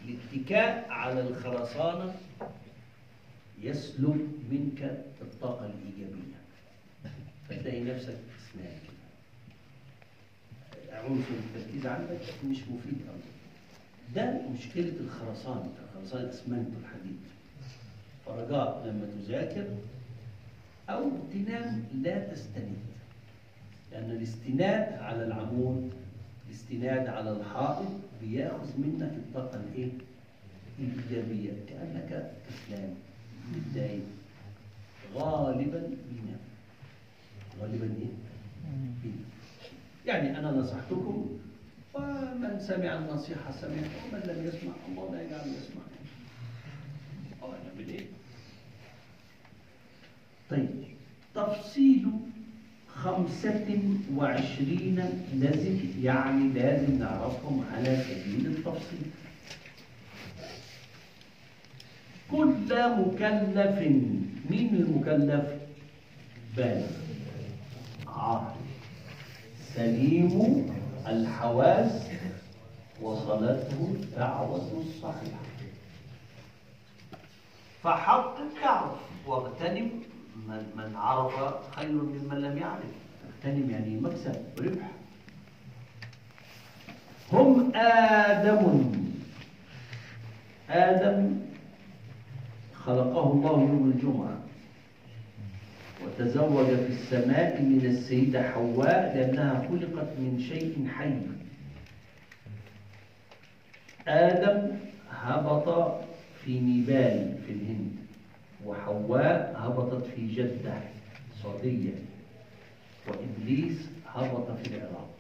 الاتكاء على الخرسانه يسلب منك الطاقه الايجابيه، فتلاقي نفسك اسمها كده. عنصر التركيز عندك مش مفيد قوي. ده مشكله الخرسانه، الخرسانه اسمنت الحديد. فرجاء لما تذاكر أو تنام لا تستند، لأن الاستناد على العمود، الاستناد على الحائط بياخذ منك الطاقة الإيه؟ الإيجابية، كأنك كسلان متضايق. غالبا بينام، غالبا إيه؟ بينام. يعني أنا نصحتكم فمن سمع النصيحة سمع، ومن لم يسمع الله لا يجعله يسمع. أه أنا بالإيه؟ طيب تفصيل خمسة وعشرين لازم، يعني لازم نعرفهم على سبيل التفصيل. كل مكلف، مين المكلف؟ بالغ عاقل سليم الحواس وصلته الدعوة الصحيحة. فحق الدعوة واغتنم من من عرف خير ممن لم يعرف. اغتنم يعني مكسب وربح. هم آدم، آدم خلقه الله يوم الجمعة، وتزوج في السماء من السيدة حواء لأنها خلقت من شيء حي. آدم هبط في نيبال في الهند، وحواء هبطت في جدة السعودية، وإبليس هبط في العراق.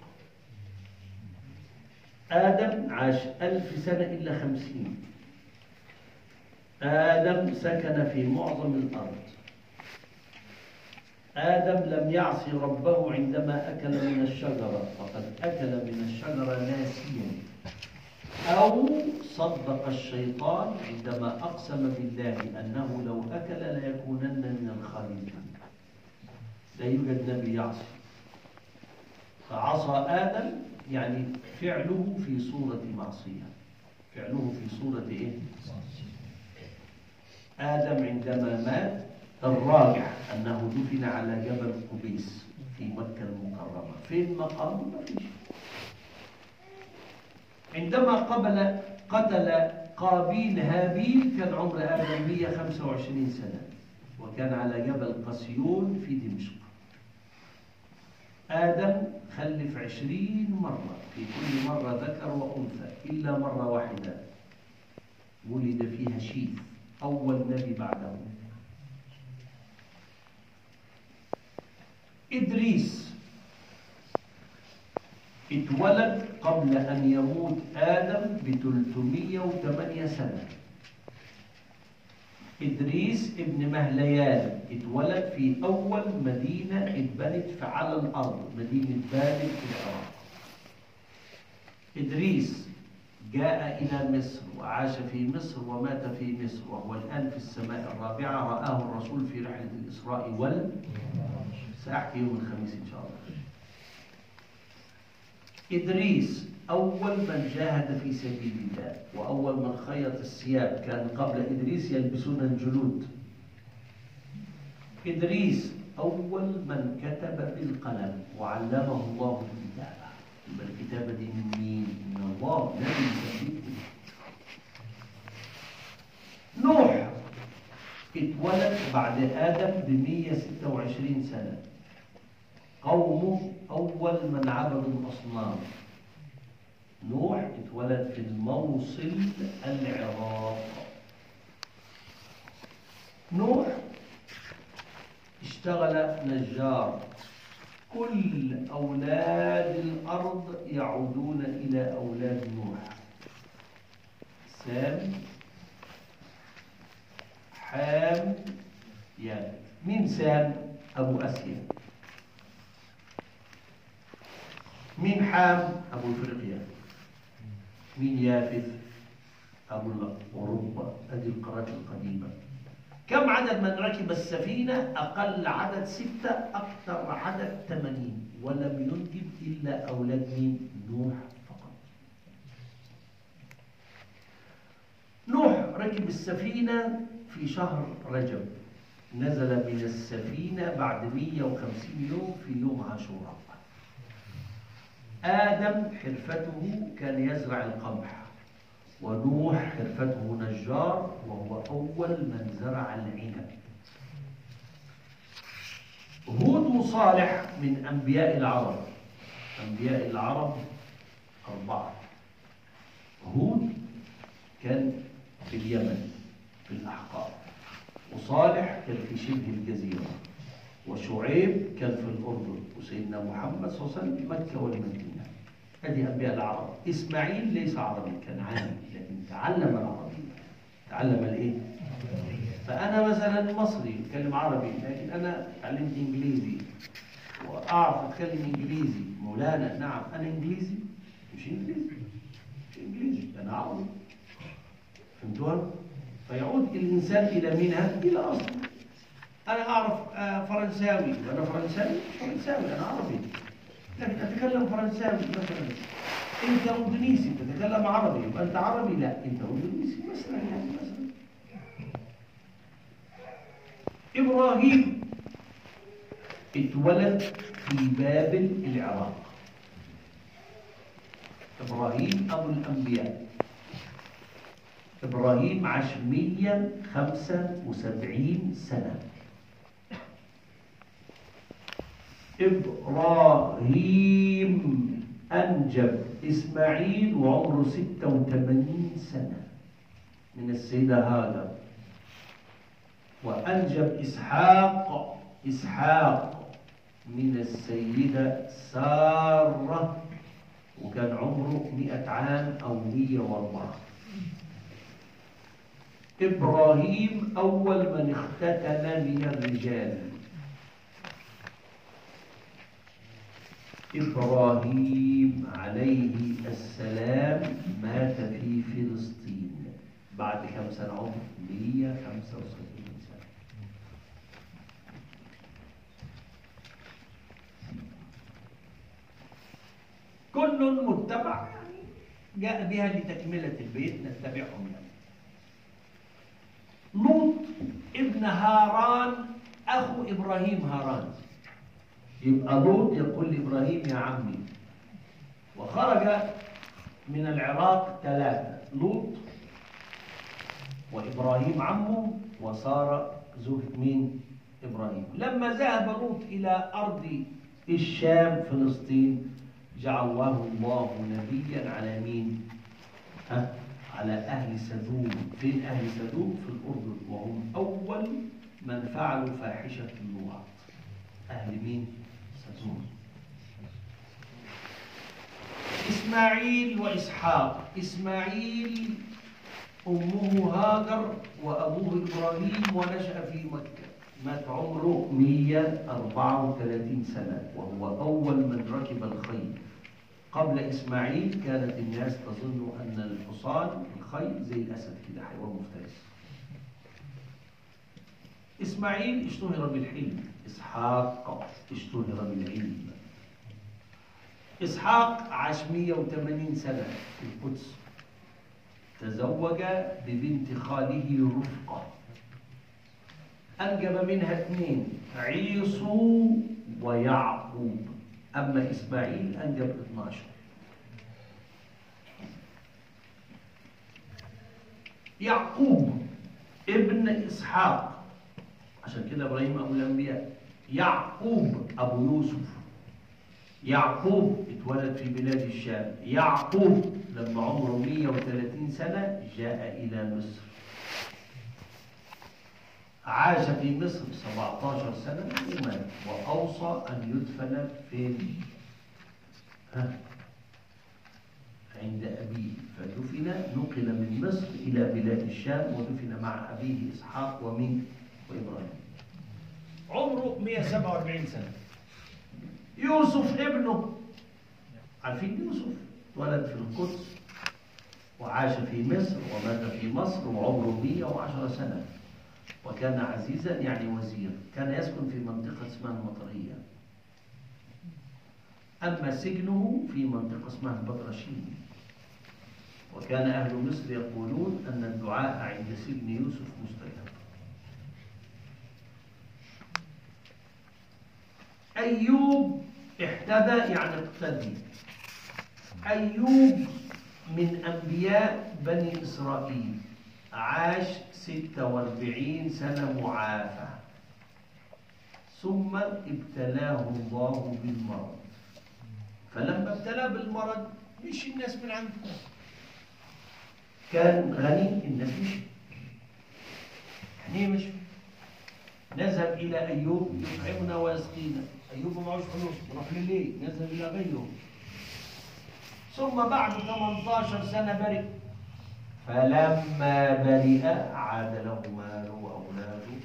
آدم عاش ألف سنة إلا خمسين. آدم سكن في معظم الأرض. آدم لم يعص ربه عندما أكل من الشجرة، فقد أكل من الشجرة ناسيا، أو صدق الشيطان عندما أقسم بالله أنه لو أكل ليكونن من الخالدين. لا يوجد نبي يعصي، فعصى آدم يعني فعله في صورة معصية، فعله في صورة إيه؟ آدم عندما مات الراجع أنه دفن على جبل قبيس في مكة المكرمة. فين مقامه؟ ما فيش. عندما قبل قتل قابيل هابيل كان عمر آدم مئة وخمسة وعشرين سنة، وكان على جبل قسيون في دمشق. آدم خلف عشرين مرة، في كل مرة ذكر وأنثى إلا مرة واحدة ولد فيها شيث، أول نبي بعده. إدريس اتولد قبل أن يموت آدم ب ثلاثمئة وثمانية سنة. إدريس ابن مهليان اتولد في أول مدينة اتبنت على الأرض، مدينة بابل في العراق. إدريس جاء إلى مصر وعاش في مصر ومات في مصر، وهو الآن في السماء الرابعة، رآه الرسول في رحلة الإسراء وال سأحكي يوم الخميس إن شاء الله. إدريس أول من جاهد في سبيل الله، وأول من خيط الثياب، كان قبل إدريس يلبسون الجلود. إدريس أول من كتب بالقلم وعلمه الله الكتابة. يبقى الكتابة دي من مين؟ من الله، نبي سبيل. نوح اتولد بعد آدم ب مئة وستة وعشرين سنة. قومه أول من عبدوا الأصنام. نوح اتولد في الموصل العراق. نوح اشتغل نجار. كل أولاد الأرض يعودون إلى أولاد نوح. سام، حام، يا مين؟ سام أبو آسيا. مين حام؟ أبو إفريقيا. مين يافث؟ أبو أوروبا. هذه القارات القديمة. كم عدد من ركب السفينة؟ أقل عدد ستة، أكثر عدد ثمانين، ولم ينجب إلا أولاد مين؟ نوح فقط. نوح ركب السفينة في شهر رجب، نزل من السفينة بعد مئة وخمسين يوم في يوم عاشوراء. آدم حرفته كان يزرع القمح، ونوح حرفته نجار، وهو أول من زرع العنب. هود وصالح من أنبياء العرب. أنبياء العرب أربعة. هود كان في اليمن في الأحقاب، وصالح كان في شبه الجزيرة، وشعيب كان في الأردن، وسيدنا محمد صلى الله عليه وسلم في مكة والمدينة. هذه أنبياء العرب. إسماعيل ليس عربي، كان عامي، لكن تعلم العربية، تعلم الإيه؟ فأنا مثلا مصري أتكلم عربي، لكن أنا تعلمت إنجليزي وأعرف أتكلم إنجليزي. مولانا نعم أنا إنجليزي، مش إنجليزي مش إنجليزي أنا عربي. فهمتوها؟ فيعود الإنسان إلى منها إلى أصله. أنا أعرف فرنساوي، أنا فرنساوي فرنساوي أنا عربي، لكن أتكلم فرنساوي مثلا. أنت أردنيسي تتكلم عربي، يبقى أنت عربي؟ لا، أنت أردنيسي مثلا. يعني مثلا إبراهيم اتولد في بابل العراق. إبراهيم أبو الأنبياء. إبراهيم عاش مئة وخمسة وسبعين سنة. إبراهيم أنجب إسماعيل وعمره ستة وثمانين سنة من السيدة هاجر، وأنجب إسحاق إسحاق من السيدة سارة وكان عمره مئة عام أو مئة وأربعة. إبراهيم أول من اختتن من الرجال، إبراهيم عليه السلام مات في فلسطين بعد كم سنة؟ عمره مئة وخمسة وستين سنة. كل متبع جاء بها لتكملة البيت، نتبعهم يعني. لوط ابن هاران أخو إبراهيم هاران، يبقى لوط يقول لإبراهيم يا عمي، وخرج من العراق ثلاثة، لوط وإبراهيم عمه وصار زوجة مين؟ إبراهيم. لما ذهب لوط إلى أرض الشام فلسطين جعله الله نبيا على مين؟ ها؟ على أهل سدوم. فين أهل سدوم؟ في الأردن، وهم أول من فعلوا فاحشة اللواط. أهل مين؟ سدوم. إسماعيل وإسحاق، إسماعيل أمه هاجر وأبوه إبراهيم ونشأ في مكة، مات عمره مئة وأربعة وثلاثين سنة وهو أول من ركب الخيل. قبل إسماعيل كانت الناس تظن أن الحصان الخيل زي الأسد كده حيوان مفترس. إسماعيل اشتهر بالحلم، إسحاق اشتهر بالعلم. إسحاق عاش مئة وثمانين سنة في القدس، تزوج ببنت خاله رفقة، أنجب منها اثنين، عيسو ويعقوب. أما إسماعيل أنجب اثني عشر. يعقوب ابن إسحاق، عشان كده إبراهيم أبو الأنبياء. يعقوب أبو يوسف، يعقوب اتولد في بلاد الشام. يعقوب لما عمره مئة وثلاثين سنة جاء إلى مصر، عاش في مصر سبعة عشر سنة ومات، وأوصى أن يدفن فين؟ ها؟ عند أبيه، فدفن، نقل من مصر إلى بلاد الشام ودفن مع أبيه إسحاق ومين؟ وإبراهيم. عمره مئة وسبعة وأربعين سنة. يوسف ابنه، عارفين يوسف اتولد في القدس وعاش في مصر ومات في مصر وعمره مئة وعشرة سنة، وكان عزيزا يعني وزير، كان يسكن في منطقة اسمها المطرية. أما سجنه في منطقة اسمها البطرشين، وكان أهل مصر يقولون أن الدعاء عند سجن يوسف مستجاب. أيوب احتدى يعني اقتدى. أيوب من أنبياء بني إسرائيل، عاش ستة وأربعين سنة معافى، ثم ابتلاه الله بالمرض. فلما ابتلاه بالمرض مشي الناس من عنده، كان غني الناس مشي، يعني مشي. نذهب إلى أيوب يطعمنا ويسقينا، أيوب ما معوش فلوس، نروح لليه؟ نذهب إلى غيره. ثم بعد ثمانية عشر سنة برئ، فلما برئ عاد له ماله وأولاده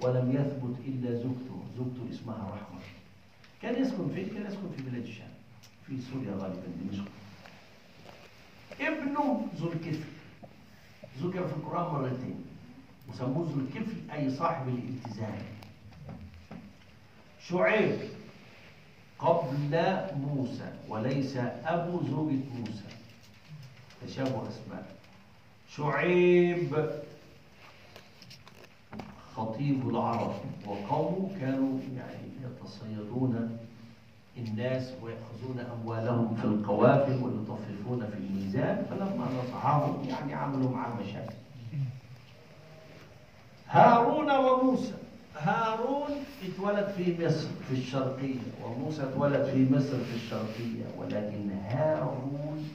ولم يثبت إلا زوجته، زوجته اسمها رحمة. كان يسكن فين؟ كان يسكن في بلاد الشام، في سوريا غالبا، دمشق. ابنه ذو الكفل، ذكر في القرآن مرتين، وسموه ذو الكفل أي صاحب الالتزام. شعيب قبل موسى وليس أبو زوجة موسى، تشابه أسماء. شعيب خطيب العرب، وقومه كانوا يعني يتصيدون الناس ويأخذون أموالهم في القوافل ويطففون في الميزان، فلما نصحهم يعني عملوا معاه مشاكل. هارون وموسى، هارون اتولد في مصر في الشرقية، وموسى اتولد في مصر في الشرقية، ولكن هارون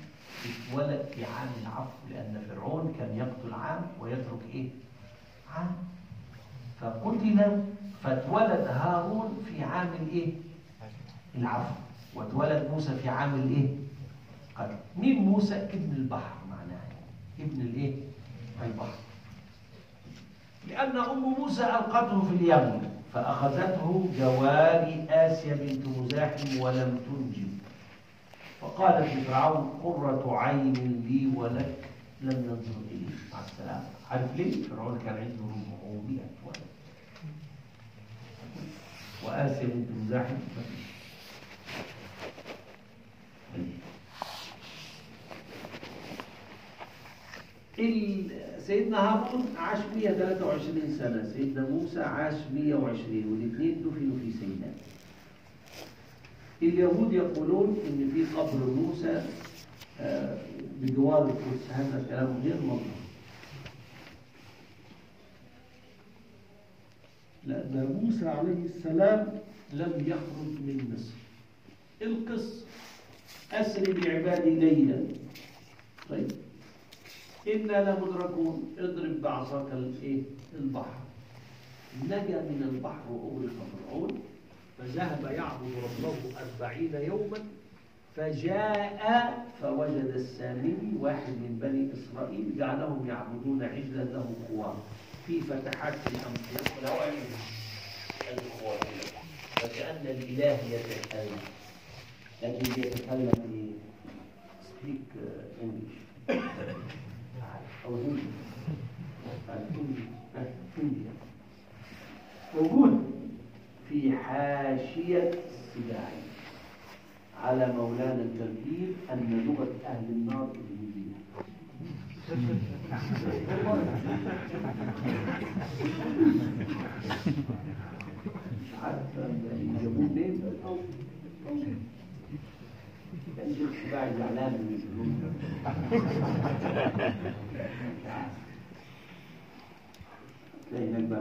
اتولد في عام العفو، لأن فرعون كان يقتل عام ويترك إيه؟ عام. فقتل فاتولد هارون في عام الإيه؟ العفو، واتولد موسى في عام الإيه؟ قتل. مين موسى؟ ابن البحر معناها، ابن الإيه؟ البحر. لأن أم موسى ألقته في اليم فأخذته جواري آسيا بنت مزاحم ولم تنجب، فقالت لفرعون قرة عين لي ولك لم ينظر إلي. مع السلامة. عارف ليه؟ فرعون كان عنده ربعمية ولد، وآسيا بنت مزاحم مفيش. سيدنا هارون عاش مئة وثلاثة وعشرين سنة، سيدنا موسى عاش مئة وعشرين، والاثنين دفنوا في سيناء. اليهود يقولون إن في قبر موسى بجوار القدس، هذا الكلام غير مضبوط، لأن موسى عليه السلام لم يخرج من مصر. القصة أسر بعبادي ليلا، طيب إنا لمدركون، اضرب بعصاك الايه؟ البحر. نجا من البحر وأغرق فرعون، فذهب يعبد ربه أربعين يوما، فجاء فوجد السامري واحد من بني إسرائيل جعلهم يعبدون عجلا له خوار. في فتحات في الأمثلة ولو علمهم الخوار، فكأن الإله يتكلم، لكن يتكلم speak English أو هندي، هندي موجود في حاشية السباعي على مولانا التركيب أن لغة أهل النار الهندية. حتى يجيبون ليه أو كان شيخ السباعي زعلان من تلاقي هناك بقى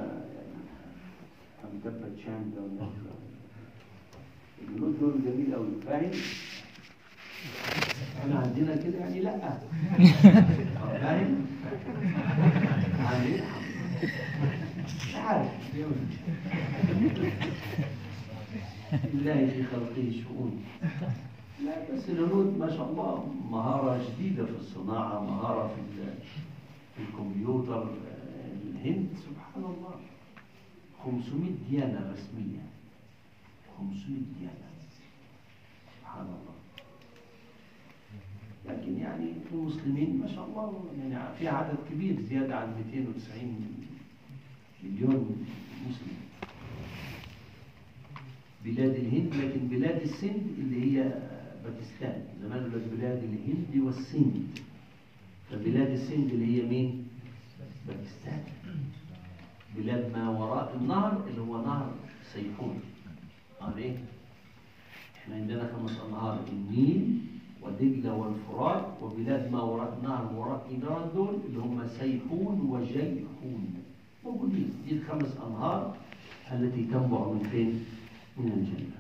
يعني مدبت شامده والناس الجنود دول جميل قوي، فاهم؟ احنا عندنا كده يعني لا فاهم؟ عندنا مش عارف بالله في خلقه شؤون. لا بس الهنود ما شاء الله مهارة جديدة في الصناعة، مهارة في الكمبيوتر. الهند سبحان الله خمسمائة ديانة رسمية، خمسمائة ديانة سبحان الله. لكن يعني المسلمين ما شاء الله يعني في عدد كبير زيادة عن مئتين وتسعين مليون مسلم. بلاد الهند، لكن بلاد السند اللي هي باكستان، زمان بلاد الهند والسند، فبلاد السند اللي هي مين؟ باكستان. بلاد ما وراء النهر اللي هو نهر سيفون، نهر ايه؟ احنا عندنا خمس انهار، النيل ودجله والفرات، وبلاد ما وراء النهر وراء ايران دول اللي هم سيفون وجيحون، موجودين. دي الخمس انهار التي تنبع من فين؟ من الجنة.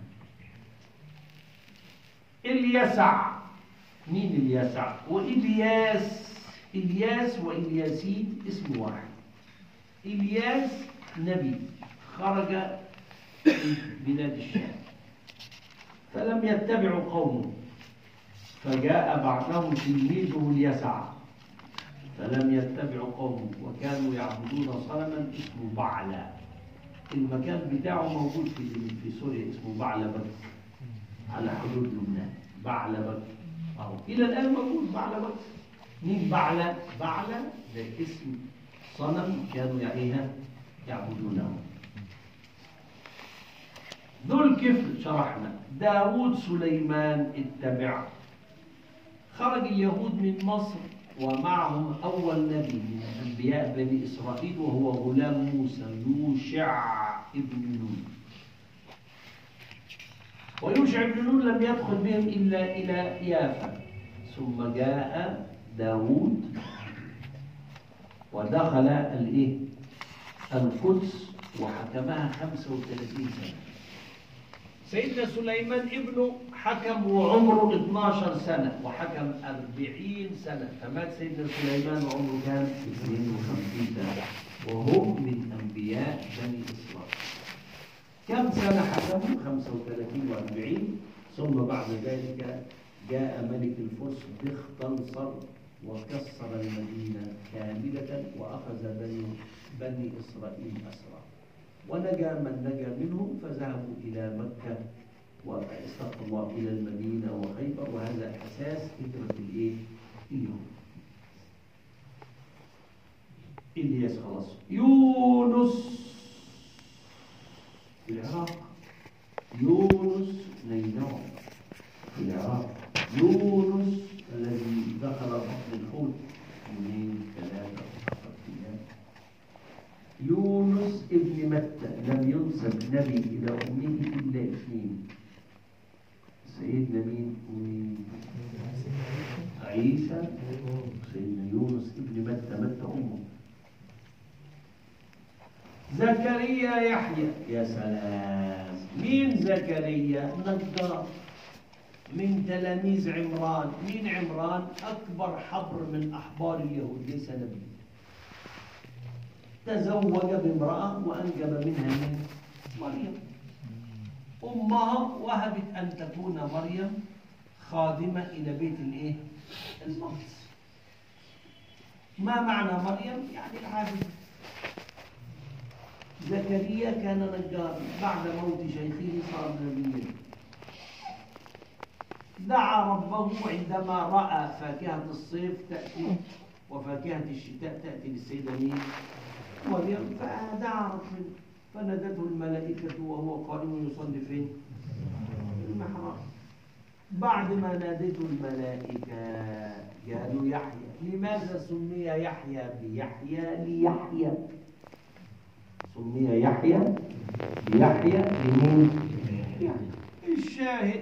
اليسع، مين اليسع؟ وإلياس. إلياس وإلياسين اسم واحد. إلياس نبي خرج من بلاد الشام فلم يتبع قومه، فجاء بعدهم تلميذه اليسع فلم يتبع قومه، وكانوا يعبدون صنما اسمه بعلى. المكان بتاعه موجود في في سوريا اسمه بعلبك على حدود لبنان، بعلبك اهو الى الان موجود بعلبك. مين بعلى؟ بعلى ده اسم صنم كانوا يعنيها يعبدونه. ذو الكفل شرحنا. داوود سليمان اتبع. خرج اليهود من مصر ومعهم أول نبي من أنبياء بني إسرائيل وهو غلام موسى، يوشع ابن نون. ويوشع ابن نون لم يدخل بهم إلا إلى يافا، ثم جاء داوود ودخل الإيه؟ القدس وحكمها خمسة وثلاثين سنة. سيدنا سليمان ابنه حكم وعمره اثناشر سنة وحكم أربعين سنة، فمات سيدنا سليمان وعمره كان اثنين وخمسين سنة، وهو من أنبياء بني إسرائيل. كم سنة حكموا؟ خمسة وثلاثين وأربعين. ثم بعد ذلك جاء ملك الفرس بختنصر وكسر المدينة كاملة وأخذ بني بني إسرائيل أسرى، ونجا من نجا منهم فذهبوا إلى مكة واستقوا الله إلى المدينة وخيبر، وهذا أساس هجرة الإيه؟ اليهود. إلياس خلاص. يونس في العراق، يونس نينوى في العراق، يونس الذي دخل بطن الحوت اثنين ثلاثة عشر أيام، يونس ابن متى لم ينسب نبي إلى أمه إلا اثنين، سيدنا مين؟ أمين عيسى، سيدنا يونس ابن متى، متى أمه. زكريا يحيى، يا سلام، مين زكريا؟ نجار من تلاميذ عمران. مين عمران؟ أكبر حبر من أحبار اليهود، ليس نبيا. تزوج بامرأة وأنجب منها من مريم، أمها وهبت أن تكون مريم خادمة إلى بيت الإيه؟ المقدس. ما معنى مريم؟ يعني العابد. زكريا كان نجارا، بعد موت شيخه صار نبيا. دعا ربه عندما رأى فاكهة الصيف تأتي وفاكهة الشتاء تأتي للسيدة مريم، فدعا ربه فنادته الملائكة وهو قائم يصلي في المحراب. بعد ما نادته الملائكة قالوا يحيى. لماذا سمي يحيى بيحيى؟ ليحيى، سمي يحيى بيحيى لمين؟ يعني الشاهد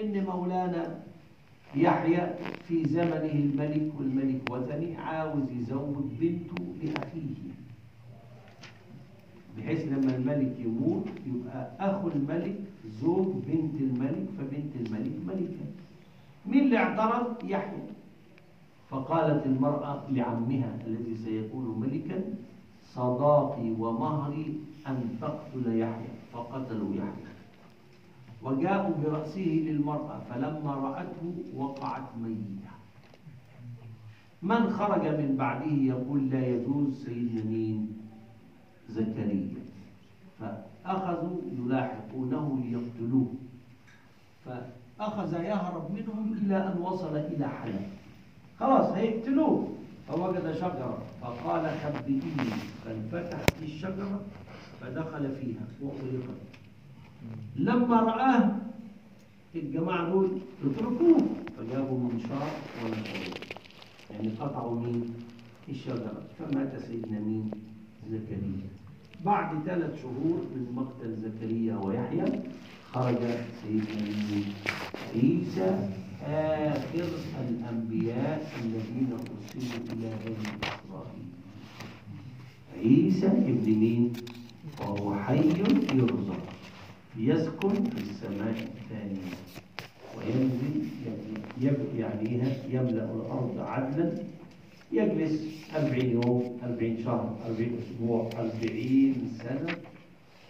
إن مولانا يحيى في زمنه الملك والملك وثني عاوز يزوج بنته لأخيه، بحيث لما الملك يموت يبقى أخو الملك زوج بنت الملك، فبنت الملك ملكة. مين اللي اعترض؟ يحيى. فقالت المرأة لعمها الذي سيكون ملكا: صداقي ومهري أن تقتل يحيى. فقتلوا يحيى وجاءوا برأسه للمرأة، فلما رأته وقعت ميتة. من خرج من بعده يقول لا يجوز؟ سيدنا مين؟ زكريا. فأخذوا يلاحقونه ليقتلوه، فأخذ يهرب منهم إلى أن وصل إلى حلب، خلاص هيقتلوه. فوجد شجرة فقال خبئيني، فانفتحت الشجرة فدخل فيها وأغلقت. لما رآه الجماعة دول اتركوه، فجابوا منشار ونشروه، يعني قطعوا مين؟ الشجرة. فمات سيدنا مين؟ زكريا. بعد ثلاث شهور من مقتل زكريا ويحيى خرج سيدنا مين؟ عيسى، آخر الأنبياء الذين أرسلوا إلى بني إسرائيل. عيسى ابن مين؟ وهو حي يرزق، يسكن في السماء الثانية وينزل يعنيها يملأ الأرض عدلا، يجلس أربعين يوم، أربعين شهر، أربعين أسبوع، أربعين سنة،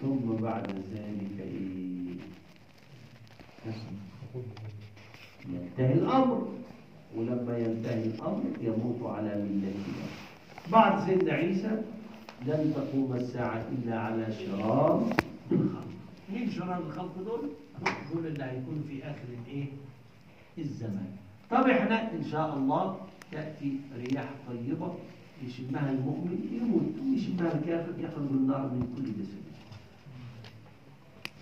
ثم بعد ذلك إيه؟ ينتهي الأمر، ولما ينتهي الأمر يموت على ملتنا. بعد سيدنا عيسى لن تقوم الساعة إلا على شرار الخلق. مين شرار الخلق دول؟ دول اللي هيكون في آخر الإيه؟ الزمان. طب إحنا إن شاء الله تأتي رياح طيبة يشمها المؤمن يموت، ويشمها الكافر يخرج النار من كل جسد.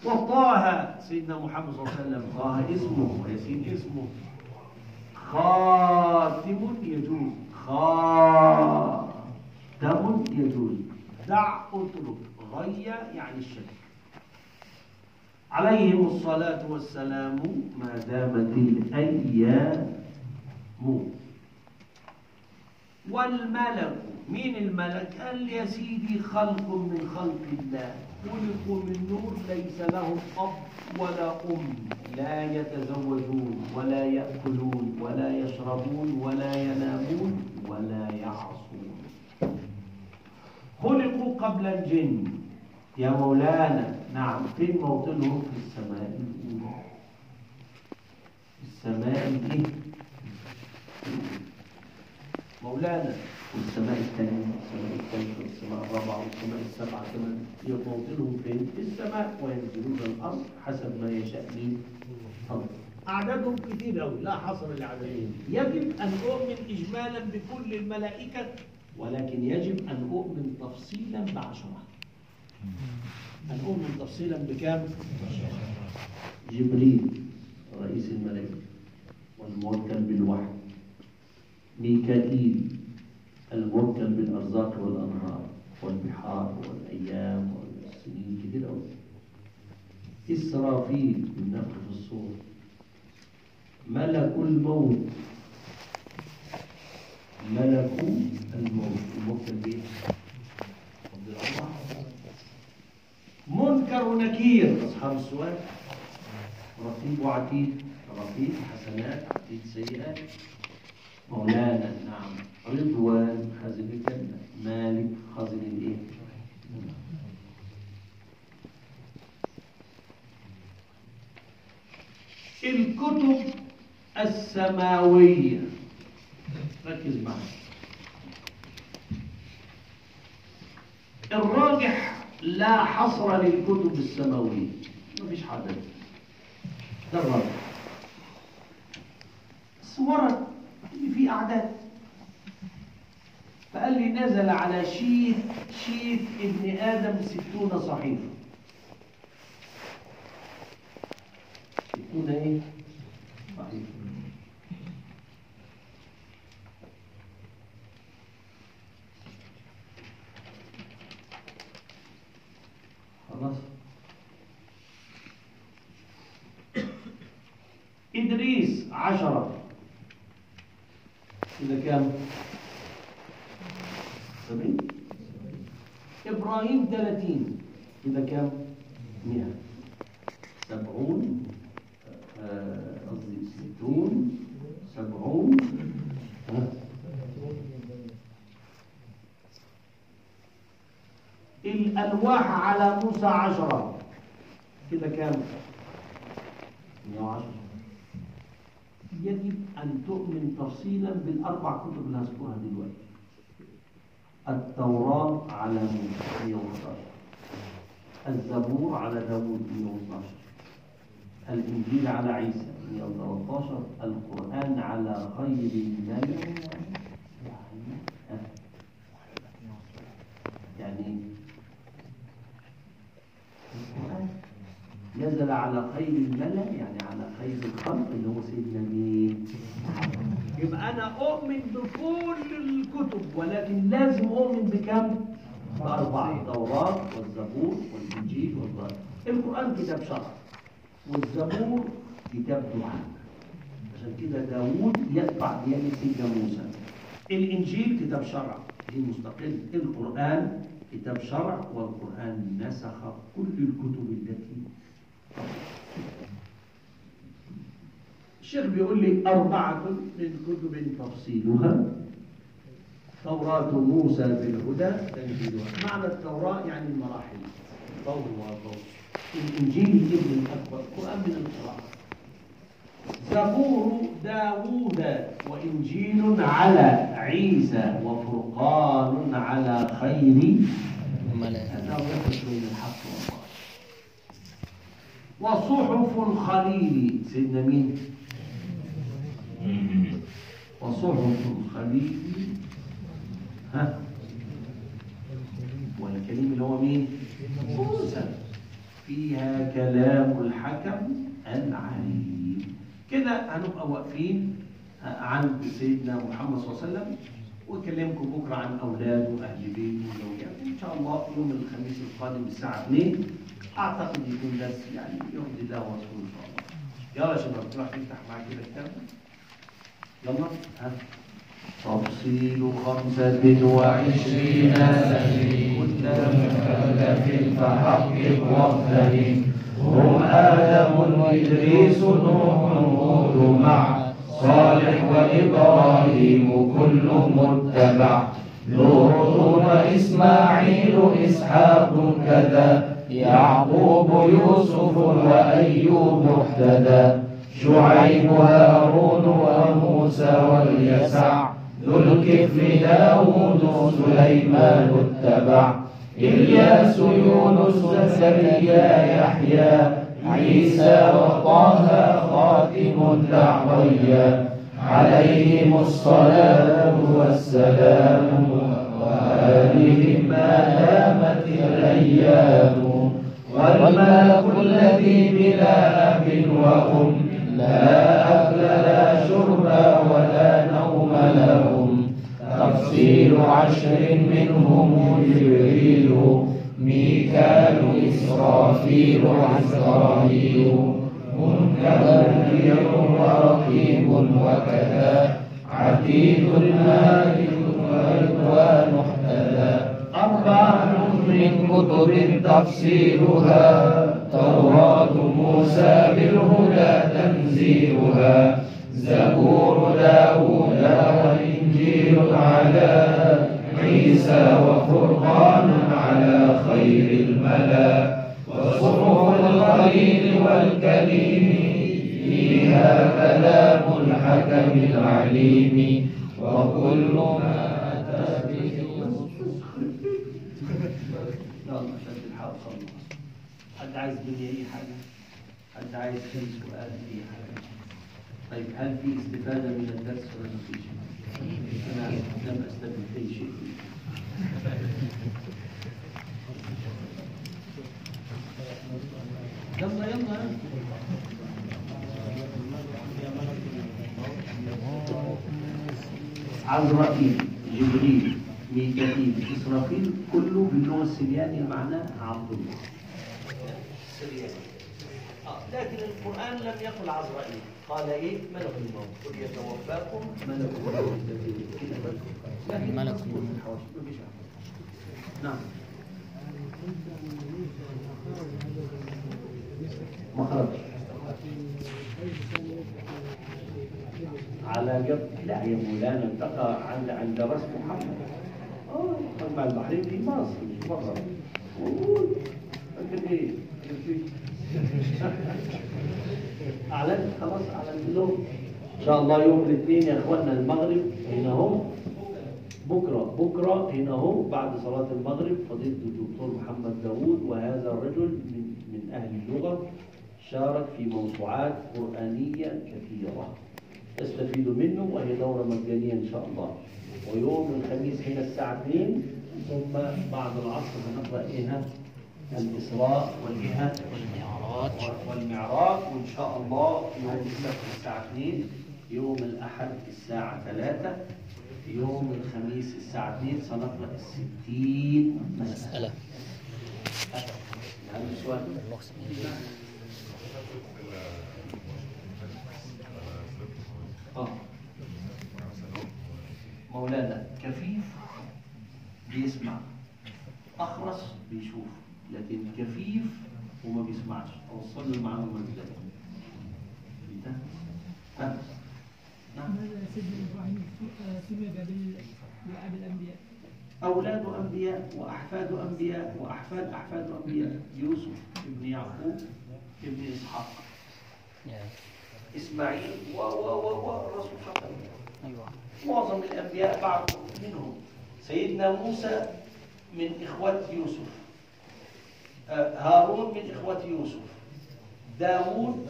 وطه، سيدنا محمد صلى الله عليه وسلم، طه اسمه وياسين اسمه، خاتم يجوز، خاتم يجوز، دع اترك غي يعني الشك. عليهم الصلاة والسلام ما دامت الأيام. والملك. مين الملك؟ قال يا سيدي خلق من خلق الله، خلقوا من نور ليس لهم أب ولا أم، لا يتزوجون ولا يأكلون ولا يشربون ولا ينامون ولا يعصون. خلقوا قبل الجن يا مولانا. نعم، فين موطنهم؟ في السماء الأولى. السماء دي مولانا، والسماء الثانية والسماء الثالثة والسماء الرابعة والسماء السبعة كمان، يطوطلهم فين؟ في السماء، وينزلون الأرض حسب ما يشاء مين؟ الله. أعدادهم كتير أوي لا حصر لعددهم. يجب أن أؤمن إجمالا بكل الملائكة، ولكن يجب أن أؤمن تفصيلا بعشرة. أن أؤمن تفصيلا بكام؟ جبريل رئيس الملائكة والموكل بالوحي، ميكائيل الموكل بالارزاق والانهار والبحار والايام والسنين كثير قوي، اسرافيل من نفخ الصور، ملك الموت، ملك الموت الموكل به عبد الله، منكر ونكير اصحاب السؤال، رقيب وعتيد، رقيب حسنات عتيد سيئات. مولانا نعم، رضوان خازن الجنة، مالك خازن الايه؟ الكتب السماوية، ركز معايا. الراجح لا حصر للكتب السماوية، مفيش حد ده الراجح. بس ورد اللي فيه أعداد، فقال لي نزل على شيث شيث ابن آدم ستون صحيفة. ستون إيه؟ صحيفة. خلاص. إدريس عشرة. إذا كام؟ سبعين. إبراهيم ثلاثين. إذا كام؟ مئة. سبعون قصدي ستون سبعون الألواح على موسى عشرة. إذا كام؟ مئة وعشرة. يجب أن تؤمن تفصيلا بالأربع كتب اللي هذكرها دلوقتي. التوراة على موسى مئة وعشرة، الزبور على داوود مئة وعشرة، الإنجيل على عيسى مئة وثلاثة عشر، القرآن على خير ملك، يعني القرآن نزل على خير الملأ، يعني على خير الخلق اللي هو سيدنا مين؟ يبقى أنا أؤمن بكل الكتب، ولكن لازم أؤمن بكم؟ بأربعة، التوراة والزبور والإنجيل والقرآن. القرآن كتاب شرع، والزبور كتاب دعاء، عشان كده داوود يتبع ديانة سيدنا موسى. الإنجيل كتاب شرع، دي مستقل. القرآن كتاب شرع، والقرآن نسخ كل الكتب التي الشيخ بيقول لي أربعة من كتب تفصيلها توراة موسى بالهدى تنزيلها. معنى التوراة يعني المراحل، ضوء وضوء. الإنجيل ابن الأكبر، قرآن من القراءة. زبور داوود وإنجيل على عيسى وفرقان على خير ملائكة، هذا يخرج من الحق والله. وصحف الخليل سيدنا مين؟ وصحف الخليل ها؟ والكليم اللي هو مين؟ موسى، فيها كلام الحكم العليم. كده هنبقى واقفين عند سيدنا محمد صلى الله عليه وسلم، واكلمكم بكره عن اولاده واهل بيته وزوجاته ان شاء الله يوم الخميس القادم الساعه اثنين. اعتقد يكون درس يعني يرضي الله ورسوله ان شاء الله. يلا يا شباب، تروح تفتح معاك كده الكتاب. يلا ها تفصيل خمسة وعشرين سبيل كل مكلف فحقق واختلف هم آدم إدريس نوح هود مع صالح وإبراهيم كل متبع لوط وإسماعيل إسحاق كذا يعقوب يوسف وأيوب اهتدى شعيب هارون وموسى واليسع ذو الكفل داود سليمان اتبع إلياس يونس زكريا يحيى عيسى وطه خاتم الدعوية عليهم الصلاة والسلام وآلهم ما دامت الأيام والملك الذي بلا أب وأم لا أكل لا شرب ولا نوم لهم تفصيل عشر منهم جبريل ميكال إسرافيل عزرائيل منكر نكير ورقيب وكذا عتيد مالك ورضوان احتدى أربعة من كتب تفسيرها توراة موسى بالهدى تنزيلها زبور داود والإنجيل على عيسى وفرقان على خير الملا وصحف الخليل والكليم فيها كلام الحكم العليم وكل ما أتى به يلا شد الحلقة خلص. حد عايز مني أي حاجة؟ حد عايز كم سؤال أي حاجة؟ طيب هل في استفادة من الدرس ولا ما في شيء؟ أنا لم أستفد أي شيء. يلا يلا عزرائيل جبريل ميكائيل إسرافيل كله باللغة السريانية معناه عبد الله. السرياني. آه لكن القرآن لم يقل عزرائيل، قال إيه؟ ملك الموت، قل يتوفاكم ملك الموت. لكن ملك الموت ما فيش عبد. نعم. ما خرجش. على جب لا يا مولانا انتقى عند عند راس محمد. اه مع البحرين في مصر مش بره لكن ايه؟ اعلنت خلاص اعلنت لهم ان شاء الله يوم الاثنين يا اخوانا المغرب هنا اهو بكره بكره هنا اهو بعد صلاه المغرب فضيله الدكتور محمد داوود وهذا الرجل من من اهل اللغه شارك في موسوعات قرانيه كثيره استفيدوا منه وهي دوره مجانيه ان شاء الله. ويوم الخميس هنا الساعة اثنين ثم بعد العصر هنقرأ إيه الإسراء والمعراج والمعراج وإن شاء الله يوم السبت الساعة اثنين يوم الأحد الساعة ثلاثة يوم الخميس الساعة اثنين سنقرأ الستين مسألة. هل السؤال؟ آه مولانا كفيف بيسمع اخرس بيشوف لكن كفيف وما بيسمعش اوصل له المعلومه دلوقتي. انتهى؟ تمام. نعم. ماذا سيدنا ابراهيم سمي بأب الانبياء؟ اولاده انبياء واحفاده انبياء واحفاد احفاده انبياء يوسف ابن يعقوب ابن اسحاق. اسماعيل و و و الرسول حتى ايوه معظم الانبياء بعض منهم سيدنا موسى من اخوه يوسف هارون من اخوه يوسف داوود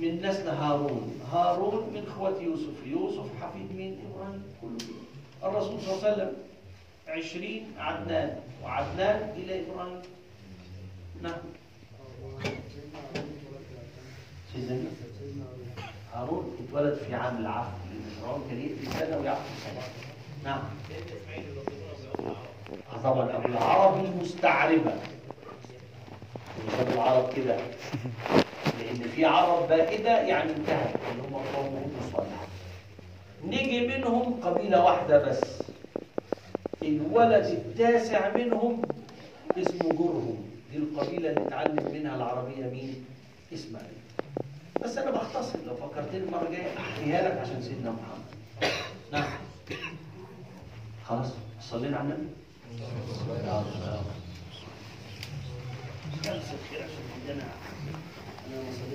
من نسل هارون هارون من اخوه يوسف يوسف حفيد من ابراهيم كله الرسول صلى الله عليه وسلم عشرين عدنان وعدنان الى ابراهيم. نعم سيدنا هارون اتولد في عام العفو هارون كريم في سنه ويعرف الصباح. نعم طبعا ابو العرب المستعربه ابو العرب كده لان في عرب بائده يعني انتهت اللي هم قوم هود وصالح نيجي منهم قبيلة واحدة بس، الولد التاسع منهم اسمه جرهم، دي القبيلة اللي اتعلم منها العربية مين؟ إسماعيل. بس أنا بختصر، لو فكرتني المرة الجاية أحكيها لك عشان سيدنا محمد. نعم. خلاص صلينا على النبي؟ صلينا.